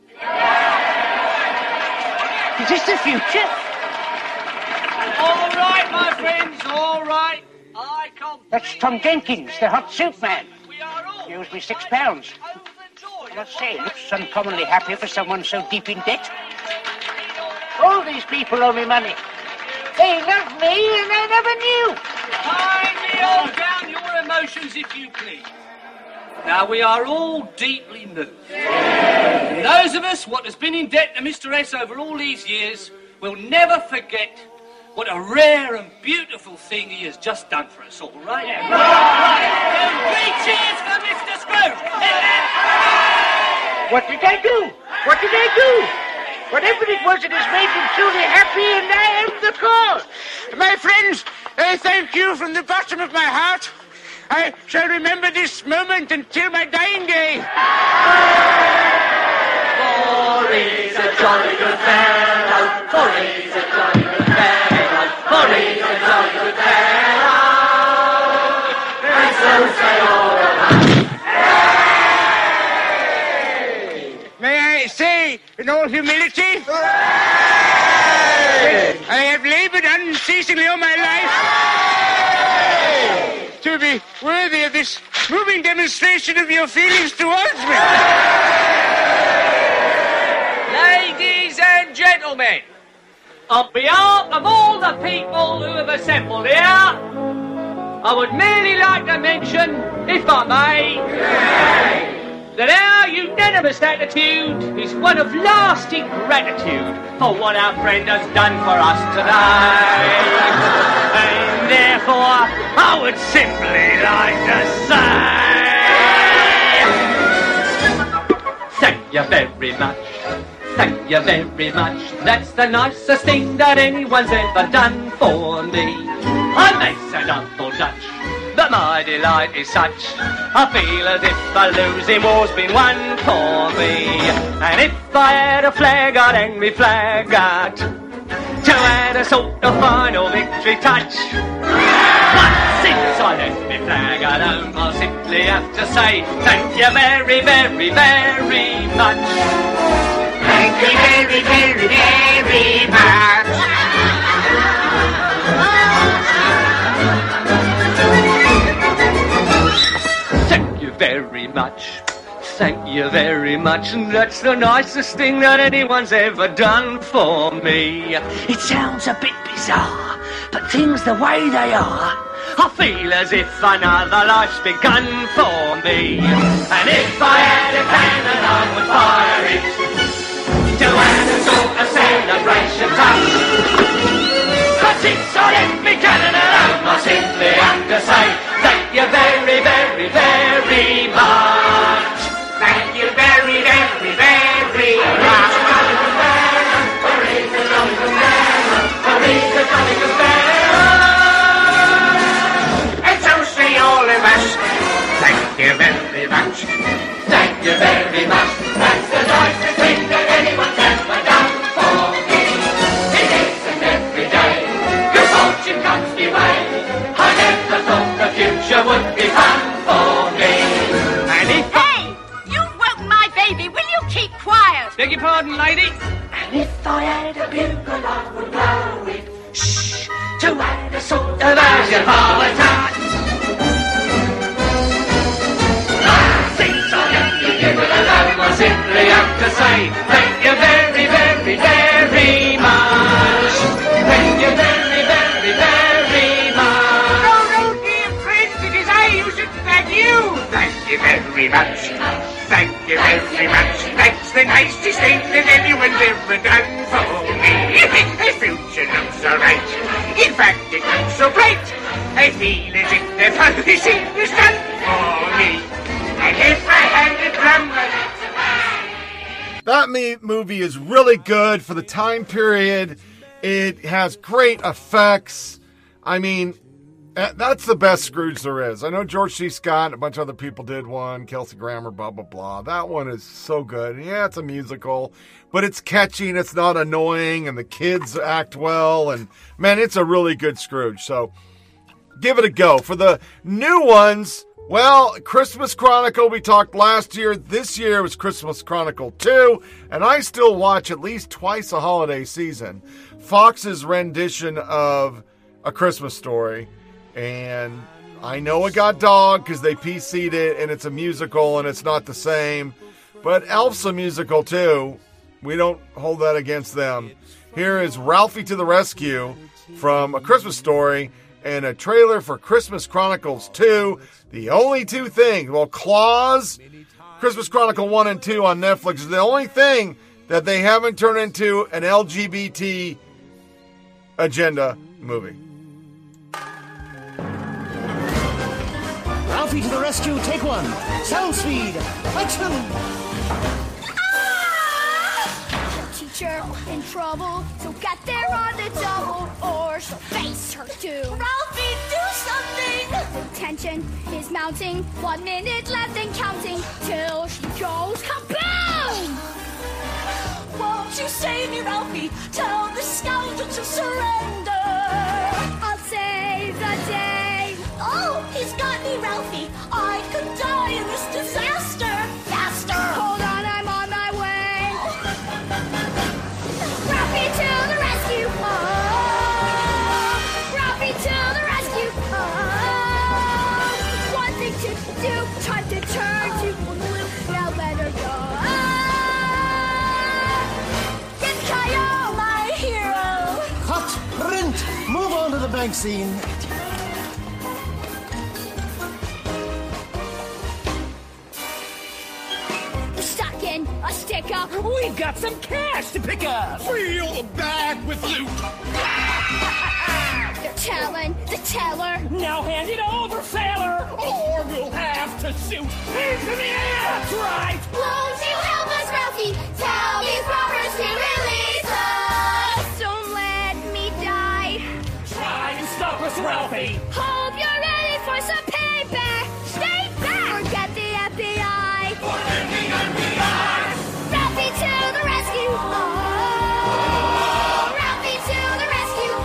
Is this the future? All right, my friends, all right. I can't. That's Tom Jenkins, the hot soup man. He owes me £6. I must say, it looks uncommonly happy for someone so deep in debt. All these people owe me money. They love me and I never knew. Kindly hold down your emotions, if you please. Now, we are all deeply moved. And those of us what has been in debt to Mr. S over all these years will never forget what a rare and beautiful thing he has just done for us all, right? Yeah. Right. Three cheers for Mr. Scrooge! vote. What did they do? What did they do? Whatever it was that has made them truly happy, and I am the cause. My friends, I thank you from the bottom of my heart. I shall remember this moment until my dying day. Corey's a jolly good fellow. Corey's a jolly good fellow. Corey's a jolly good fellow. And so say all of us. May I say, in all humility, I have labored unceasingly all my life to be worthy of this moving demonstration of your feelings towards me. Ladies and gentlemen, on behalf of all the people who have assembled here, I would merely like to mention, if I may, that our unanimous attitude is one of lasting gratitude for what our friend has done for us today. And therefore, I would simply like to say, thank you very much. Thank you very much. That's the nicest thing that anyone's ever done for me. I may sound awful Dutch, but my delight is such, I feel as if the losing war's been won for me. And if I had a flag, I'd hang me flag out to add a sort of final victory touch. But since I left me flag at home, I'll simply have to say thank you very, very, very much. Thank you very, very, very much. Thank you very much. Thank you very much, and that's the nicest thing that anyone's ever done for me. It sounds a bit bizarre, but things the way they are, I feel as if another life's begun for me. And if I had a cannon, I would fire it to add a sort of celebration touch. But since I left me cannon alone, I simply have to say thank you very, very, very much. Thank you very much. And so say all of us, thank you very much. Thank you very much. That's the nicest thing that anyone's ever done for me. It isn't every day your fortune comes my way. I never thought the future would be fun for me. And if beg your pardon, lady. And if I had a bugle, I would blow it. Shh, to add a sort of version for a time. Since I left the bugle alone, I simply have to say thank you very much. Thank you very much. No, dear friends, it is I who should thank you. Thank you very much. Thank you very much. The nicest thing that anyone's ever done for me. The future looks alright. In fact, it looks so bright. I feel as if the fun is in the sun for me. And if I had a drum. That movie is really good for the time period. It has great effects. I mean, that's the best Scrooge there is. I know George C. Scott and a bunch of other people did one. Kelsey Grammer, blah, blah, blah. That one is so good. Yeah, it's a musical, but it's catchy and it's not annoying and the kids act well. And, man, it's a really good Scrooge. So give it a go. For the new ones, well, Christmas Chronicle we talked last year. This year was Christmas Chronicle 2, and I still watch at least twice a holiday season Fox's rendition of A Christmas Story. And I know it got dog because they PC'd it and it's a musical and it's not the same. But Elf's a musical too. We don't hold that against them. Here is Ralphie to the Rescue from A Christmas Story and a trailer for Christmas Chronicles 2. The only two things, well, Claus, Christmas Chronicle 1 and 2 on Netflix is the only thing that they haven't turned into an LGBT agenda movie. Guthrie to the rescue. Take one. Sound speed. Watchman. In trouble, so get there on the double, or she'll face her too. Ralphie, do something! The tension is mounting, 1 minute left and counting, till she goes kaboom! Won't you save me, Ralphie? Tell the scoundrel to surrender! I'll save the day! Oh, he's got me, Ralphie! I could die in this disaster! Faster! Hold on, I'm on my way! Ralphie to the rescue! Oh, Ralphie to the rescue! Oh, one thing to do, time to turn to blue. Now let her go. Oh, get Kayo, my hero. Cut, print, move on to the bank scene. A sticker. We've got some cash to pick up. Fill the bag with loot. They're telling the teller. Now hand it over, sailor, or we'll have to shoot. Hands in the air. That's right. Won't you help us, Ralphie? Tell these robbers to release us. Don't let me die. Try and stop us, Ralphie. Hope you're ready for some payback. Stay back. Forget the FBI. Forget the FBI. Ralphie to the rescue! Oh, Ralphie to the rescue!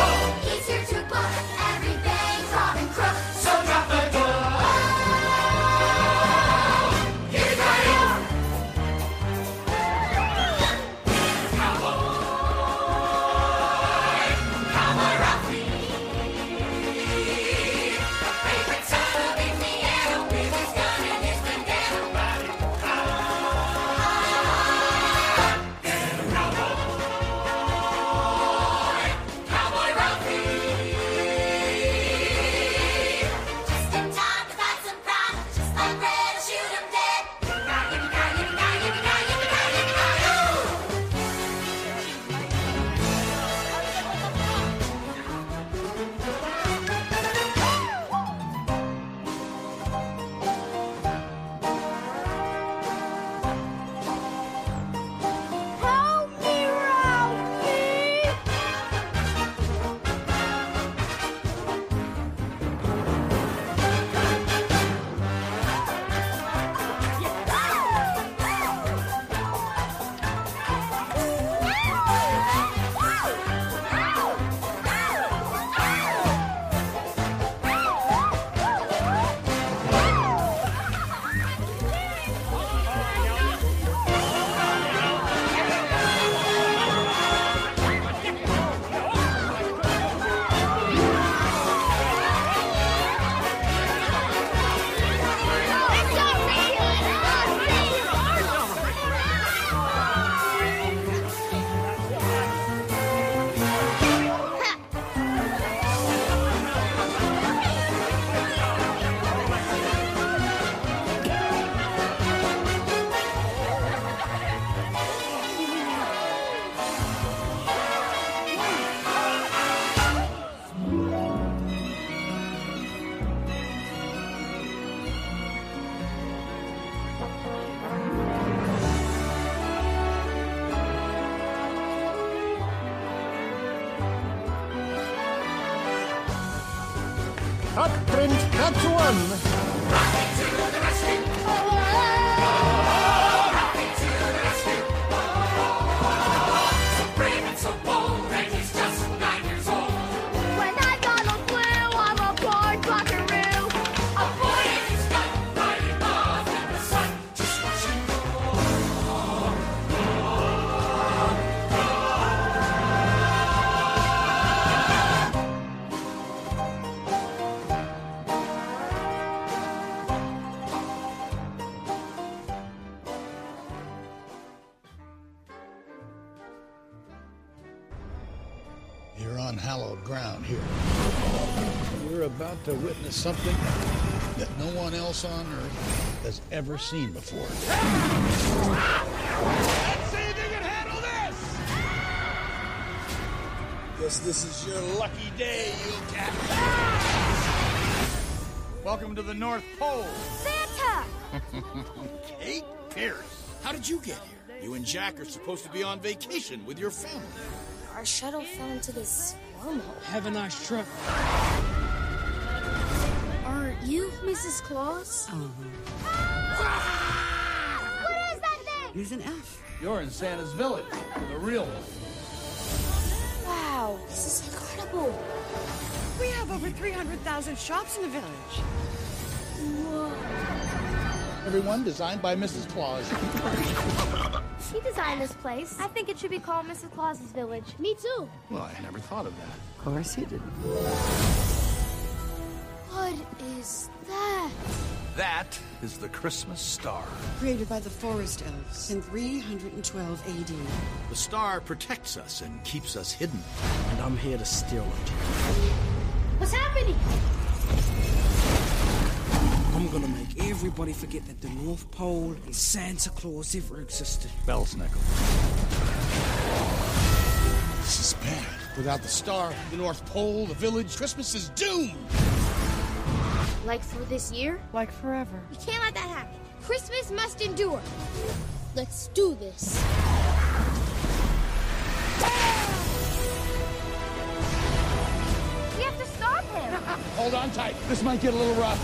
Oh, easier to book every bank rob and crook, so drop the book. Oh, here's my help. Cowboy, cowboy Ralphie, the favorite son of Indiana, with his gun and his bandana. To witness something that no one else on earth has ever seen before. Let's see if you can handle this! Guess this is your lucky day, you cat. Welcome to the North Pole. Santa! Kate Pierce, how did you get here? You and Jack are supposed to be on vacation with your family. Our shuttle fell into this wormhole. Have a nice trip. Aren't you Mrs. Claus? Ah! What is that thing? Here's an F. You're in Santa's village, the real one. Wow, this is incredible. We have over 300,000 shops in the village. Whoa. Everyone designed by Mrs. Claus. She designed this place. I think it should be called Mrs. Claus's Village. Me too. Well, I never thought of that. Of course you didn't. What is that? That is the Christmas star. Created by the forest elves in 312 AD. The star protects us and keeps us hidden. And I'm here to steal it. What's happening? I'm gonna make everybody forget that the North Pole and Santa Claus ever existed. Bellsnickel. This is bad. Without the star, the North Pole, the village, Christmas is doomed! Like for this year? Like forever. We can't let that happen. Christmas must endure. Let's do this. We have to stop him. Hold on tight. This might get a little rough.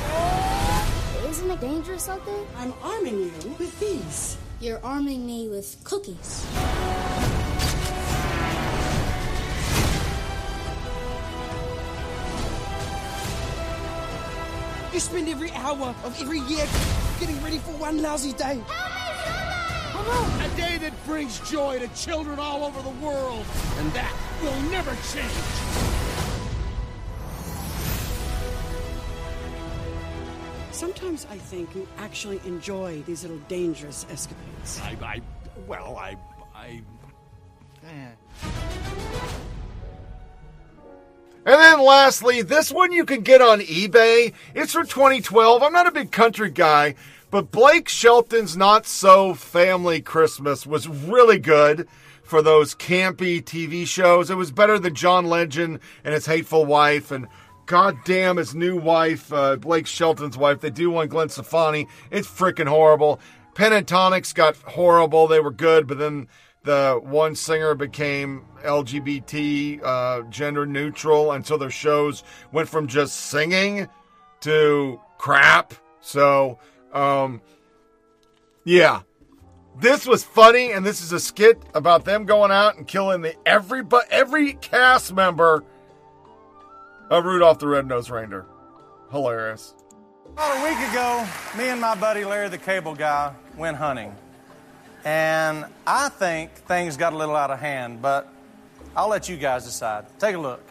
Isn't it dangerous out there? I'm arming you with these. You're arming me with cookies. You spend every hour of every year getting ready for one lousy day. Help me, somebody! A day that brings joy to children all over the world. And that will never change. Sometimes I think you actually enjoy these little dangerous escapades. And then lastly, this one you can get on eBay. It's from 2012. I'm not a big country guy, but Blake Shelton's Not So Family Christmas was really good for those campy TV shows. It was better than John Legend and His Hateful Wife and goddamn his new wife, Blake Shelton's wife. They do one Gwen Stefani. It's freaking horrible. Pentatonics got horrible. They were good, but then the one singer became LGBT, gender neutral, and so their shows went from just singing to crap. So, yeah. This was funny, and this is a skit about them going out and killing every cast member of Rudolph the Red-Nosed Reindeer. Hilarious. About a week ago, me and my buddy Larry the Cable Guy went hunting. And I think things got a little out of hand, but I'll let you guys decide. Take a look.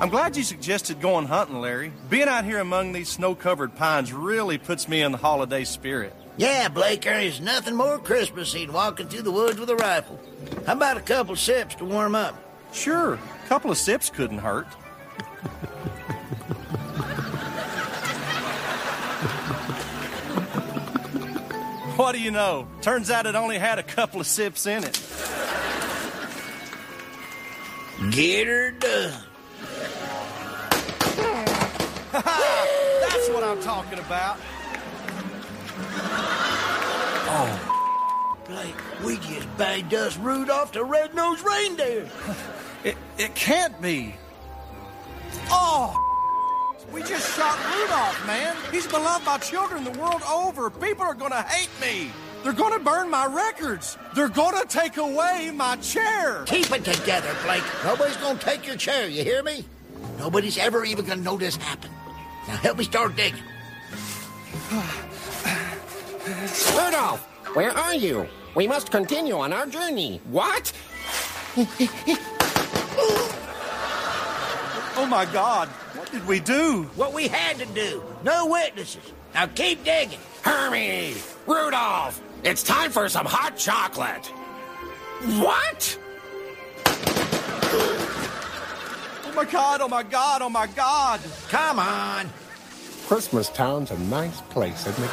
I'm glad you suggested going hunting, Larry. Being out here among these snow-covered pines really puts me in the holiday spirit. Yeah, Blake, there is nothing more Christmassy than walking through the woods with a rifle. How about a couple of sips to warm up? Sure, a couple of sips couldn't hurt. What do you know? Turns out it only had a couple of sips in it. Get her done. That's what I'm talking about. Oh, Blake, we just banged us Rudolph the Red-Nosed Reindeer. It can't be. Oh, we just shot Rudolph, man. He's beloved by children the world over. People are going to hate me. They're going to burn my records. They're going to take away my chair. Keep it together, Blake. Nobody's going to take your chair, you hear me? Nobody's ever even going to know this happened. Now help me start digging. Rudolph, where are you? We must continue on our journey. What? Oh, my God. What did we do? What we had to do. No witnesses. Now keep digging. Hermie! Rudolph! It's time for some hot chocolate. What? Oh, my God. Oh, my God. Oh, my God. Come on. Christmas Town's a nice place, isn't it?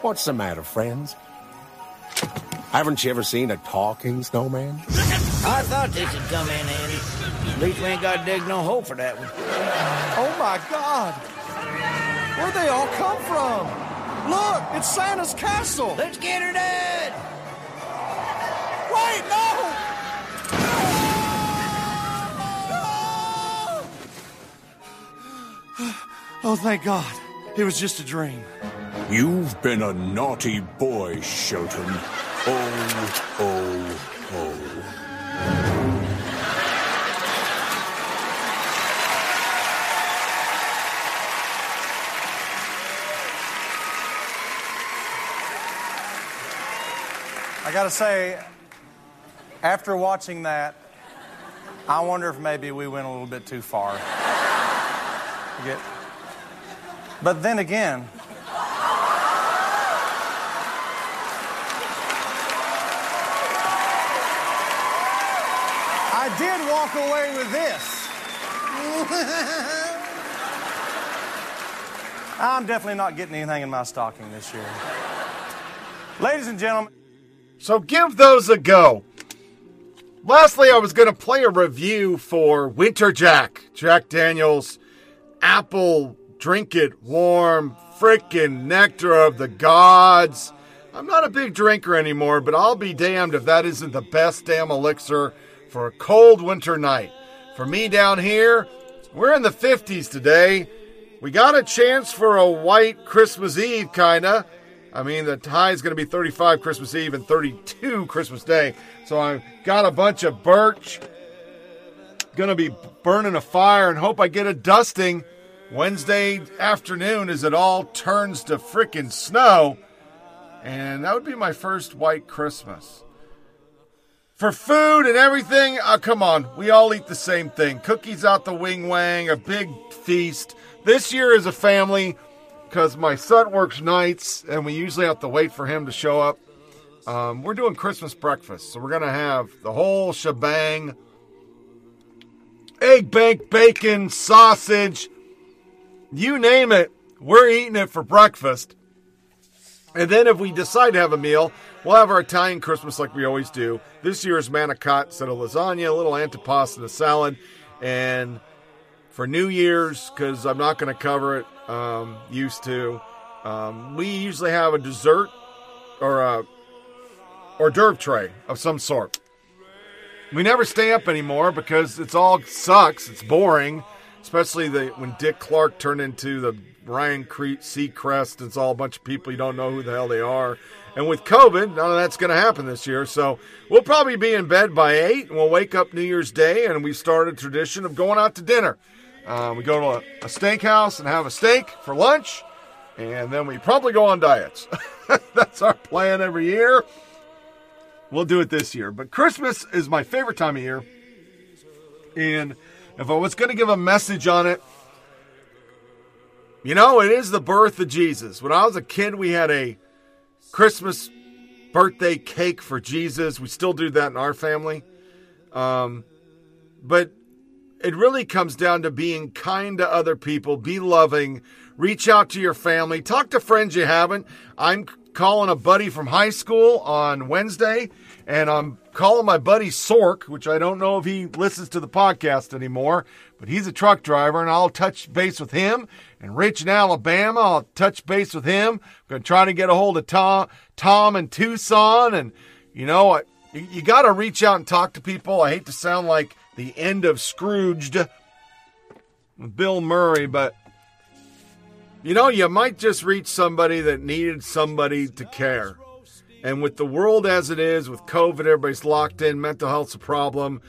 What's the matter, friends? Haven't you ever seen a talking snowman? I thought this would come in handy. At least we ain't got to dig no hole for that one. Oh, my God. Where'd they all come from? Look, it's Santa's castle. Let's get her, Dad. Wait, no! Oh, thank God. It was just a dream. You've been a naughty boy, Shelton. Oh, oh, oh. I gotta say, after watching that, I wonder if maybe we went a little bit too far. But then again, I did walk away with this. I'm definitely not getting anything in my stocking this year. Ladies and gentlemen. So give those a go. Lastly, I was going to play a review for Winter Jack, Jack Daniel's apple, drink it warm, frickin' nectar of the gods. I'm not a big drinker anymore, but I'll be damned if that isn't the best damn elixir for a cold winter night. For me down here, we're in the 50s today. We got a chance for a white Christmas Eve, kinda. I mean, the high's going to be 35 Christmas Eve and 32 Christmas Day. So I've got a bunch of birch. Gonna be burning a fire and hope I get a dusting Wednesday afternoon as it all turns to frickin' snow. And that would be my first white Christmas. For food and everything, oh, come on, we all eat the same thing. Cookies out the wing-wang, a big feast. This year is a family because my son works nights and we usually have to wait for him to show up. We're doing Christmas breakfast, so we're gonna have the whole shebang. Egg, baked bacon, sausage, you name it, we're eating it for breakfast. And then if we decide to have a meal, we'll have our Italian Christmas like we always do. This year's manicotti instead of lasagna, a little antipasto and a salad. And for New Year's, because I'm not going to cover it, we usually have a dessert or a hors d'oeuvre tray of some sort. We never stay up anymore because it's all sucks. It's boring, especially when Dick Clark turned into the Ryan Seacrest. It's all a bunch of people you don't know who the hell they are. And with COVID, none of that's going to happen this year. So we'll probably be in bed by 8, and we'll wake up New Year's Day, and we start a tradition of going out to dinner. We go to a steakhouse and have a steak for lunch, and then we probably go on diets. That's our plan every year. We'll do it this year. But Christmas is my favorite time of year. And if I was going to give a message on it, you know, it is the birth of Jesus. When I was a kid, we had a Christmas birthday cake for Jesus. We still do that in our family. But it really comes down to being kind to other people, be loving, reach out to your family, talk to friends you haven't. I'm calling a buddy from high school on Wednesday, and I'm calling my buddy Sork, which I don't know if he listens to the podcast anymore, but he's a truck driver, and I'll touch base with him. And Rich in Alabama, I'll touch base with him. I'm going to try to get a hold of Tom in Tucson, and you know, you got to reach out and talk to people. I hate to sound like the end of Scrooged with Bill Murray, but you know, you might just reach somebody that needed somebody to care. And with the world as it is, with COVID, everybody's locked in, mental health's a problem,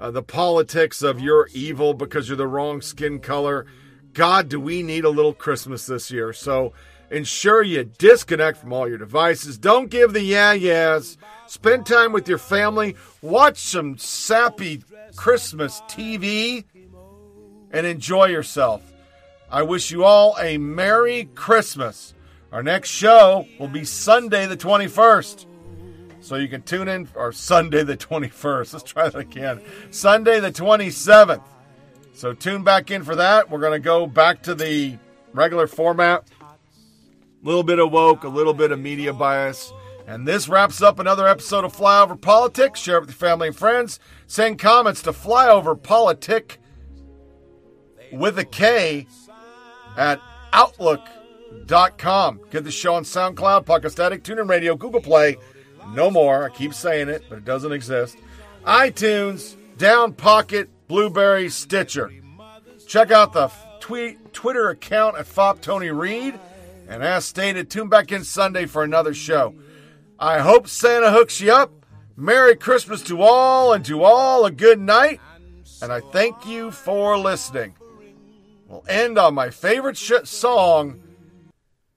the politics of you're evil because you're the wrong skin color. God, do we need a little Christmas this year. So ensure you disconnect from all your devices. Don't give the yeah-yeahs. Spend time with your family. Watch some sappy Christmas TV and enjoy yourself. I wish you all a Merry Christmas. Our next show will be Sunday the 21st. So you can tune in, or Sunday the 21st. Let's try that again. Sunday the 27th. So tune back in for that. We're going to go back to the regular format. A little bit of woke, a little bit of media bias, And this wraps up another episode of Flyover Politics. Share it with your family and friends. Send comments to flyoverpolitic with a K at outlook.com. Get the show on SoundCloud, Podcast Addict, TuneIn Radio, Google Play. No more. I keep saying it, but it doesn't exist. iTunes, Down Pocket, Blueberry, Stitcher. Check out the Twitter account at FopTonyReed. And as stated, tune back in Sunday for another show. I hope Santa hooks you up. Merry Christmas to all, and to all a good night. And I thank you for listening. We'll end on my favorite song,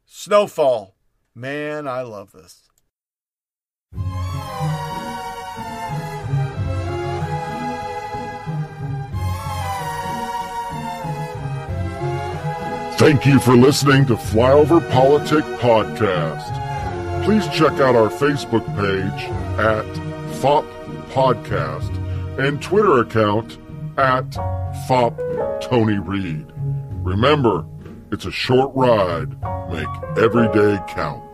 Snowfall. Man, I love this. Thank you for listening to Flyover Politic Podcast. Please check out our Facebook page at FOP Podcast and Twitter account at FOP Tony Reed. Remember, it's a short ride. Make every day count.